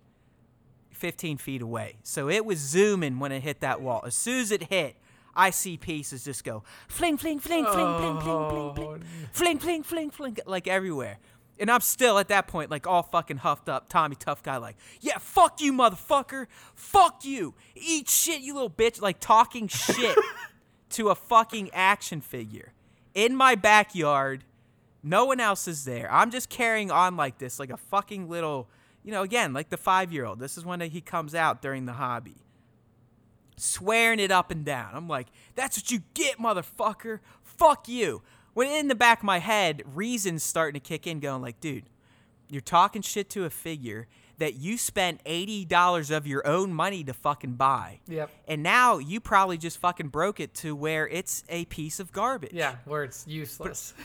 fifteen feet away. So it was zooming when it hit that wall. As soon as it hit, I see pieces just go fling, fling, fling, fling, fling, fling, fling, fling, fling, fling, fling, fling, like everywhere. And I'm still at that point, like all fucking huffed up, Tommy Tough Guy, like, yeah, fuck you, motherfucker. Fuck you. Eat shit, you little bitch. Like talking shit to a fucking action figure. In my backyard, no one else is there. I'm just carrying on like this, like a fucking little, you know, again, like the five-year-old. This is when he comes out during the hobby. Swearing it up and down. I'm like, that's what you get, motherfucker. Fuck you. When in the back of my head, reason's starting to kick in, going like, dude, you're talking shit to a figure that you spent eighty dollars of your own money to fucking buy. Yep. And now you probably just fucking broke it to where it's a piece of garbage. Yeah, where it's useless. But,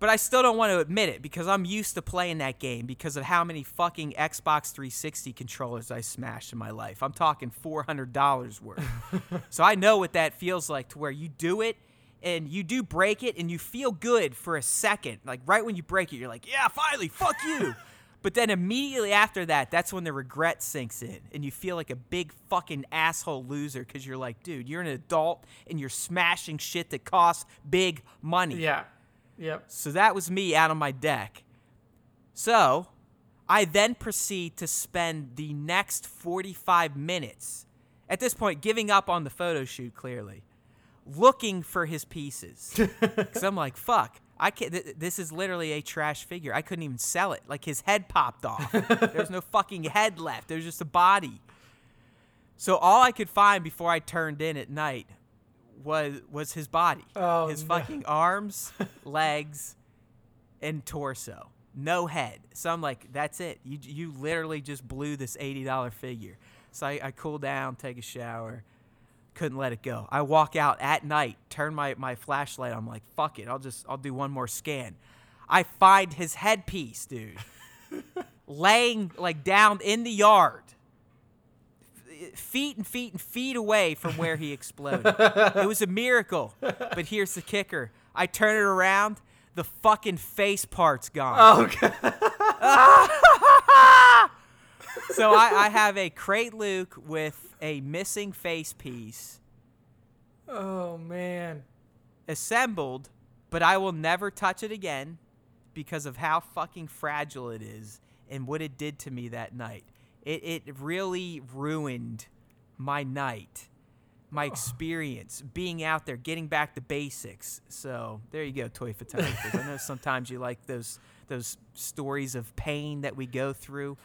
But I still don't want to admit it because I'm used to playing that game because of how many fucking Xbox three sixty controllers I smashed in my life. I'm talking four hundred dollars worth. So I know what that feels like to where you do it and you do break it and you feel good for a second. Like right when you break it, you're like, yeah, finally, fuck you. But then immediately after that, that's when the regret sinks in and you feel like a big fucking asshole loser because you're like, dude, you're an adult and you're smashing shit that costs big money. Yeah. Yep. So that was me out on my deck. So I then proceed to spend the next forty-five minutes, at this point giving up on the photo shoot clearly, looking for his pieces. Because I'm like, fuck, I can't, th- this is literally a trash figure. I couldn't even sell it. Like his head popped off. There's no fucking head left. There's just a body. So all I could find before I turned in at night was was his body. Oh, his fucking no. arms, legs, and torso. No head. So I'm like, that's it. You you literally just blew this eighty dollar figure. So I, I cool down, take a shower. Couldn't let it go. I walk out at night, turn my, my flashlight on. I'm like, fuck it. I'll just, I'll do one more scan. I find his headpiece, dude. Laying, like, down in the yard. Feet and feet and feet away from where he exploded. It was a miracle. But here's the kicker. I turn it around. The fucking face part's gone. Oh, God. Ah! So I, I have a Crate Luke with a missing face piece. Oh, man. Assembled, but I will never touch it again because of how fucking fragile it is and what it did to me that night. It it really ruined my night, my experience, being out there, getting back to basics. So there you go, toy photographers. I know sometimes you like those those stories of pain that we go through.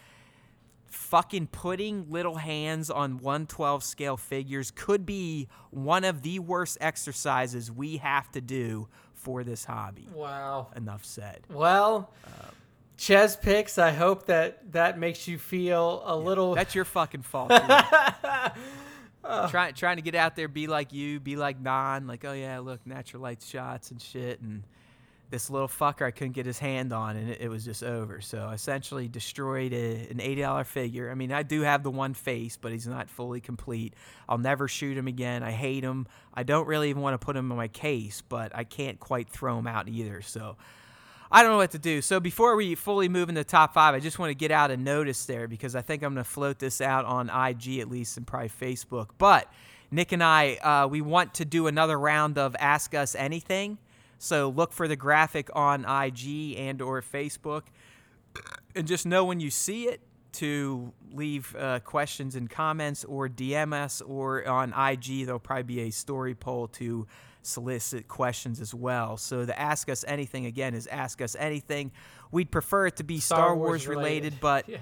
Fucking putting little hands on one twelfth scale figures could be one of the worst exercises we have to do for this hobby. Wow. Enough said. Well... Um, Chess Picks, I hope that that makes you feel a yeah, little... That's your fucking fault. oh. Try, trying to get out there, be like you, be like Nan. Like, oh, yeah, look, natural light shots and shit. And this little fucker I couldn't get his hand on, and it, it was just over. So I essentially destroyed a, an eighty dollar figure. I mean, I do have the one face, but he's not fully complete. I'll never shoot him again. I hate him. I don't really even want to put him in my case, but I can't quite throw him out either, so... I don't know what to do. So before we fully move into top five, I just want to get out a notice there because I think I'm going to float this out on I G at least and probably Facebook. But Nick and I, uh, we want to do another round of Ask Us Anything. So look for the graphic on I G and or Facebook, and just know when you see it to leave uh, questions and comments, or D M us, or on I G there'll probably be a story poll to solicit questions as well. So the Ask Us Anything, again, is Ask Us Anything. We'd prefer it to be Star, Star Wars, Wars related, related, but yeah.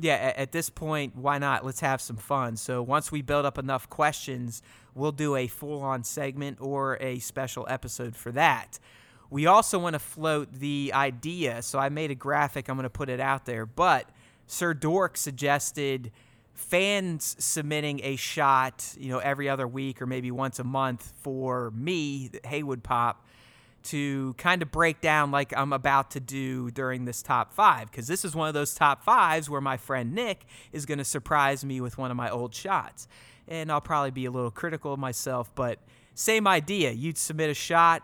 yeah, at this point, why not? Let's have some fun. So once we build up enough questions, we'll do a full-on segment or a special episode for that. We also want to float the idea, so I made a graphic, I'm going to put it out there, but Sir Dork suggested fans submitting a shot, you know, every other week or maybe once a month for me, Haywood Pop, to kind of break down like I'm about to do during this top five, because this is one of those top fives where my friend Nick is going to surprise me with one of my old shots. And I'll probably be a little critical of myself, but same idea. You'd submit a shot,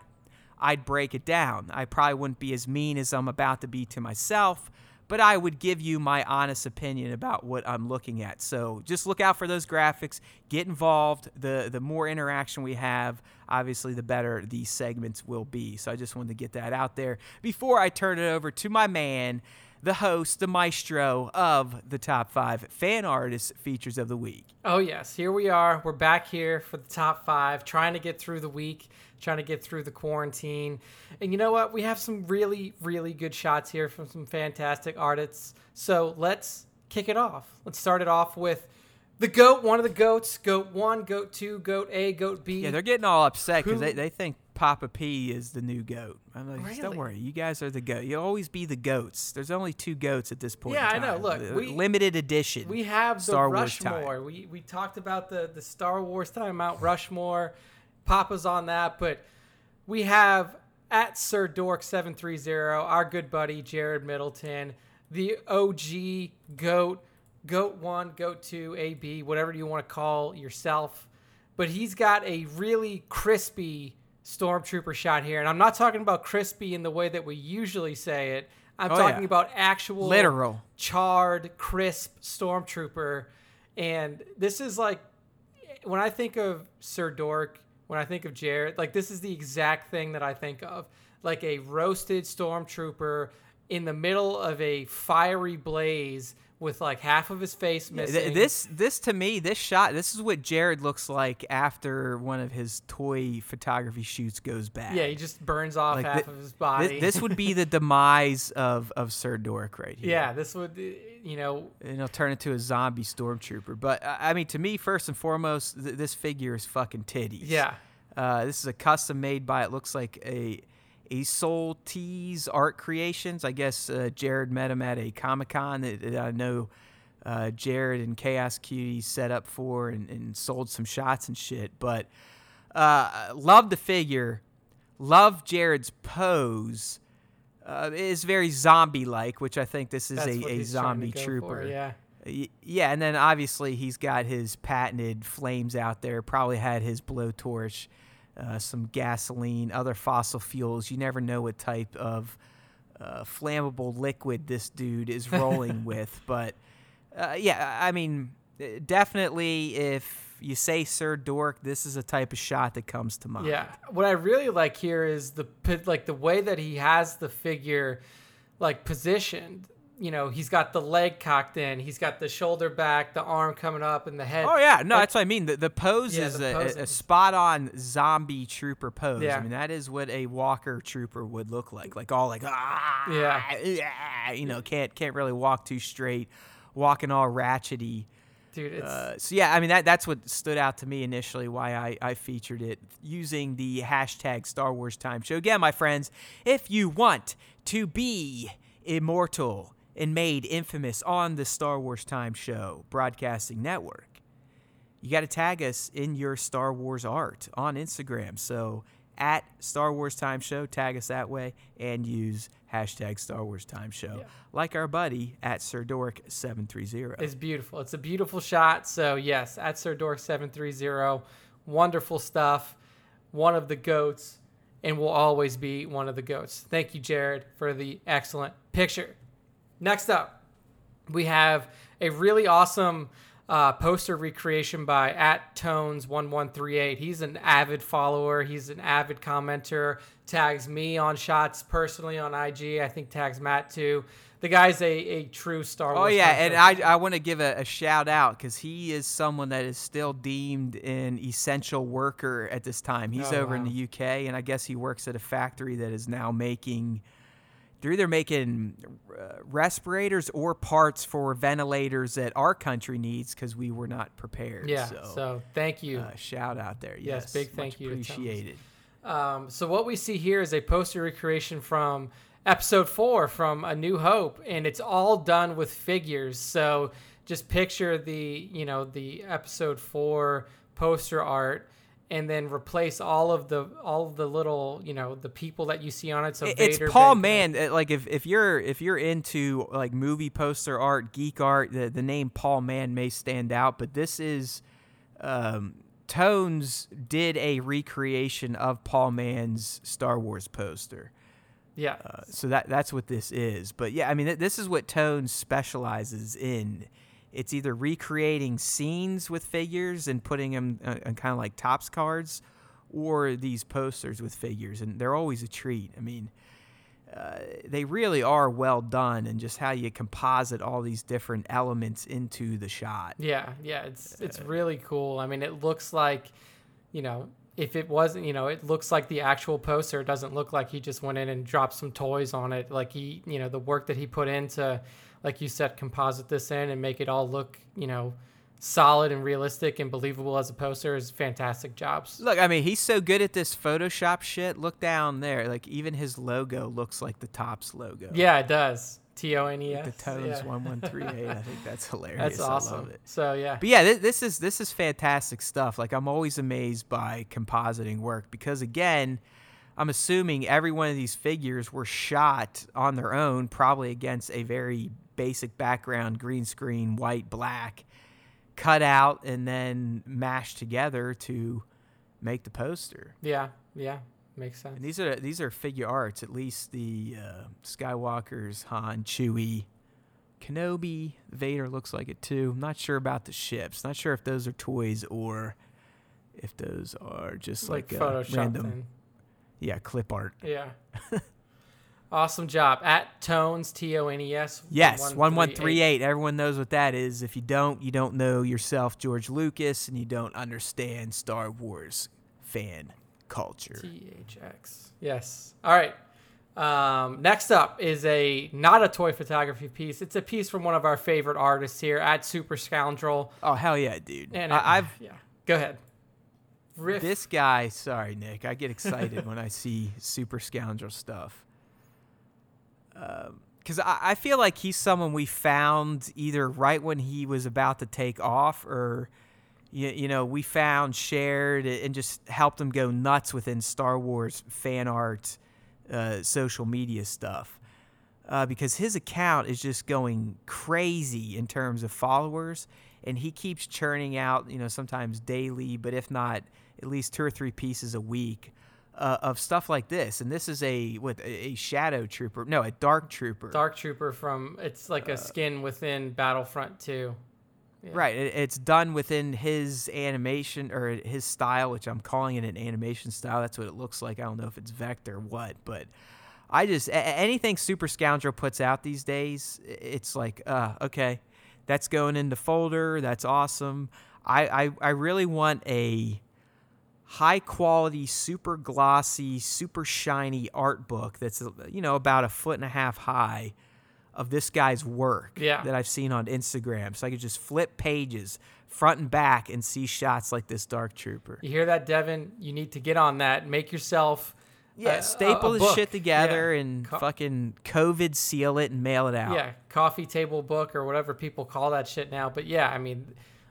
I'd break it down. I probably wouldn't be as mean as I'm about to be to myself, but I would give you my honest opinion about what I'm looking at. So just look out for those graphics. Get involved. The the more interaction we have, obviously, the better these segments will be. So I just wanted to get that out there before I turn it over to my man, the host, the maestro of the Top five Fan Artist Features of the Week. Oh, yes. Here we are. We're back here for the Top five, trying to get through the week, trying to get through the quarantine. And you know what? We have some really, really good shots here from some fantastic artists. So let's kick it off. Let's start it off with the GOAT, one of the GOATs, GOAT one, GOAT two, GOAT A, GOAT B. Yeah, they're getting all upset because they, they think Papa P is the new GOAT. I'm like, really? Don't worry. You guys are the GOAT. You'll always be the GOATs. There's only two GOATs at this point. Yeah, in time. I know. Look, we, limited edition. We have Star the Rushmore. We we talked about the, the Star Wars time, Mount Rushmore. Papa's on that, but we have at Sir Dork seven three zero, our good buddy Jared Middleton, the O G GOAT, GOAT one, GOAT two, A B, whatever you want to call yourself. But he's got a really crispy Stormtrooper shot here, and I'm not talking about crispy in the way that we usually say it. I'm oh, talking yeah. about actual literal charred, crisp Stormtrooper. And this is like, when I think of Sir Dork, when I think of Jared, like, this is the exact thing that I think of, like a roasted Stormtrooper in the middle of a fiery blaze with like half of his face missing. This, this to me, this shot, this is what Jared looks like after one of his toy photography shoots goes bad. Yeah, he just burns off like half the, of his body. This, this would be the demise of, of Sir Dork right here. Yeah, this would, you know. And he'll turn into a zombie Stormtrooper. But, I mean, to me, first and foremost, th- this figure is fucking titties. Yeah. Uh, this is a custom made by, it looks like a... A Soul Tease Art Creations. I guess uh, Jared met him at a Comic-Con that, that I know uh, Jared and Chaos Cutie set up for and, and sold some shots and shit. But uh, love the figure. Love Jared's pose. Uh, it's very zombie-like, which I think this is That's a, a zombie trooper. For, yeah. Yeah, and then obviously he's got his patented flames out there. Probably had his blowtorch. Uh, some gasoline, other fossil fuels. You never know what type of uh, flammable liquid this dude is rolling with. But, uh, yeah, I mean, definitely if you say Sir Dork, this is a type of shot that comes to mind. Yeah. What I really like here is the like the way that he has the figure like positioned. You know, he's got the leg cocked in, he's got the shoulder back, the arm coming up, and the head. Oh, yeah. No, like, that's what I mean. The, the pose yeah, is the a, a, a spot-on zombie trooper pose. Yeah. I mean, that is what a walker trooper would look like. Like, all like, ah, yeah, yeah you know, can't can't really walk too straight, walking all ratchety. Dude, it's... Uh, so, yeah, I mean, that that's what stood out to me initially, why I, I featured it, using the hashtag Star Wars Time Show. Again, my friends, if you want to be immortal and made infamous on the Star Wars Time Show Broadcasting Network, you got to tag us in your Star Wars art on Instagram. So at Star Wars Time Show, tag us that way and use hashtag Star Wars Time Show. Yeah. Like our buddy at Sir Dork seven three zero. It's beautiful. It's a beautiful shot. So yes, at Sir Dork seven three zero. Wonderful stuff. One of the GOATs, and will always be one of the GOATs. Thank you, Jared, for the excellent picture. Next up, we have a really awesome Uh, poster recreation by at tones one one three eight. He's an avid follower. He's an avid commenter. Tags me on shots personally on I G. I think tags Matt too. The guy's a, a true Star Wars. Oh yeah, hunter. And I I want to give a, a shout out because he is someone that is still deemed an essential worker at this time. He's oh, over wow. in the U K, and I guess he works at a factory that is now making. They're either making uh, respirators or parts for ventilators that our country needs because we were not prepared. Yeah, so, so thank you. Uh, shout out there. Yes, yes big thank much you. Appreciated. Um, so what we see here is a poster recreation from Episode Four from A New Hope, and it's all done with figures. So just picture the you know the Episode Four poster art. And then replace all of the all of the little you know the people that you see on it. So it's Vader, Paul Mann. Like if, if you're if you're into like movie poster art, geek art, the, the name Paul Mann may stand out. But this is um, Tones did a recreation of Paul Mann's Star Wars poster. Yeah. Uh, so that that's what this is. But yeah, I mean th- this is what Tones specializes in. It's either recreating scenes with figures and putting them on kind of like tops cards or these posters with figures, and they're always a treat. I mean, uh, they really are well done, and just how you composite all these different elements into the shot. Yeah, yeah, it's it's really cool. I mean, it looks like, you know, if it wasn't, you know, it looks like the actual poster. It doesn't look like he just went in and dropped some toys on it. Like he, you know, the work that he put into... like you said, composite this in and make it all look, you know, solid and realistic and believable as a poster is fantastic jobs. Look, I mean, he's so good at this Photoshop shit. Look down there. Like, even his logo looks like the Topps logo. Yeah, it does. T O N E S. The Tones yeah. one one three eight. I think that's hilarious. That's awesome. I love it. So, yeah. But, yeah, this, this is this is fantastic stuff. Like, I'm always amazed by compositing work because, again... I'm assuming every one of these figures were shot on their own, probably against a very basic background, green screen, white, black, cut out and then mashed together to make the poster. Yeah, yeah, makes sense. And these are these are figure arts, at least the uh, Skywalkers, Han, Chewie, Kenobi, Vader looks like it too. I'm not sure about the ships. Not sure if those are toys or if those are just like, like a random... thing. Yeah, clip art. Yeah. Awesome job. At Tones, T O N E S. Yes, one one three eight. Everyone knows what that is. If you don't, you don't know yourself, George Lucas, and you don't understand Star Wars fan culture. T H X. Yes. All right. Um, next up is a not a toy photography piece. It's a piece from one of our favorite artists here, at Super Scoundrel. Oh, hell yeah, dude. And I, I've yeah. Go ahead. Riff. This guy, sorry, Nick, I get excited when I see Super Scoundrel stuff. Because um, I, I feel like he's someone we found either right when he was about to take off or, you, you know, we found, shared, and just helped him go nuts within Star Wars fan art, uh, social media stuff. Uh, because his account is just going crazy in terms of followers. And he keeps churning out, you know, sometimes daily, but if not, at least two or three pieces a week uh, of stuff like this. And this is a what a shadow trooper, no, a dark trooper. Dark trooper from it's like a uh, skin within Battlefront two. Yeah. Right, it, it's done within his animation or his style, which I'm calling it an animation style. That's what it looks like. I don't know if it's vector or what, but I just anything Super Scoundrel puts out these days, it's like, uh, okay. That's going in the folder. That's awesome. I, I, I really want a high-quality, super glossy, super shiny art book that's, you know, about a foot and a half high of this guy's work yeah. that I've seen on Instagram. So I could just flip pages front and back and see shots like this Dark Trooper. You hear that, Devin? You need to get on that. Make yourself... Yeah, a, staple a, a this book. shit together yeah. and Co- fucking COVID seal it and mail it out. Yeah, coffee table book or whatever people call that shit now. But yeah, I mean,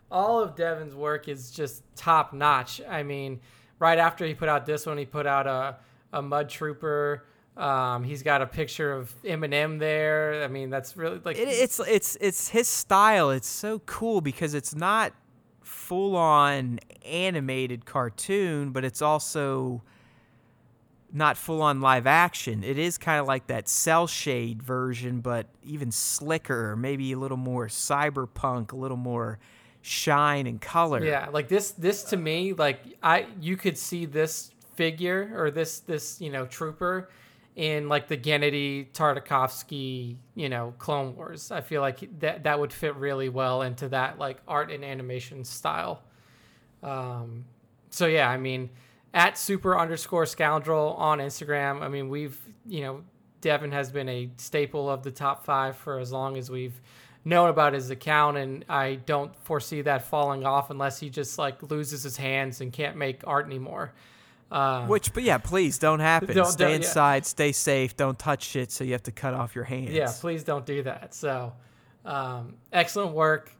all of Devin's work is just top notch. I mean, right after he put out this one, he put out a, a Mud Trooper. Um, he's got a picture of Eminem there. I mean, that's really like it, it's it's it's his style. It's so cool because it's not full on animated cartoon, but it's also not full-on live action. It is kind of like that cell shade version, but even slicker, maybe a little more cyberpunk, a little more shine and color. Yeah, like this this to me, like I you could see this figure or this this, you know, trooper in like the Gennady Tartakovsky, you know, Clone Wars. I feel like that that would fit really well into that like art and animation style. Um, so yeah, I mean, at super underscore scoundrel on Instagram. I mean, we've, you know, Devin has been a staple of the top five for as long as we've known about his account. And I don't foresee that falling off unless he just like loses his hands and can't make art anymore. Um, Which, but yeah, please don't happen. Don't, stay don't, inside, yeah. Stay safe. Don't touch shit. So you have to cut off your hands. Yeah, please don't do that. So, um, excellent work.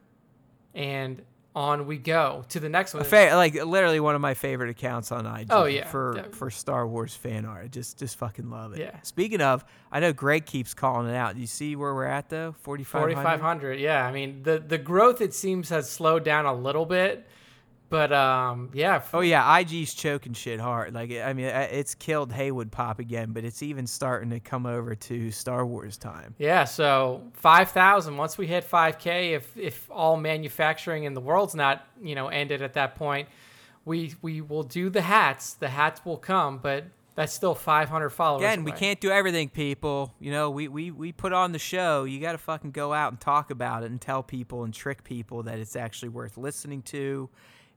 And on we go to the next one. Fa- like literally one of my favorite accounts on I G. Oh, yeah. for yeah. for Star Wars fan art. I just just fucking love it. Yeah. Speaking of, I know Greg keeps calling it out. Do you see where we're at though? forty-five hundred forty-five hundred Yeah. I mean, the the growth it seems has slowed down a little bit. But, um, yeah. For- oh, yeah. I G's choking shit hard. Like, I mean, it's killed Haywood Pop again, but it's even starting to come over to Star Wars time. Yeah. So five thousand once we hit five K, if, if all manufacturing in the world's not, you know, ended at that point, we, we will do the hats. The hats will come, but that's still five hundred followers. Again, away. We can't do everything, people. You know, we, we, we put on the show. You got to fucking go out and talk about it and tell people and trick people that it's actually worth listening to.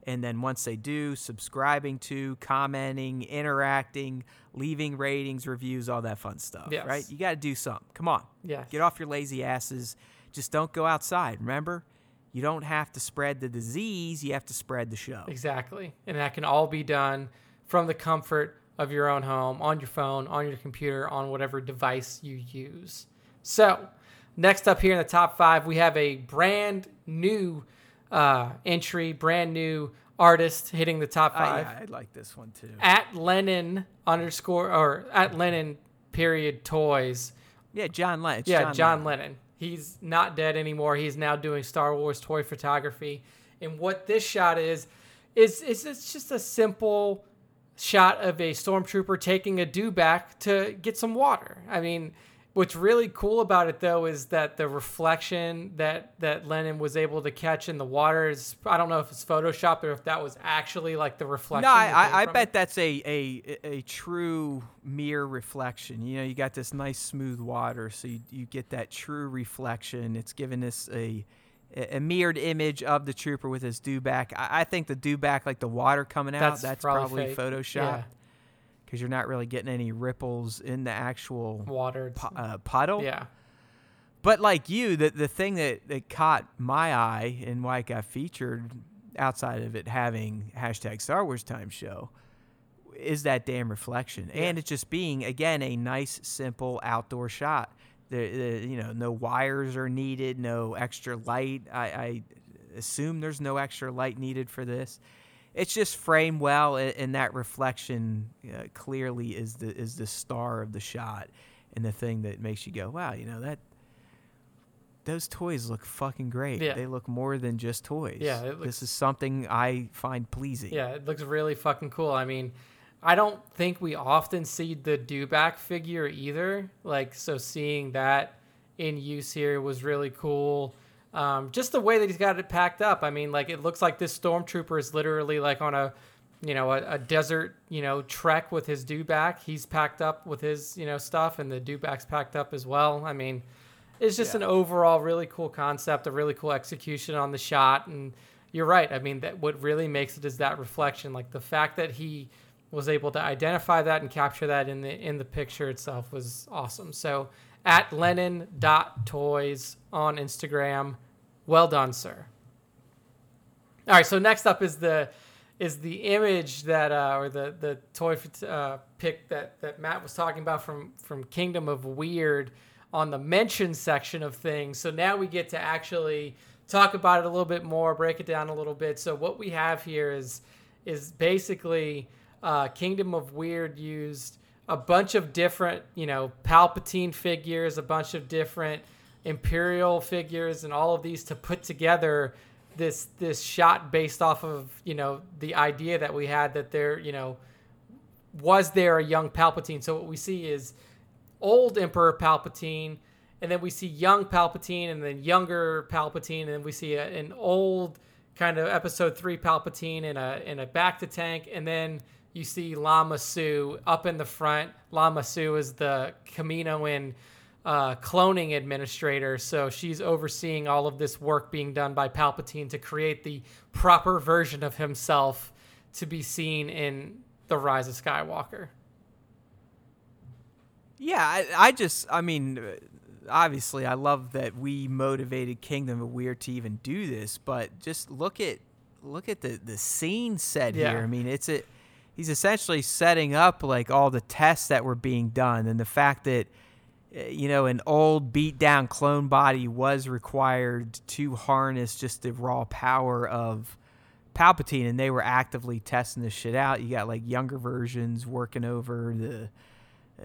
And then once they do, subscribing to, commenting, interacting, leaving ratings, reviews, all that fun stuff, yes. right? You got to do something. Come on. Yes. Get off your lazy asses. Just don't go outside. Remember, you don't have to spread the disease. You have to spread the show. Exactly. And that can all be done from the comfort of your own home, on your phone, on your computer, on whatever device you use. So next up here in the top five, we have a brand new Uh, entry, brand new artist hitting the top five. I, I like this one too. At Lennon underscore or at Lennon period toys. Yeah, John Lennon. Yeah, John, John Lennon. Lennon. He's not dead anymore. He's now doing Star Wars toy photography. And what this shot is, is, is it's just a simple shot of a stormtrooper taking a dewback to get some water. I mean, what's really cool about it, though, is that the reflection that, that Lennon was able to catch in the water is, I don't know if it's Photoshop or if that was actually like the reflection. No, I, I bet it. that's a, a a true mirror reflection. You know, you got this nice smooth water, so you, you get that true reflection. It's giving us a a mirrored image of the trooper with his dewback. I, I think the dewback, like the water coming out, that's, that's probably, probably Photoshop. Yeah. Because you're not really getting any ripples in the actual water po- uh, puddle. Yeah. But like you, the, the thing that, that caught my eye and why it got featured outside of it having hashtag Star Wars Time show is that damn reflection. Yeah. And it's just being, again, a nice, simple outdoor shot. The, the you know, no wires are needed, no extra light. I, I assume there's no extra light needed for this. It's just framed well, and that reflection uh, clearly is the is the star of the shot, and the thing that makes you go, wow, you know that those toys look fucking great. Yeah. They look more than just toys. Yeah, it looks, this is something I find pleasing. Yeah, it looks really fucking cool. I mean, I don't think we often see the dewback figure either. Like, so seeing that in use here was really cool. Um, just the way that he's got it packed up. I mean, like, it looks like this stormtrooper is literally like on a, you know, a, a desert, you know, trek with his dewback. He's packed up with his, you know, stuff, and the dewback's packed up as well. I mean, it's just yeah. an overall really cool concept, a really cool execution on the shot. And you're right. I mean, that what really makes it is that reflection, like the fact that he was able to identify that and capture that in the, in the picture itself was awesome. So at Lennon dot toys on Instagram. Well done, sir. All right, so next up is the is the image that uh, or the the toy uh, pick that, that Matt was talking about from from Kingdom of Weird on the mention section of things. So now we get to actually talk about it a little bit more, break it down a little bit. So what we have here is is basically uh, Kingdom of Weird used a bunch of different, you know, Palpatine figures, a bunch of different Imperial figures, and all of these to put together this this shot based off of, you know, the idea that we had that there, you know, was there a young Palpatine. So what we see is old Emperor Palpatine, and then we see young Palpatine, and then younger Palpatine, and then we see a, an old kind of episode three Palpatine in a in a back to tank, and then you see Lama Sue up in the front. Lama Sue is the Kaminoan uh, cloning administrator, so she's overseeing all of this work being done by Palpatine to create the proper version of himself to be seen in The Rise of Skywalker. Yeah, I, I just, I mean, obviously I love that we motivated Kingdom of Weird to even do this, but just look at look at the, the scene set yeah. here. I mean, it's a... He's essentially setting up like all the tests that were being done, and the fact that, you know, an old beat down clone body was required to harness just the raw power of Palpatine, and they were actively testing this shit out. You got like younger versions working over the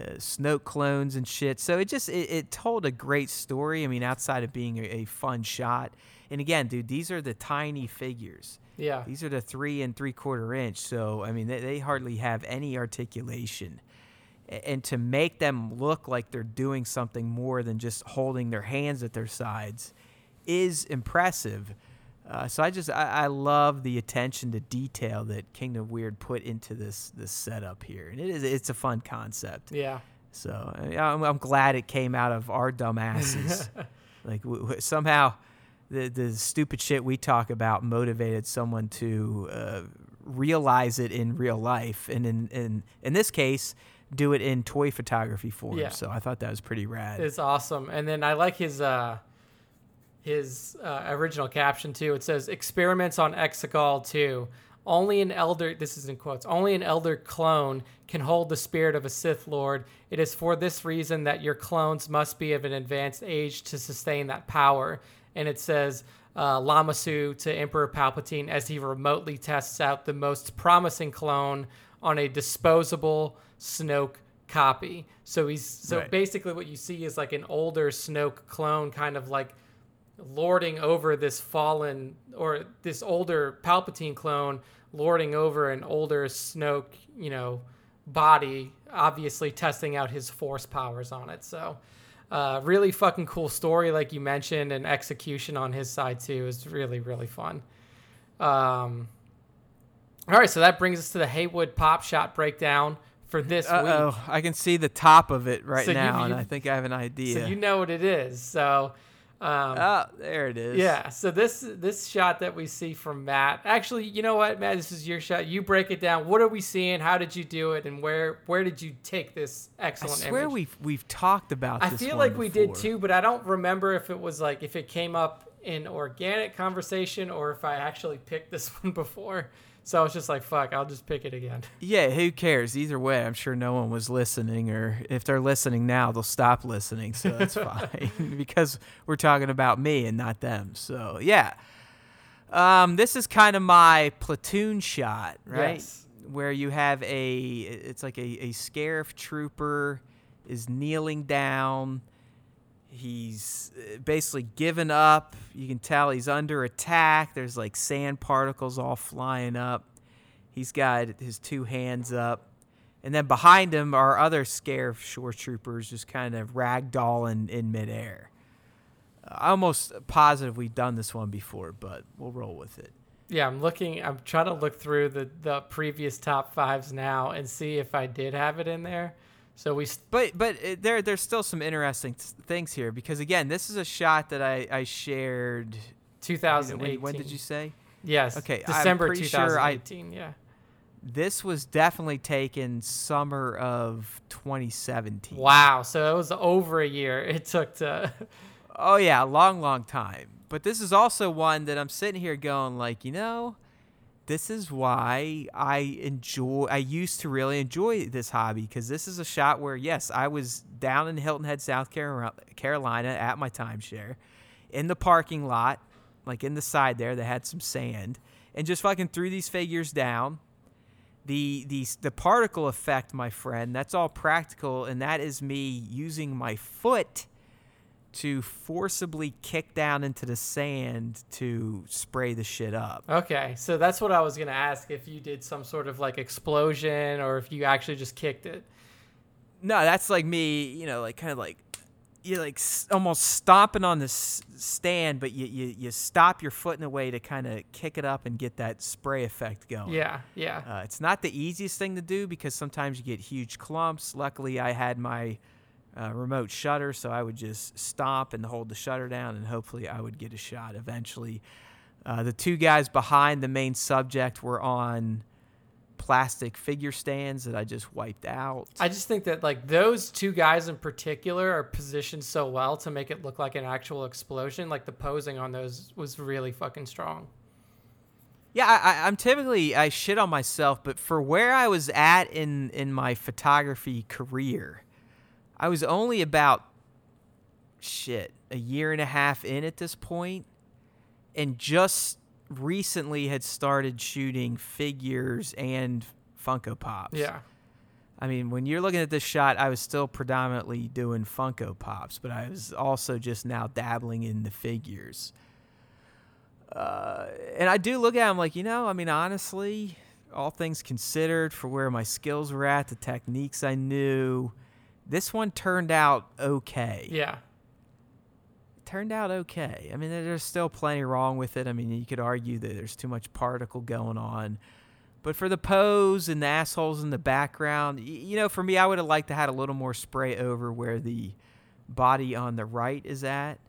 uh, Snoke clones and shit. So it just it, it told a great story. I mean, outside of being a, a fun shot, and again, dude, these are the tiny figures. Yeah, these are the three and three quarter inch. So, I mean, they, they hardly have any articulation. And to make them look like they're doing something more than just holding their hands at their sides is impressive. Uh, so I just I, I love the attention to detail that Kingdom Weird put into this this setup here. And it is it's a fun concept. Yeah. So I mean, I'm, I'm glad it came out of our dumb asses. Like w- w- somehow. The, the stupid shit we talk about motivated someone to uh, realize it in real life, and in, in in this case, do it in toy photography form. Yeah. So I thought that was pretty rad. It's awesome. And then I like his uh, his uh, original caption too. It says, "Experiments on Exegol two. Only an elder." This is in quotes. "Only an elder clone can hold the spirit of a Sith Lord. It is for this reason that your clones must be of an advanced age to sustain that power." And it says, uh, Lama Sue to Emperor Palpatine as he remotely tests out the most promising clone on a disposable Snoke copy. So he's so right. Basically what you see is like an older Snoke clone kind of like lording over this fallen or this older Palpatine clone lording over an older Snoke, you know, body, obviously testing out his force powers on it. So... Uh, really fucking cool story, like you mentioned, and execution on his side too is really, really fun. Um, all right, so that brings us to the Haywood Pop Shot breakdown for this Uh-oh, week. I can see the top of it right so now, you, you, and I think I have an idea. So you know what it is. So, um, oh, there it is. Yeah. So this this shot that we see from Matt. Actually, you know what, Matt? This is your shot. You break it down. What are we seeing? How did you do it? And where where did you take this excellent image? I swear image? we've we've talked about. I this I feel one like before. We did too, but I don't remember if it was like if it came up in organic conversation or if I actually picked this one before. So I was just like, fuck, I'll just pick it again. Yeah, who cares? Either way, I'm sure no one was listening, or if they're listening now, they'll stop listening. So that's fine because we're talking about me and not them. So, yeah. Um, this is kind of my platoon shot, right? Yes. Where you have a, it's like a, a Scarif trooper is kneeling down. He's basically given up. You can tell he's under attack. There's like sand particles all flying up. He's got his two hands up. And then behind him are other Scarif shore troopers just kind of ragdolling in midair. I'm almost positive we've done this one before, but we'll roll with it. Yeah, I'm looking. I'm trying to look through the, the previous top fives now and see if I did have it in there. So we, st- but but it, there there's still some interesting t- things here because again, this is a shot that I, I shared. twenty eighteen. When, when did you say? Yes. Okay. December twenty eighteen. Sure I, yeah. This was definitely taken summer of twenty seventeen. Wow. So it was over a year it took to. Oh yeah, a long long time. But this is also one that I'm sitting here going like, you know. This is why I enjoy. I used to really enjoy this hobby because this is a shot where, yes, I was down in Hilton Head, South Carolina at my timeshare in the parking lot, like in the side there that had some sand, and just fucking threw these figures down. The, the, the particle effect, my friend, that's all practical, and that is me using my foot to forcibly kick down into the sand to spray the shit up. Okay, so that's what I was going to ask, if you did some sort of like explosion or if you actually just kicked it. No, that's like me, you know, like kind of like you like s- almost stomping on the s- stand, but you, you you stop your foot in a way to kind of kick it up and get that spray effect going. Yeah, yeah. Uh, it's not the easiest thing to do because sometimes you get huge clumps. Luckily, I had my uh, remote shutter, so I would just stomp and hold the shutter down, and hopefully I would get a shot eventually. Uh, the two guys behind the main subject were on plastic figure stands that I just wiped out. I just think that like those two guys in particular are positioned so well to make it look like an actual explosion. Like the posing on those was really fucking strong. Yeah, I, I'm typically I shit on myself, but for where I was at in in my photography career, I was only about shit a year and a half in at this point, and just recently had started shooting figures and Funko Pops. Yeah. I mean, when you're looking at this shot, I was still predominantly doing Funko Pops, but I was also just now dabbling in the figures. Uh, and I do look at them like, you know, I mean, honestly, all things considered, for where my skills were at, the techniques I knew, this one turned out okay. Yeah. Turned out okay. I mean, there's still plenty wrong with it. I mean, you could argue that there's too much particle going on, but for the pose and the assholes in the background, you know, for me, I would have liked to have had a little more spray over where the body on the right is at.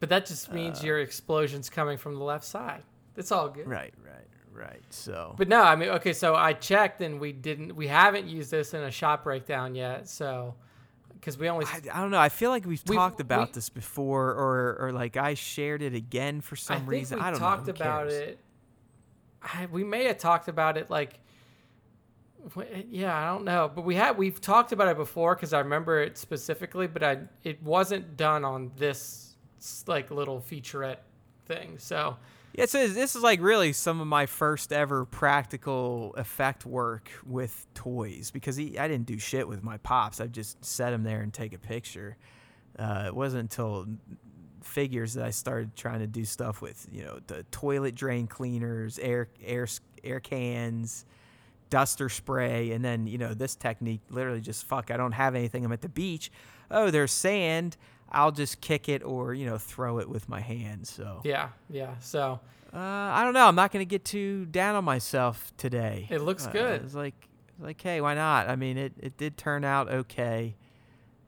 But that just means uh, your explosion's coming from the left side. It's all good. Right, right, right. So. But no, I mean, okay. So I checked, and we didn't. We haven't used this in a shop breakdown yet. So. Because we only, I, I don't know. I feel like we've, we've talked about we, this before, or or like I shared it again for some I think reason. We I don't talked know. Who about cares? It. I, we may have talked about it, like, yeah, I don't know. But we had we've talked about it before because I remember it specifically. But I it wasn't done on this like little featurette thing. So yeah, so this is like really some of my first ever practical effect work with toys, because he, I didn't do shit with my pops. I just set them there and take a picture. Uh, it wasn't until figures that I started trying to do stuff with, you know, the toilet drain cleaners, air air air cans, duster spray, and then, you know, this technique, literally just fuck, I don't have anything. I'm at the beach. Oh, there's sand. I'll just kick it or, you know, throw it with my hand. So yeah, yeah. So uh, I don't know. I'm not going to get too down on myself today. It looks uh, good. It's like, like, hey, why not? I mean, it, it did turn out okay.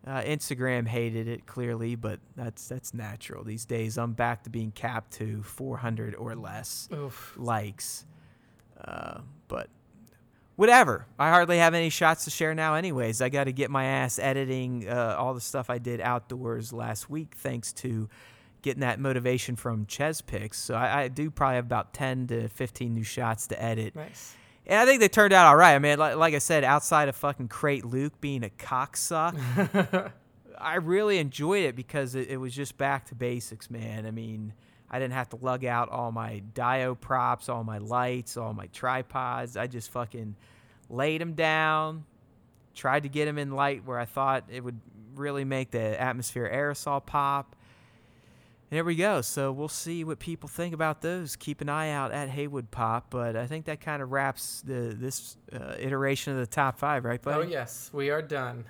Uh, Instagram hated it clearly, but that's that's natural these days. I'm back to being capped to four hundred or less Oof. likes, uh, but. Whatever. I hardly have any shots to share now anyways. I got to get my ass editing uh, all the stuff I did outdoors last week, thanks to getting that motivation from Ches Picks. So I, I do probably have about ten to fifteen new shots to edit. Nice. And I think they turned out all right. I mean, like, like I said, outside of fucking Crate Luke being a cocksuck, I really enjoyed it because it, it was just back to basics, man. I mean... I didn't have to lug out all my dio props, all my lights, all my tripods. I just fucking laid them down, tried to get them in light where I thought it would really make the atmosphere aerosol pop. And there we go. So we'll see what people think about those. Keep an eye out at Haywood Pop. But I think that kind of wraps the this uh, iteration of the top five, right, buddy? Oh, yes. We are done.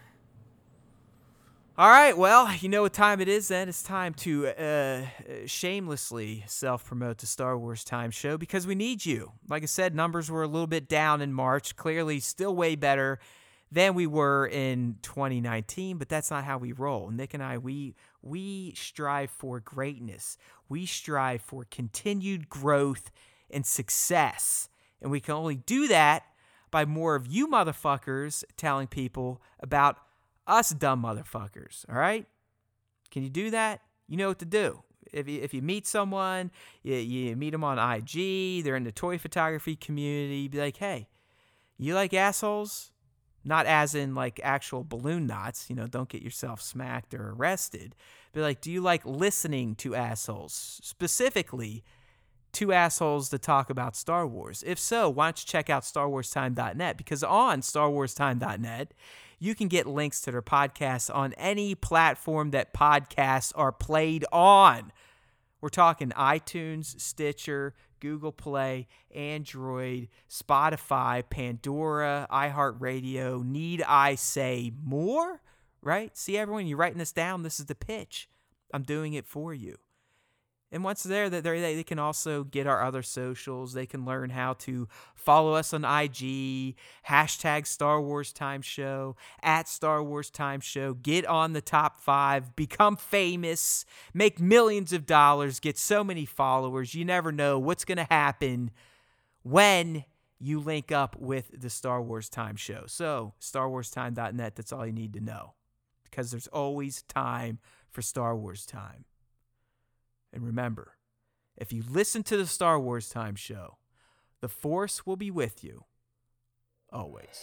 All right, well, you know what time it is then. It's time to uh, shamelessly self-promote the Star Wars Time Show because we need you. Like I said, numbers were a little bit down in March, clearly still way better than we were in twenty nineteen, but that's not how we roll. Nick and I, we we strive for greatness. We strive for continued growth and success, and we can only do that by more of you motherfuckers telling people about us dumb motherfuckers, all right? Can you do that? You know what to do. If you, if you meet someone, you, you meet them on I G, they're in the toy photography community, be like, hey, you like assholes? Not as in like actual balloon knots, you know, don't get yourself smacked or arrested. Be like, do you like listening to assholes? Specifically, two assholes to talk about Star Wars. If so, why don't you check out star wars time dot net, because on star wars time dot net, you can get links to their podcasts on any platform that podcasts are played on. We're talking iTunes, Stitcher, Google Play, Android, Spotify, Pandora, iHeartRadio. Need I say more? right? See, everyone, you're writing this down. This is the pitch. I'm doing it for you. And once they're there, they they can also get our other socials. They can learn how to follow us on I G, hashtag Star Wars Time Show, at Star Wars Time Show. Get on the top five, become famous, make millions of dollars, get so many followers. You never know what's going to happen when you link up with the Star Wars Time Show. So, star wars time dot net, that's all you need to know, because there's always time for Star Wars time. And remember, if you listen to the Star Wars Time Show, the Force will be with you always.